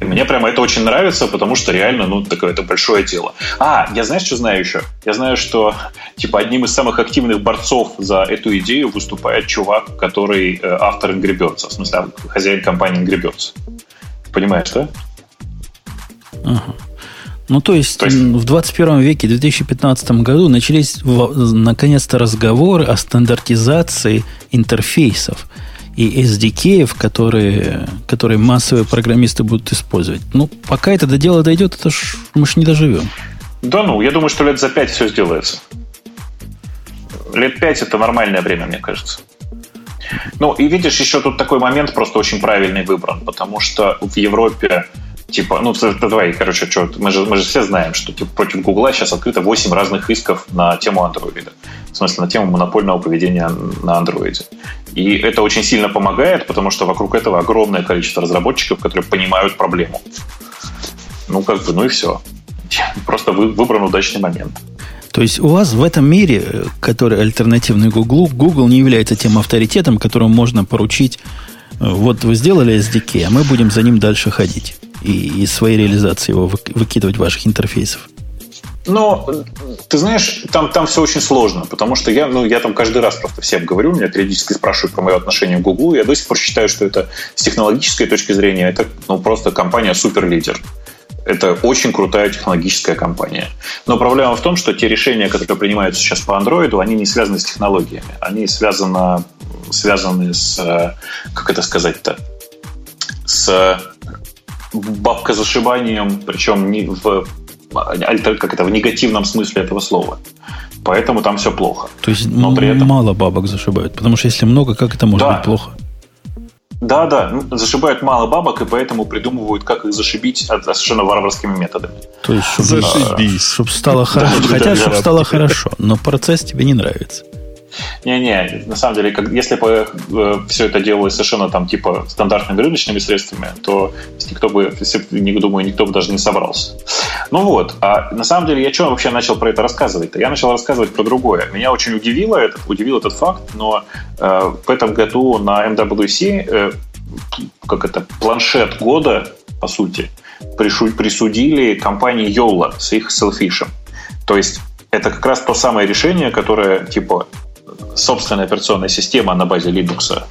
И мне прямо это очень нравится, потому что реально, ну, такое это большое дело. Я знаешь, что знаю еще? Я знаю, что типа одним из самых активных борцов за эту идею выступает чувак, который автор Angry Birds, в смысле, хозяин компании Angry Birds. Понимаешь, да? Ага. Ну, то есть в 21 веке, в 2015 году начались наконец-то разговоры о стандартизации интерфейсов и SDK, которые массовые программисты будут использовать. Ну, пока это до дела дойдет, это ж мы ж не доживем. Да ну, я думаю, что лет за 5 все сделается. Лет 5 – это нормальное время, мне кажется. Ну, и видишь, еще тут такой момент просто очень правильный выбран, потому что в Европе типа, ну, давай, короче, мы же все знаем, что типа, против Гугла сейчас открыто 8 разных исков на тему андроида. В смысле, на тему монопольного поведения на андроиде. И это очень сильно помогает, потому что вокруг этого огромное количество разработчиков, которые понимают проблему. Ну, как бы, ну и все. Просто выбран удачный момент. То есть у вас в этом мире, который альтернативный Гуглу, Google не является тем авторитетом, которому можно поручить: вот вы сделали SDK, а мы будем за ним дальше ходить и свои реализации его выкидывать в ваших интерфейсов. Но, ты знаешь, там все очень сложно, потому что я там каждый раз просто всем говорю, меня периодически спрашивают про мое отношение к Гуглу, я до сих пор считаю, что это с технологической точки зрения, это ну, просто компания суперлидер. Это очень крутая технологическая компания. Но проблема в том, что те решения, которые принимаются сейчас по Android, они не связаны с технологиями, они связаны с, как это сказать-то, с бабка зашибанием, причем не в, как это, в негативном смысле этого слова. Поэтому там все плохо. То есть но при этом... мало бабок зашибают, потому что если много, как это может быть плохо? Да, зашибают мало бабок, и поэтому придумывают, как их зашибить совершенно варварскими методами. То есть, чтобы стало хорошо. Хотя, чтобы стало хорошо, но процесс тебе не нравится. Не, на самом деле, если бы все это делалось совершенно там типа стандартными рыночными средствами, то никто бы даже не собрался. Ну вот, а на самом деле я что вообще начал про это рассказывать-то? Я начал рассказывать про другое. Меня очень удивил этот факт, но в этом году на MWC планшет года, по сути, присудили компании Yola с их Selfish. То есть это как раз то самое решение, которое типа собственная операционная система на базе Linux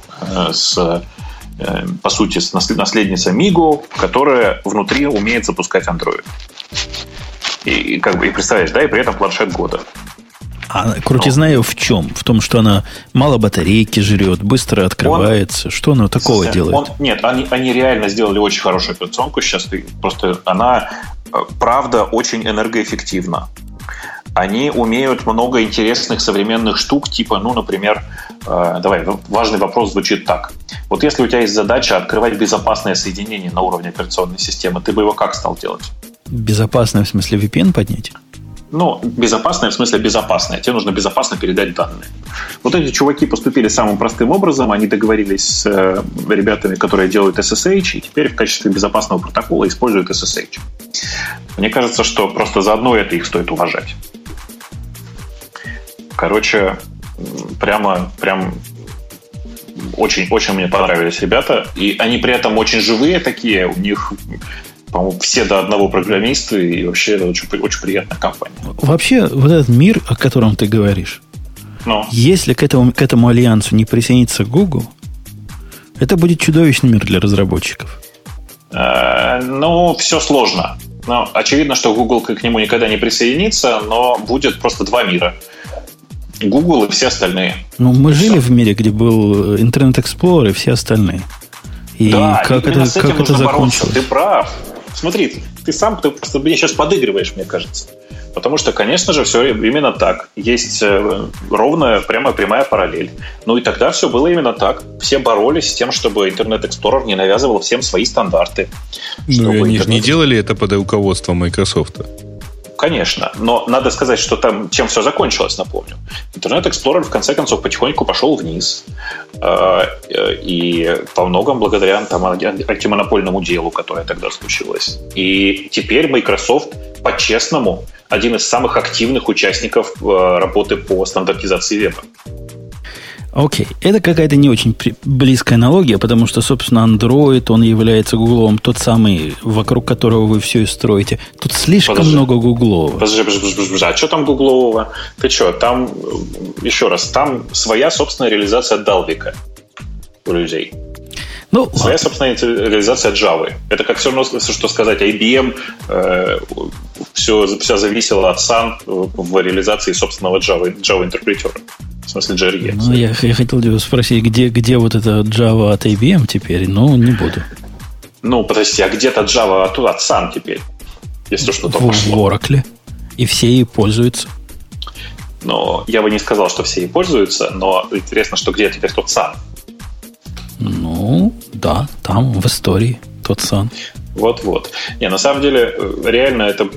по сути, с наследница Migo, которая внутри умеет запускать Android. И как бы, и представляешь, да, и при этом планшет года. А крутизна ее в чем? В том, что она мало батарейки жрет, быстро открывается. Что она такого делает? Они реально сделали очень хорошую операционку сейчас. Просто она, правда, очень энергоэффективна. Они умеют много интересных современных штук, типа, например, важный вопрос звучит так. Вот если у тебя есть задача открывать безопасное соединение на уровне операционной системы, ты бы его как стал делать? Безопасное в смысле VPN поднять? Безопасное в смысле безопасное. Тебе нужно безопасно передать данные. Вот эти чуваки поступили самым простым образом. Они договорились с ребятами, которые делают SSH, и теперь в качестве безопасного протокола используют SSH. Мне кажется, что просто заодно это их стоит уважать. Короче, прям очень-очень мне понравились ребята. И они при этом очень живые такие. У них, по-моему, все до одного программисты. И вообще это очень, очень приятная компания. Вообще, вот этот мир, о котором ты говоришь, если к этому альянсу не присоединится Google, это будет чудовищный мир для разработчиков. Все сложно. Очевидно, что Google к нему никогда не присоединится, но будет просто два мира. Google и все остальные. Мы жили в мире, где был Internet Explorer и все остальные. И да, как это, с этим как нужно это закончилось? Бороться. Ты прав. Смотри, ты просто мне сейчас подыгрываешь, мне кажется. Потому что, конечно же, все именно так. Есть ровная, прямая параллель. И тогда все было именно так. Все боролись с тем, чтобы Internet Explorer не навязывал всем свои стандарты. Они же не делали это под руководством Microsoft. Конечно, но надо сказать, что там чем все закончилось, напомню. Internet Explorer, в конце концов, потихоньку пошел вниз. И по многому благодаря антимонопольному делу, которое тогда случилось. И теперь Microsoft, по-честному, один из самых активных участников работы по стандартизации веба. Окей, это какая-то не очень близкая аналогия, потому что, собственно, Android, он является гугловым, тот самый, вокруг которого вы все и строите. Тут слишком много гуглового. Подожди, а что там гуглового? Ты что, там, еще раз, там своя собственная реализация Далвика у людей. Своя собственная реализация Java. Это как все равно, что сказать, IBM все зависело от Sun в реализации собственного Java интерпретера. В смысле JRE. Я хотел тебя спросить, где вот это Java от IBM теперь, но не буду. Подожди, а где-то Java от Sun теперь? Если что-то пошло. В Oracle. И все ей пользуются. Я бы не сказал, что все ей пользуются, но интересно, что где теперь тот Sun? Да, там в истории тот Sun. Вот-вот. На самом деле, реально, это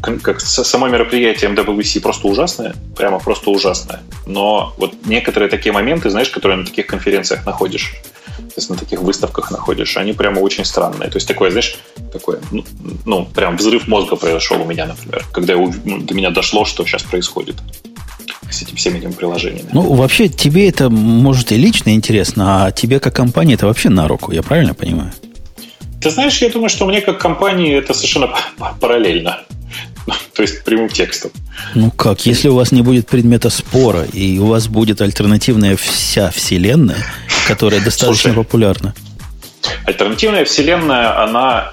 как само мероприятие MWC просто ужасное, прямо просто ужасное. Но вот некоторые такие моменты, знаешь, которые на таких конференциях находишь, то есть на таких выставках находишь, они прямо очень странные. То есть такое, знаешь, прям взрыв мозга произошел у меня, например, когда до меня дошло, что сейчас происходит с этим всеми этими приложениями. Вообще, тебе это, может, и лично интересно, а тебе как компании это вообще на руку, я правильно понимаю? Ты знаешь, я думаю, что мне как компании это совершенно параллельно. То есть прямым текстом. Если у вас не будет предмета спора, и у вас будет альтернативная вся вселенная, которая достаточно популярна. Альтернативная вселенная,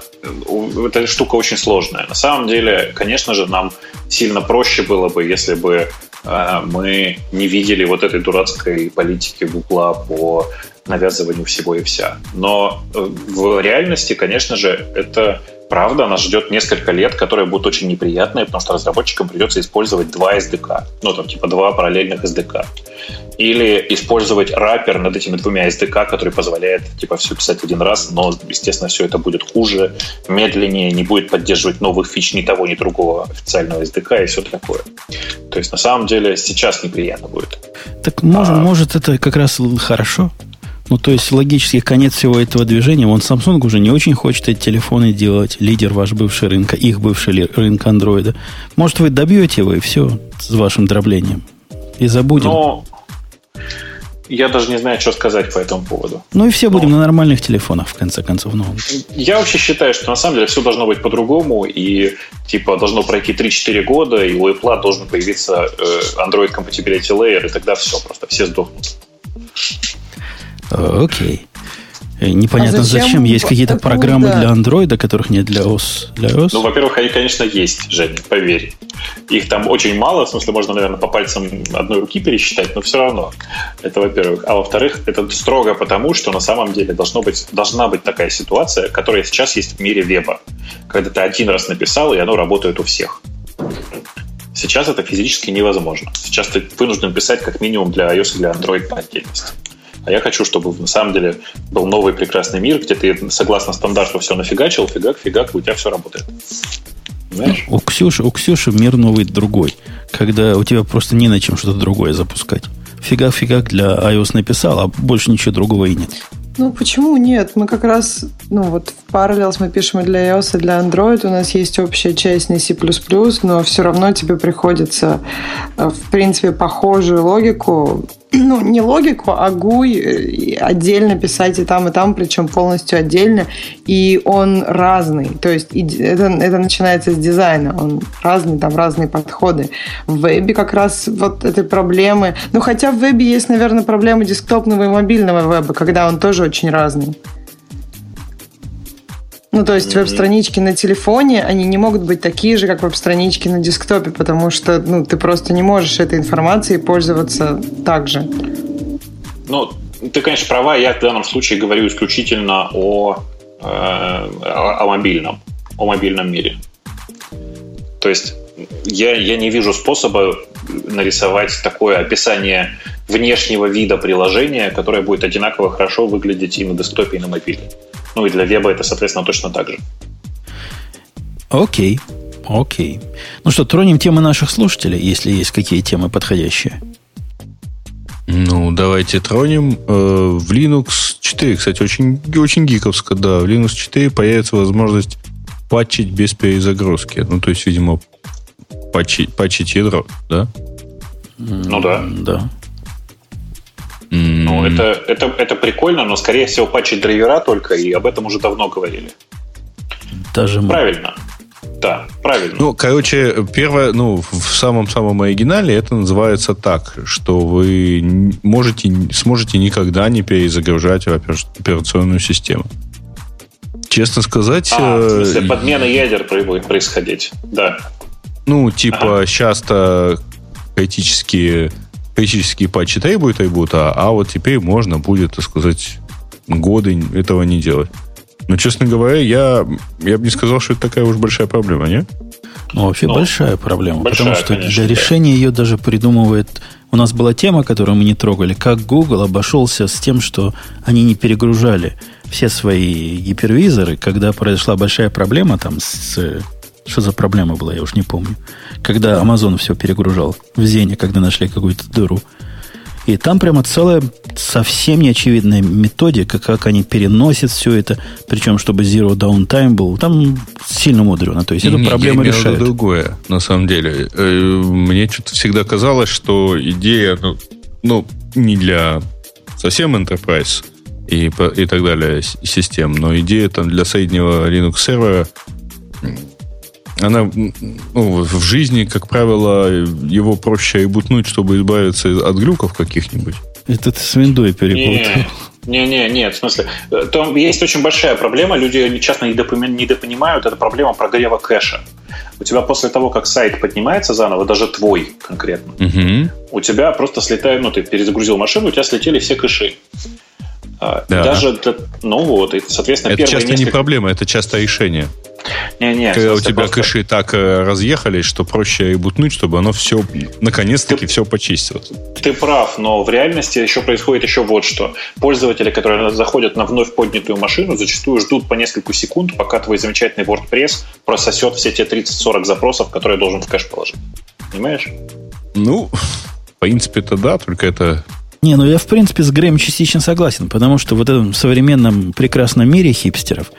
эта штука очень сложная. На самом деле, конечно же, нам сильно проще было бы, если бы мы не видели вот этой дурацкой политики Гугла по навязыванию всего и вся. Но в реальности, конечно же, это правда, нас ждет несколько лет, которые будут очень неприятные, потому что разработчикам придется использовать два SDK, два параллельных SDK. Или использовать раппер над этими двумя SDK, который позволяет все писать один раз, но, естественно, все это будет хуже, медленнее, не будет поддерживать новых фич ни того, ни другого официального SDK и все такое. То есть, на самом деле, сейчас неприятно будет. Так, может, это как раз хорошо? То есть, логически, конец всего этого движения. Samsung уже не очень хочет эти телефоны делать. Лидер ваш бывший рынка, их бывший рынок андроида. Может, вы добьете его и все с вашим дроблением? И забудем. Я даже не знаю, что сказать по этому поводу. И все будем на нормальных телефонах, в конце концов. Я вообще считаю, что на самом деле все должно быть по-другому, и должно пройти 3-4 года, и у Apple должен появиться Android Compatibility Layer, и тогда все, просто все сдохнут. Окей. Непонятно, зачем есть какие-то программы для Android, которых нет для OS. Во-первых, они, конечно, есть, Женя, поверь. Их там очень мало, в смысле, можно, наверное, по пальцам одной руки пересчитать, но все равно. Это, во-первых. А во-вторых, это строго потому, что на самом деле должна быть такая ситуация, которая сейчас есть в мире веба. Когда ты один раз написал, и оно работает у всех. Сейчас это физически невозможно. Сейчас ты вынужден писать как минимум для iOS и для Android по отдельности. А я хочу, чтобы на самом деле был новый прекрасный мир, где ты согласно стандарту все нафигачил, фигак, и у тебя все работает. Знаешь? У Ксюши мир новый другой, когда у тебя просто не на чем что-то другое запускать. Фигак для iOS написал, а больше ничего другого и нет. Почему нет? Мы как раз, в Parallels мы пишем и для iOS, и для Android. У нас есть общая часть на C++, но все равно тебе приходится, в принципе, похожую логику, не логику, а GUI отдельно писать и там, причем полностью отдельно. И он разный. То есть это начинается с дизайна. Он разный, там разные подходы. В вебе как раз вот этой проблемы. Хотя в вебе есть, наверное, проблема десктопного и мобильного веба, когда он тоже очень разный. Веб-странички на телефоне, они не могут быть такие же, как веб-странички на десктопе, потому что, ты просто не можешь этой информацией пользоваться так же. Ты, конечно, права. Я в данном случае говорю исключительно о мобильном мире. То есть я не вижу способа нарисовать такое описание внешнего вида приложения, которое будет одинаково хорошо выглядеть и на десктопе, и на мобиле. И для веба это, соответственно, точно так же. Окей. Тронем темы наших слушателей, если есть какие темы подходящие. Давайте тронем. В Linux 4, кстати, очень, очень гиковско, да. В Linux 4 появится возможность патчить без перезагрузки. Видимо, патчить ядро, да? Да. Это прикольно, но, скорее всего, патчить драйвера только, и об этом уже давно говорили. Правильно. Да, правильно. Первое, в самом-самом оригинале это называется так, что вы сможете никогда не перезагружать операционную систему. Честно сказать... в смысле, подмена ядер будет происходить, да. Сейчас-то критические патчи требуют, а вот теперь можно будет, так сказать, годы этого не делать. Но, честно говоря, я бы не сказал, что это такая уж большая проблема, не? Вообще большая проблема, потому что, конечно, для решения ее даже придумывает... У нас была тема, которую мы не трогали, как Google обошелся с тем, что они не перегружали все свои гипервизоры, когда произошла большая проблема Что за проблема была, я уж не помню. Когда Amazon все перегружал в Зене, когда нашли какую-то дыру. И там прямо целая совсем неочевидная методика, как они переносят все это. Причем, чтобы zero downtime был. Там сильно мудрено. То есть, эту проблему решают. Я имел в виду другое, на самом деле. Мне что-то всегда казалось, что идея, не для совсем Enterprise и так далее систем, но идея для среднего Linux сервера, она в жизни, как правило, его проще ребутнуть, чтобы избавиться от глюков каких-нибудь. Это ты с Windows перепутал. Нет, в смысле. Там есть очень большая проблема. Люди часто недопонимают. Это проблема прогрева кэша. у тебя после того, как сайт поднимается заново, даже твой конкретно, у тебя просто слетает, ну, ты перезагрузил машину, у тебя слетели все кэши. Да. Даже для, ну вот, и, соответственно, это часто несколько... не проблема, это часто решение. Не-не, когда у тебя просто... кэши так разъехались, что проще и бутнуть, чтобы оно все, наконец-таки, все почистилось. Ты прав, но в реальности еще происходит еще вот что. Пользователи, которые заходят на вновь поднятую машину, зачастую ждут по несколько секунд, пока твой замечательный WordPress прососет все те 30-40 запросов, которые должен в кэш положить. Понимаешь? Ну, в принципе, это да, только это... Не, ну я, в принципе, с Грэем частично согласен, потому что в этом современном прекрасном мире хипстеров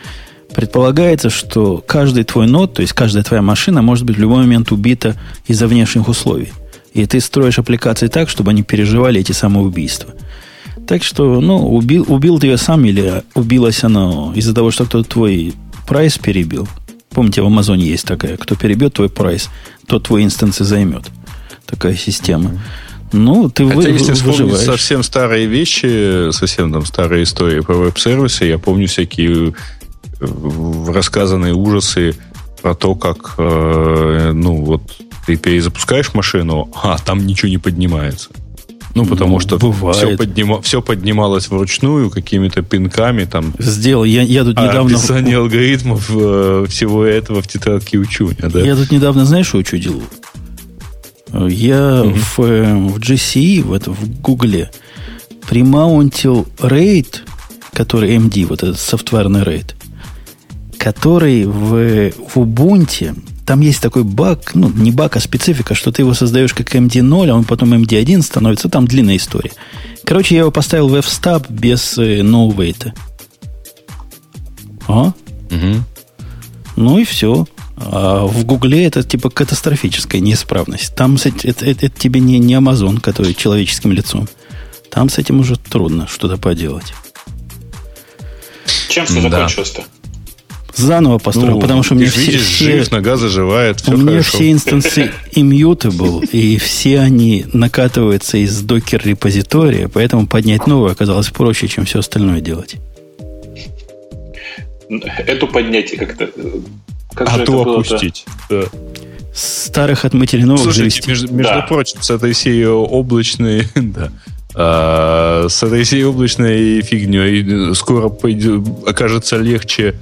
предполагается, что каждый твой нод, то есть каждая твоя машина, может быть в любой момент убита из-за внешних условий. И ты строишь аппликации так, чтобы они переживали эти самоубийства. Так что, ну, убил ты ее сам или убилась она из-за того, что кто-то твой прайс перебил. Помните, в Амазоне есть такая, кто перебьет твой прайс, тот твой инстанс и займет. Такая система. Ну, ты хотя, если вспомнить совсем старые вещи, совсем там старые истории про веб-сервисы, я помню всякие рассказанные ужасы про то, как ну вот ты перезапускаешь машину, а там ничего не поднимается. Ну, потому что все поднималось вручную какими-то пинками. Там, я тут недавно... описание алгоритмов всего этого в тетрадке учуня. Да? Я тут недавно, знаешь, что учудил? Я в GCE, в Гугле, примаунтил RAID, который MD, вот этот софтварный RAID, который в Ubuntu, там есть такой баг, ну, не баг, а специфика, что ты его создаешь как MD0, а он потом MD1 становится, там длинная история. Короче, я его поставил в FStab без ноувейта. Ну и все. А в Гугле это типа катастрофическая неисправность. Там это тебе не Амазон, который человеческим лицом. Там с этим уже трудно что-то поделать. Чем все закончилось-то? Заново построил, потому что мне все... Видишь, жив, нога заживает, все хорошо. У меня все инстансы immutable, и все они накатываются из докер-репозитория, поэтому поднять новое оказалось проще, чем все остальное делать. Эту поднять как-то... А то опустить. Да. Старых отмыть или новых. Слушайте, между прочим, с этой всей облачной... С этой всей облачной фигней скоро окажется легче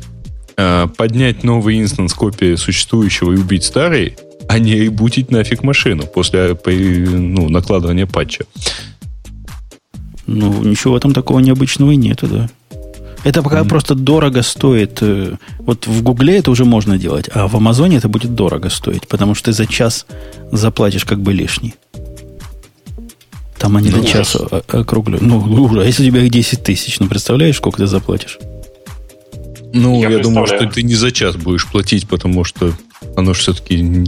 поднять новый инстанс копии существующего и убить старый, а не ребутить нафиг машину после накладывания патча. Ну, ничего там такого необычного и нету, да. Это пока просто дорого стоит. Вот в Гугле это уже можно делать, а в Амазоне это будет дорого стоить, потому что ты за час заплатишь как бы лишний. Там они за час округляют. А если у тебя их 10 тысяч, представляешь, сколько ты заплатишь? Я думаю, что ты не за час будешь платить, потому что оно же все-таки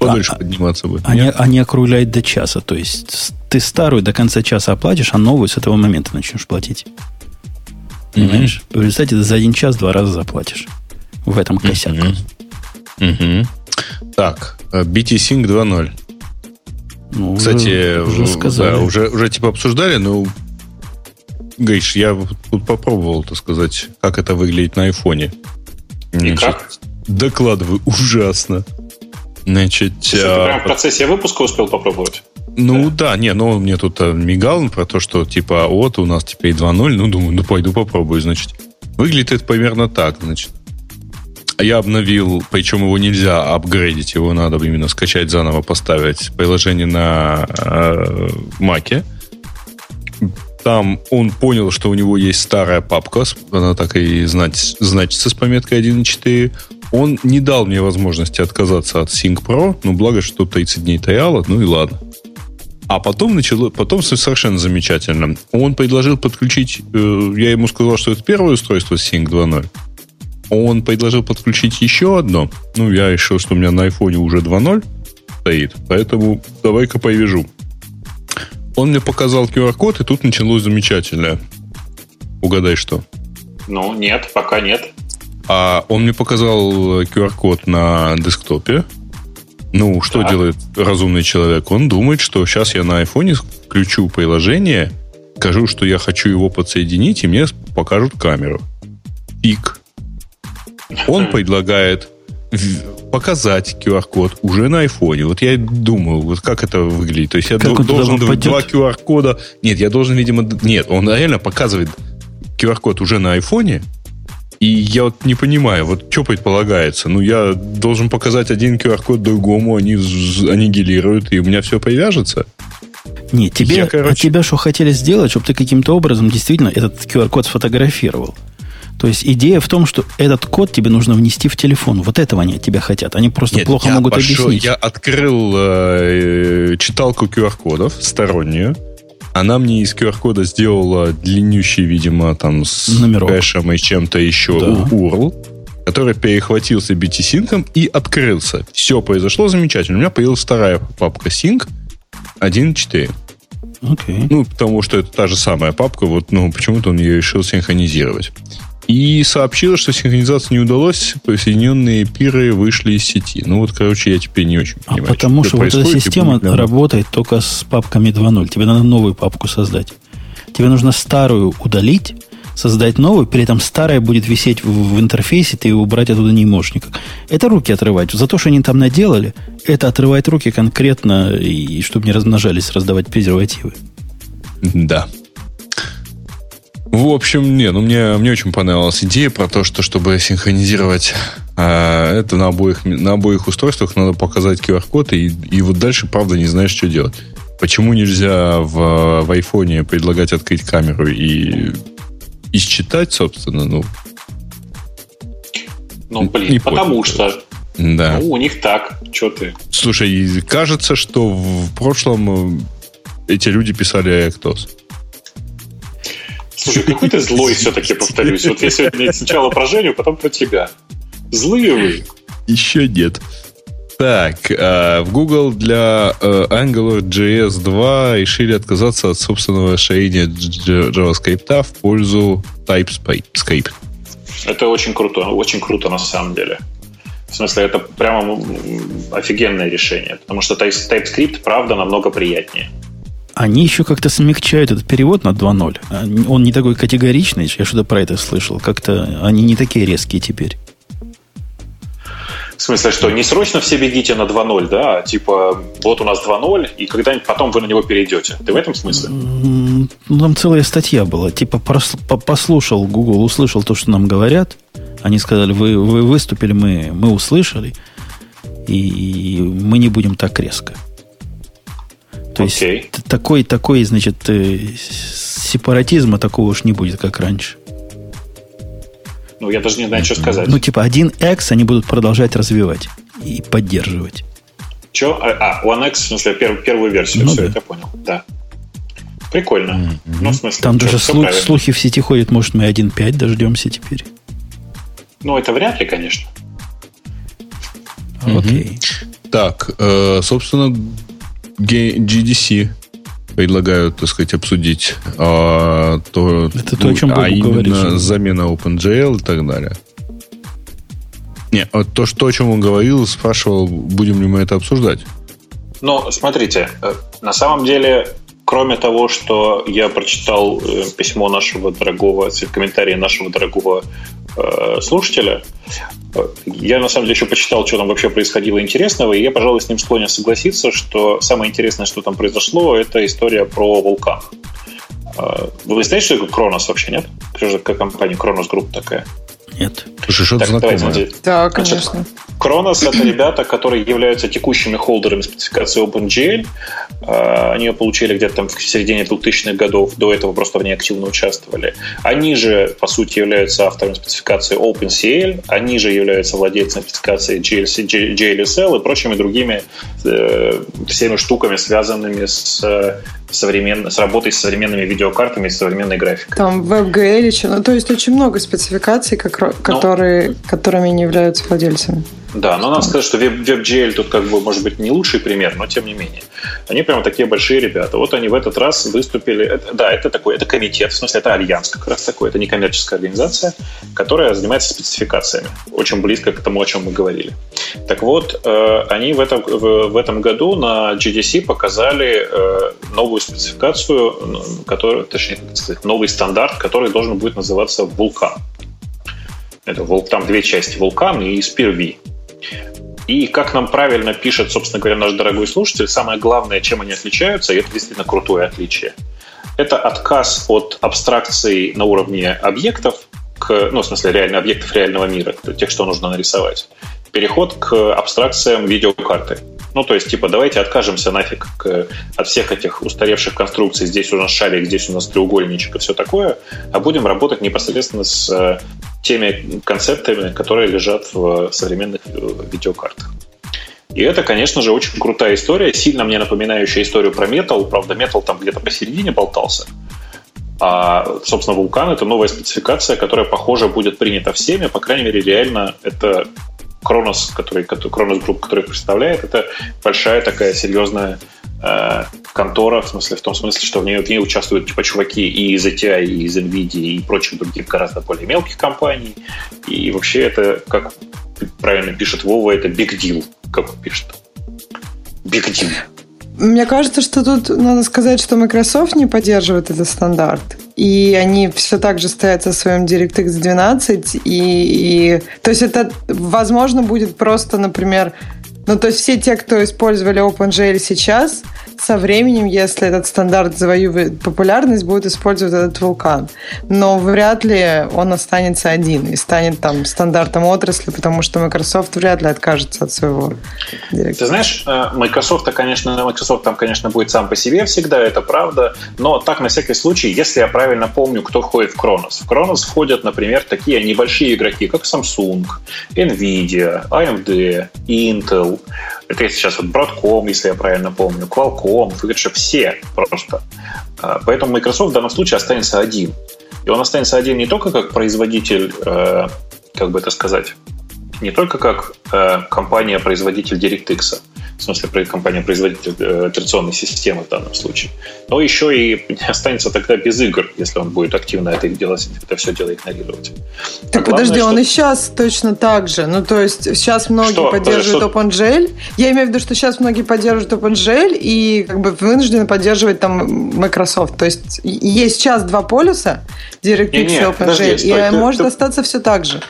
подольше подниматься будет. Они округляют до часа. То есть ты старую до конца часа оплатишь, а новую с этого момента начнешь платить. Понимаешь? В результате ты за один час два раза заплатишь. В этом косяк. Так, BT-Sync 2.0. Кстати, уже типа обсуждали, но... Гриш, я тут попробовал, так сказать, как это выглядит на айфоне. И как? Докладываю ужасно. Значит... ты прям в процессе выпуска успел попробовать? Он мне тут мигал про то, что типа, вот, у нас теперь 2.0, думаю, пойду попробую, значит. Выглядит это примерно так, значит. Я обновил, причем его нельзя апгрейдить, его надо именно скачать заново, поставить приложение на Mac'е. Там он понял, что у него есть старая папка, она так и значится с пометкой 1.4. Он не дал мне возможности отказаться от Sync Pro, благо, что 30 дней таяло, и ладно. А потом совершенно замечательно. Он предложил подключить... я ему сказал, что это первое устройство Sync 2.0. Он предложил подключить еще одно. Я решил, что у меня на iPhone уже 2.0 стоит, поэтому давай-ка повяжу. Он мне показал QR-код, и тут началось замечательное. Угадай, что? Нет, пока нет. А он мне показал QR-код на десктопе. Что делает разумный человек? Он думает, что сейчас я на айфоне включу приложение, скажу, что я хочу его подсоединить, и мне покажут камеру. Он предлагает показать QR-код уже на айфоне. Вот я думаю, вот как это выглядит. То есть я должен два QR-кода... Нет, я должен, видимо... Нет, он реально показывает QR-код уже на айфоне. И я вот не понимаю, вот что предполагается? Ну, я должен показать один QR-код другому, они аннигилируют, и у меня все привяжется? Нет, от тебя что хотели сделать, чтобы ты каким-то образом действительно этот QR-код сфотографировал. То есть идея в том, что этот код тебе нужно внести в телефон. Вот этого они от тебя хотят. Они просто плохо могут объяснить. Я открыл читалку QR-кодов стороннюю. Она мне из QR-кода сделала длиннющий, видимо, там с номерок, кэшем и чем-то еще, да, URL, который перехватился BT-синком и открылся. Все произошло замечательно. У меня появилась вторая папка Sync 1.4. Okay. Ну, потому что это та же самая папка, вот, ну, почему-то он ее решил синхронизировать. И сообщила, что синхронизация не удалось, присоединенные пиры вышли из сети. Ну вот, короче, я теперь не очень понимаю. А потому что вот эта система работает только с папками 2.0. Тебе надо новую папку создать. Тебе нужно старую удалить, создать новую, при этом старая будет висеть в интерфейсе, ты ее убрать оттуда не можешь никак. Это руки отрывать. За то, что они там наделали, это отрывать руки конкретно, и чтобы не размножались, раздавать презервативы. Да. В общем, не, ну мне очень понравилась идея про то, что чтобы синхронизировать это на обоих устройствах, надо показать QR-код, и вот дальше, правда, не знаешь, что делать. Почему нельзя в айфоне предлагать открыть камеру и считать, собственно, ну... Ну, блин, потому что... Да. Ну, у них так, что ты... Слушай, кажется, что в прошлом эти люди писали Actos. Слушай, какой ты злой все-таки, повторюсь. Вот я сегодня сначала про Женю, потом про тебя. Злые вы. Еще нет. Так, в Google для AngularJS 2 решили отказаться от собственного шиения JavaScript в пользу TypeScript. Это очень круто на самом деле. В смысле, это прямо офигенное решение, потому что TypeScript, правда, намного приятнее. Они еще как-то смягчают этот перевод на 2.0. Он не такой категоричный, я что-то про это слышал. Как-то они не такие резкие теперь. В смысле, что не срочно все бегите на 2.0, да? Типа, вот у нас 2.0, и когда-нибудь потом вы на него перейдете. Ты в этом смысле? Ну, там целая статья была. Типа, послушал Google, услышал то, что нам говорят. Они сказали, вы выступили, мы услышали, и мы не будем так резко. То okay. есть такой, значит, сепаратизма такого уж не будет, как раньше. Ну, я даже не знаю, что сказать. Ну, типа 1X они будут продолжать развивать и поддерживать. Че? А, 1X, в смысле, первую версию. Ну, все, да. Это я понял, да. Прикольно. Mm-hmm. Ну, в смысле, там даже слухи в сети ходят, может, мы 1.5 дождемся теперь. Ну, это вряд ли, конечно. Окей. Mm-hmm. Так, собственно... GDC предлагают, так сказать, обсудить это то, о чем Бобу говорит, замена OpenGL и так далее. Не, то, о чем он говорил, спрашивал, будем ли мы это обсуждать. Ну, смотрите, на самом деле, кроме того, что я прочитал письмо нашего дорогого, комментарии нашего дорогого слушателя, я на самом деле еще почитал, что там вообще происходило интересного, и я, пожалуй, с ним склонен согласиться, что самое интересное, что там произошло, это история про Вулкан. Вы знаете, что такое Кронос вообще, нет? Это же компания Кронос Групп такая. Нет. Слушай, что-то знакомое. Да, конечно. Кронос — это ребята, которые являются текущими холдерами спецификации OpenGL. Они ее получили где-то там в середине 2000-х годов. До этого просто в ней активно участвовали. Они же, по сути, являются авторами спецификации OpenCL. Они же являются владельцами спецификации GLSL и прочими другими всеми штуками, связанными с работой с современными видеокартами и современной графикой. Там WebGL еще. Ну, то есть очень много спецификаций, которыми не являются владельцами. Да, но надо сказать, что WebGL тут, как бы, может быть, не лучший пример, но тем не менее. Они прямо такие большие ребята. Вот они в этот раз выступили. Это комитет, в смысле, это альянс как раз такой. Это некоммерческая организация, которая занимается спецификациями. Очень близко к тому, о чем мы говорили. Так вот, они в этом году на GDC показали новую спецификацию, точнее, так сказать, новый стандарт, который должен будет называться Vulkan. Там две части: Vulkan и Spear V. И как нам правильно пишет, собственно говоря, наш дорогой слушатель, самое главное, чем они отличаются, и это действительно крутое отличие, это отказ от абстракций на уровне объектов, в смысле, реально объектов реального мира, тех, что нужно нарисовать, переход к абстракциям видеокарты. То есть, давайте откажемся нафиг от всех этих устаревших конструкций. Здесь у нас шарик, здесь у нас треугольничек и все такое, а будем работать непосредственно с теми концептами, которые лежат в современных видеокартах. И это, конечно же, очень крутая история, сильно мне напоминающая историю про Metal. Правда, Metal там где-то посередине болтался. А, собственно, Vulkan — это новая спецификация, которая, похоже, будет принята всеми. По крайней мере, реально это Кронос, Кронос Групп, который представляет, это большая такая серьезная контора, в том смысле, что в ней участвуют чуваки и из ATI, и из NVIDIA, и прочих других гораздо более мелких компаний. И вообще это, как правильно пишет Вова, это big deal, как он пишет. Big deal. Мне кажется, что тут надо сказать, что Microsoft не поддерживает этот стандарт. И они все так же стоят со своим DirectX 12. И... То есть это, возможно, будет просто, например... все те, кто использовали OpenGL сейчас, со временем, если этот стандарт завоюет популярность, будут использовать этот Vulkan. Но вряд ли он останется один и станет там стандартом отрасли, потому что Microsoft вряд ли откажется от своего директора. Ты знаешь, Microsoft там, конечно, будет сам по себе всегда, это правда, но так, на всякий случай, если я правильно помню, кто входит в Кронос. В Кронос входят, например, такие небольшие игроки, как Samsung, Nvidia, AMD, Intel, это сейчас Broadcom, если я правильно помню, Qualcomm, все просто. Поэтому Microsoft в данном случае останется один. И он останется один не только как производитель, не только как компания-производитель DirectX, в смысле компания-производитель операционной системы в данном случае, но еще и останется тогда без игр, если он будет активно это все дело игнорировать. Так подожди, он и сейчас точно так же. Сейчас многие поддерживают OpenGL. Я имею в виду, что сейчас многие поддерживают OpenGL и вынуждены поддерживать там Microsoft. То есть есть сейчас два полюса, DirectX и OpenGL, может остаться все так же.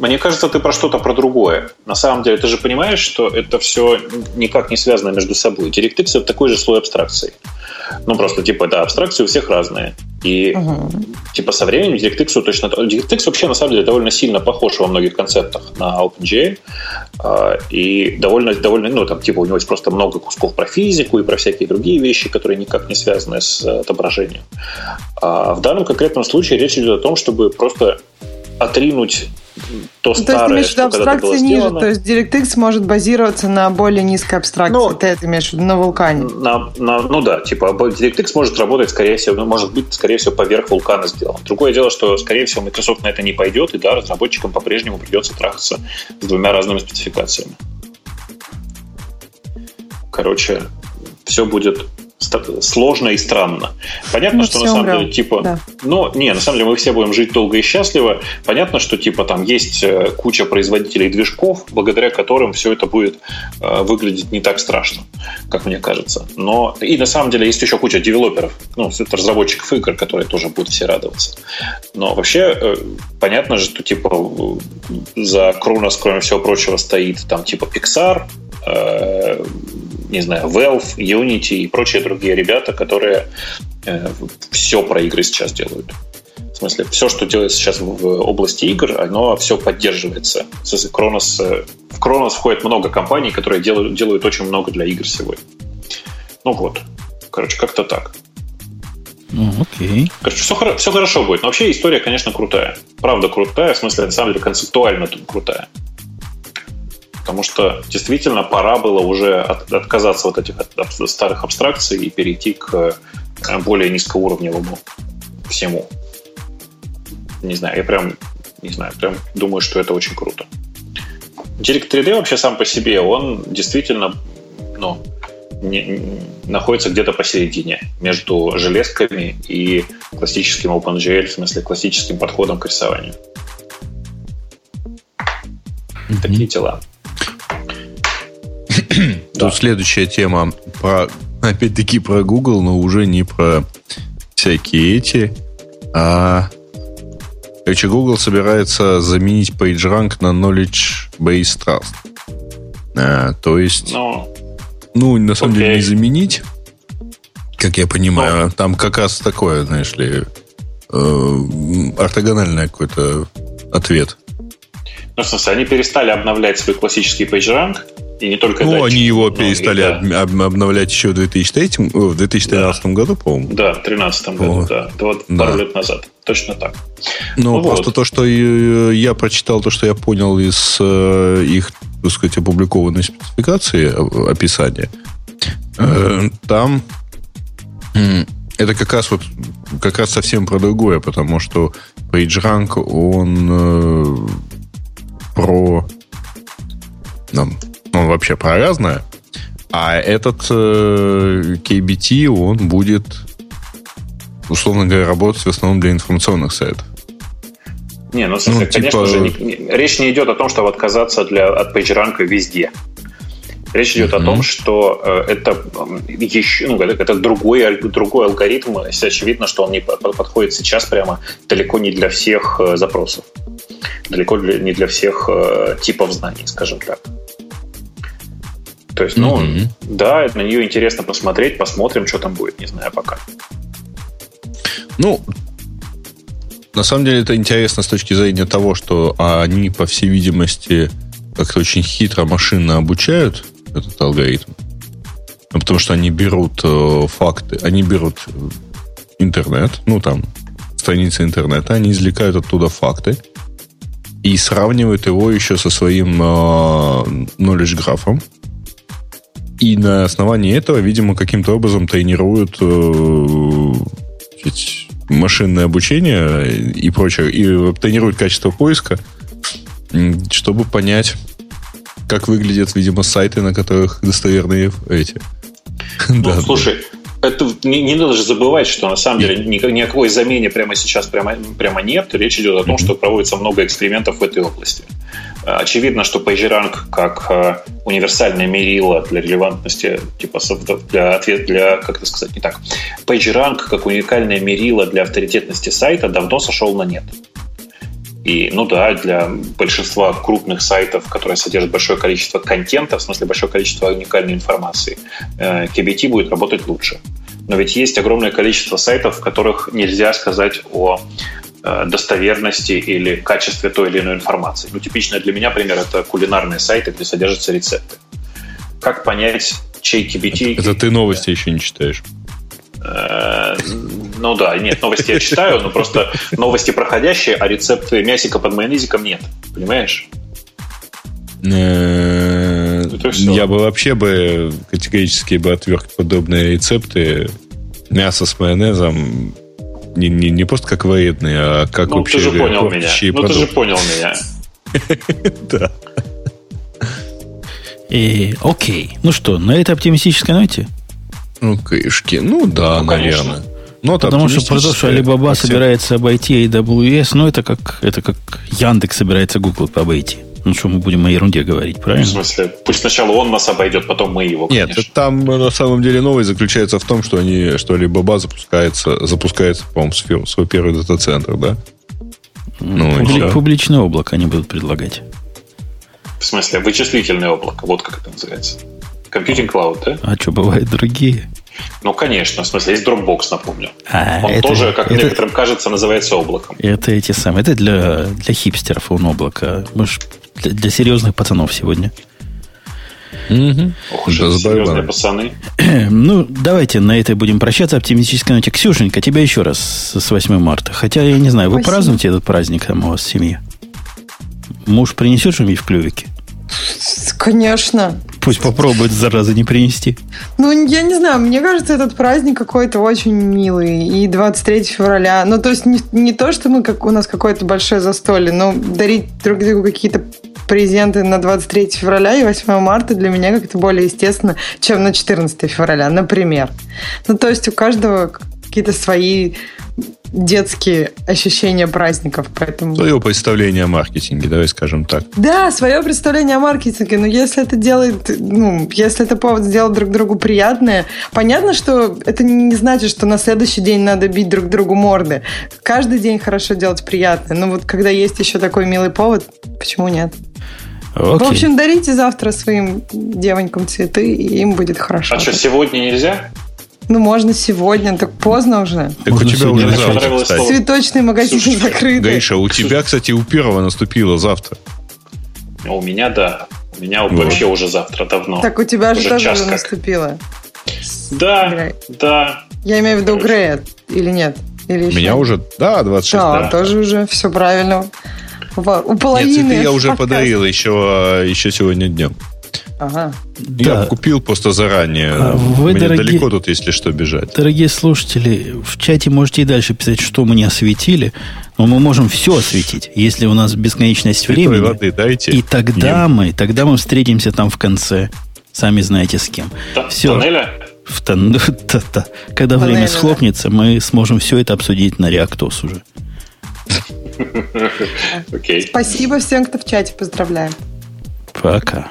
Мне кажется, ты про что-то про другое. На самом деле, ты же понимаешь, что это все никак не связано между собой. DirectX — это такой же слой абстракции. Абстракции у всех разные. И со временем DirectX точно... DirectX вообще, на самом деле, довольно сильно похож во многих концептах на OpenGL. И довольно у него есть просто много кусков про физику и про всякие другие вещи, которые никак не связаны с отображением. А в данном конкретном случае речь идет о том, чтобы просто отринуть старое, имеешь в виду абстракции ниже, то есть DirectX может базироваться на более низкой абстракции, ты это имеешь в виду, на Vulkan. DirectX может работать, скорее всего, поверх Vulkan сделан. Другое дело, что, скорее всего, Microsoft на это не пойдет, и разработчикам по-прежнему придется трахаться с двумя разными спецификациями. Все будет сложно и странно. Понятно, что на самом деле, да. На самом деле мы все будем жить долго и счастливо. Понятно, что там есть куча производителей движков, благодаря которым все это будет выглядеть не так страшно, как мне кажется. Но и на самом деле есть еще куча девелоперов, разработчиков игр, которые тоже будут все радоваться. Но вообще понятно же, что за Кронос, кроме всего прочего, стоит Pixar, Valve, Unity и прочие другие ребята, которые все про игры сейчас делают. В смысле, все, что делается сейчас в области игр, оно все поддерживается. В Кронос входит много компаний, которые делают очень много для игр сегодня. Как-то так. Окей. Все хорошо будет. Но вообще история, конечно, крутая. Правда крутая, в смысле, на самом деле, концептуально тут крутая. Потому что действительно пора было уже отказаться от этих старых абстракций и перейти к более низкоуровневому всему. Я прям думаю, что это очень круто. Direct 3D вообще сам по себе, он действительно находится где-то посередине между железками и классическим OpenGL, в смысле классическим подходом к рисованию. Такие дела. Тут следующая тема про Google, но уже не про всякие эти. Google собирается заменить PageRank на Knowledge Based Trust. То есть, на самом деле, не заменить, как я понимаю, там как раз такое, знаешь ли, ортогональный какой-то ответ. Ну, в смысле, они перестали обновлять свой классический PageRank, и не только датчик. Они его перестали обновлять еще в 2013 году, по-моему. Да, в 2013 году, да. Пару лет назад. Точно так. Просто то, что я прочитал, то, что я понял из их, так сказать, опубликованной спецификации, описания, там это как раз совсем про другое, потому что PageRank, он вообще про разное, а этот KBT, он будет, условно говоря, работать в основном для информационных сайтов. Не, ну, в смысле, конечно же, речь не идет о том, чтобы отказаться от PageRank везде. Речь идет о том, что это другой алгоритм. Очевидно, что он не подходит сейчас прямо далеко не для всех запросов. Далеко не для всех типов знаний, скажем так. То есть, да, на нее интересно посмотреть. Посмотрим, что там будет, не знаю пока. На самом деле это интересно с точки зрения того, что они, по всей видимости, как-то очень хитро машинно обучают этот алгоритм. Потому что они берут факты, они берут интернет, страницы интернета, они извлекают оттуда факты и сравнивают его еще со своим knowledge графом. И на основании этого, видимо, каким-то образом тренируют машинное обучение и прочее, и тренируют качество поиска, чтобы понять, как выглядят, видимо, сайты, на которых достоверные эти. Слушай, это не надо же забывать, что на самом деле никакой замене прямо сейчас прямо нет. Речь идет о том, что проводится много экспериментов в этой области. Очевидно, что PageRank как универсальное мерило для релевантности, PageRank как уникальное мерило для авторитетности сайта давно сошел на нет. И, для большинства крупных сайтов, которые содержат большое количество контента, в смысле большое количество уникальной информации, KBT будет работать лучше. Но ведь есть огромное количество сайтов, в которых нельзя сказать о достоверности или качестве той или иной информации. Типичный для меня пример – это кулинарные сайты, где содержатся рецепты. Как понять, чей KBT… Это ты новости еще не читаешь. Новости я читаю, но просто новости проходящие, а рецепты мясика под майонезиком нет, понимаешь? Я бы вообще категорически отверг подобные рецепты. Мясо с майонезом не просто как вредные, а как вообще общие продукты. Ну ты же понял меня. Да. Окей. Ну что, на этой оптимистической ноте? Наверное. Потому что про то, что Alibaba собирается обойти AWS, это как Яндекс собирается Google обойти. Что мы будем о ерунде говорить, правильно? В смысле, пусть сначала он нас обойдет, потом мы его, конечно. Нет, там на самом деле новость заключается в том, что Alibaba запускается, по-моему, свой первый дата-центр, да? Публичное облако они будут предлагать. В смысле, вычислительное облако, вот как это называется. Computing Cloud, да? А что, бывают другие? Конечно. В смысле, есть Dropbox, напомню. Он тоже, как некоторым кажется, называется облаком. Это эти самые. Это для хипстеров он облако. Мы ж для серьезных пацанов сегодня. Ох уж эти серьезные пацаны. Давайте на этой будем прощаться. Оптимистической ноте. Ксюшенька, тебя еще раз с 8 марта. Хотя, я не знаю, вы празднуете этот праздник там у вас в семье? Муж принесет что-нибудь в клювике? Конечно. Пусть попробует, зараза, не принести. Я не знаю, мне кажется, этот праздник какой-то очень милый. И 23 февраля. То есть не то, что у нас какое-то большое застолье, но дарить друг другу какие-то презенты на 23 февраля и 8 марта для меня как-то более естественно, чем на 14 февраля, например. То есть у каждого какие-то свои детские ощущения праздников. Поэтому... Свое представление о маркетинге, давай скажем так. Да, свое представление о маркетинге. Но если это если это повод сделать друг другу приятное, понятно, что это не значит, что на следующий день надо бить друг другу морды. Каждый день хорошо делать приятное. Когда есть еще такой милый повод, почему нет? Okay. В общем, дарите завтра своим девонькам цветы, и им будет хорошо. А что, сегодня нельзя? Ну, можно сегодня, так поздно уже. Так можно у тебя уже завтра, кстати. Цветочные магазины закрыты. Гриша, у тебя, кстати, у первого наступило завтра. А у меня, да. У меня вообще уже завтра давно. Так у тебя же тоже уже наступило. Да, Грей. Да. Я имею в виду Грея, или нет? Или еще? У меня уже, да, 26. Да, да. Тоже уже все правильно. У половины. Нет, цветы я уже подарил еще сегодня днем. Ага. Я купил просто заранее. Мне далеко тут, если что, бежать. Дорогие слушатели, в чате можете и дальше писать, что мы не осветили. Но мы можем все осветить, если у нас бесконечность Святой времени. Воды дайте. И тогда мы встретимся там в конце. Сами знаете с кем. Все. Тоннеля? Когда тоннеля, время схлопнется, мы сможем все это обсудить на Reactos уже. Okay. Спасибо всем, кто в чате. Поздравляем. Пока.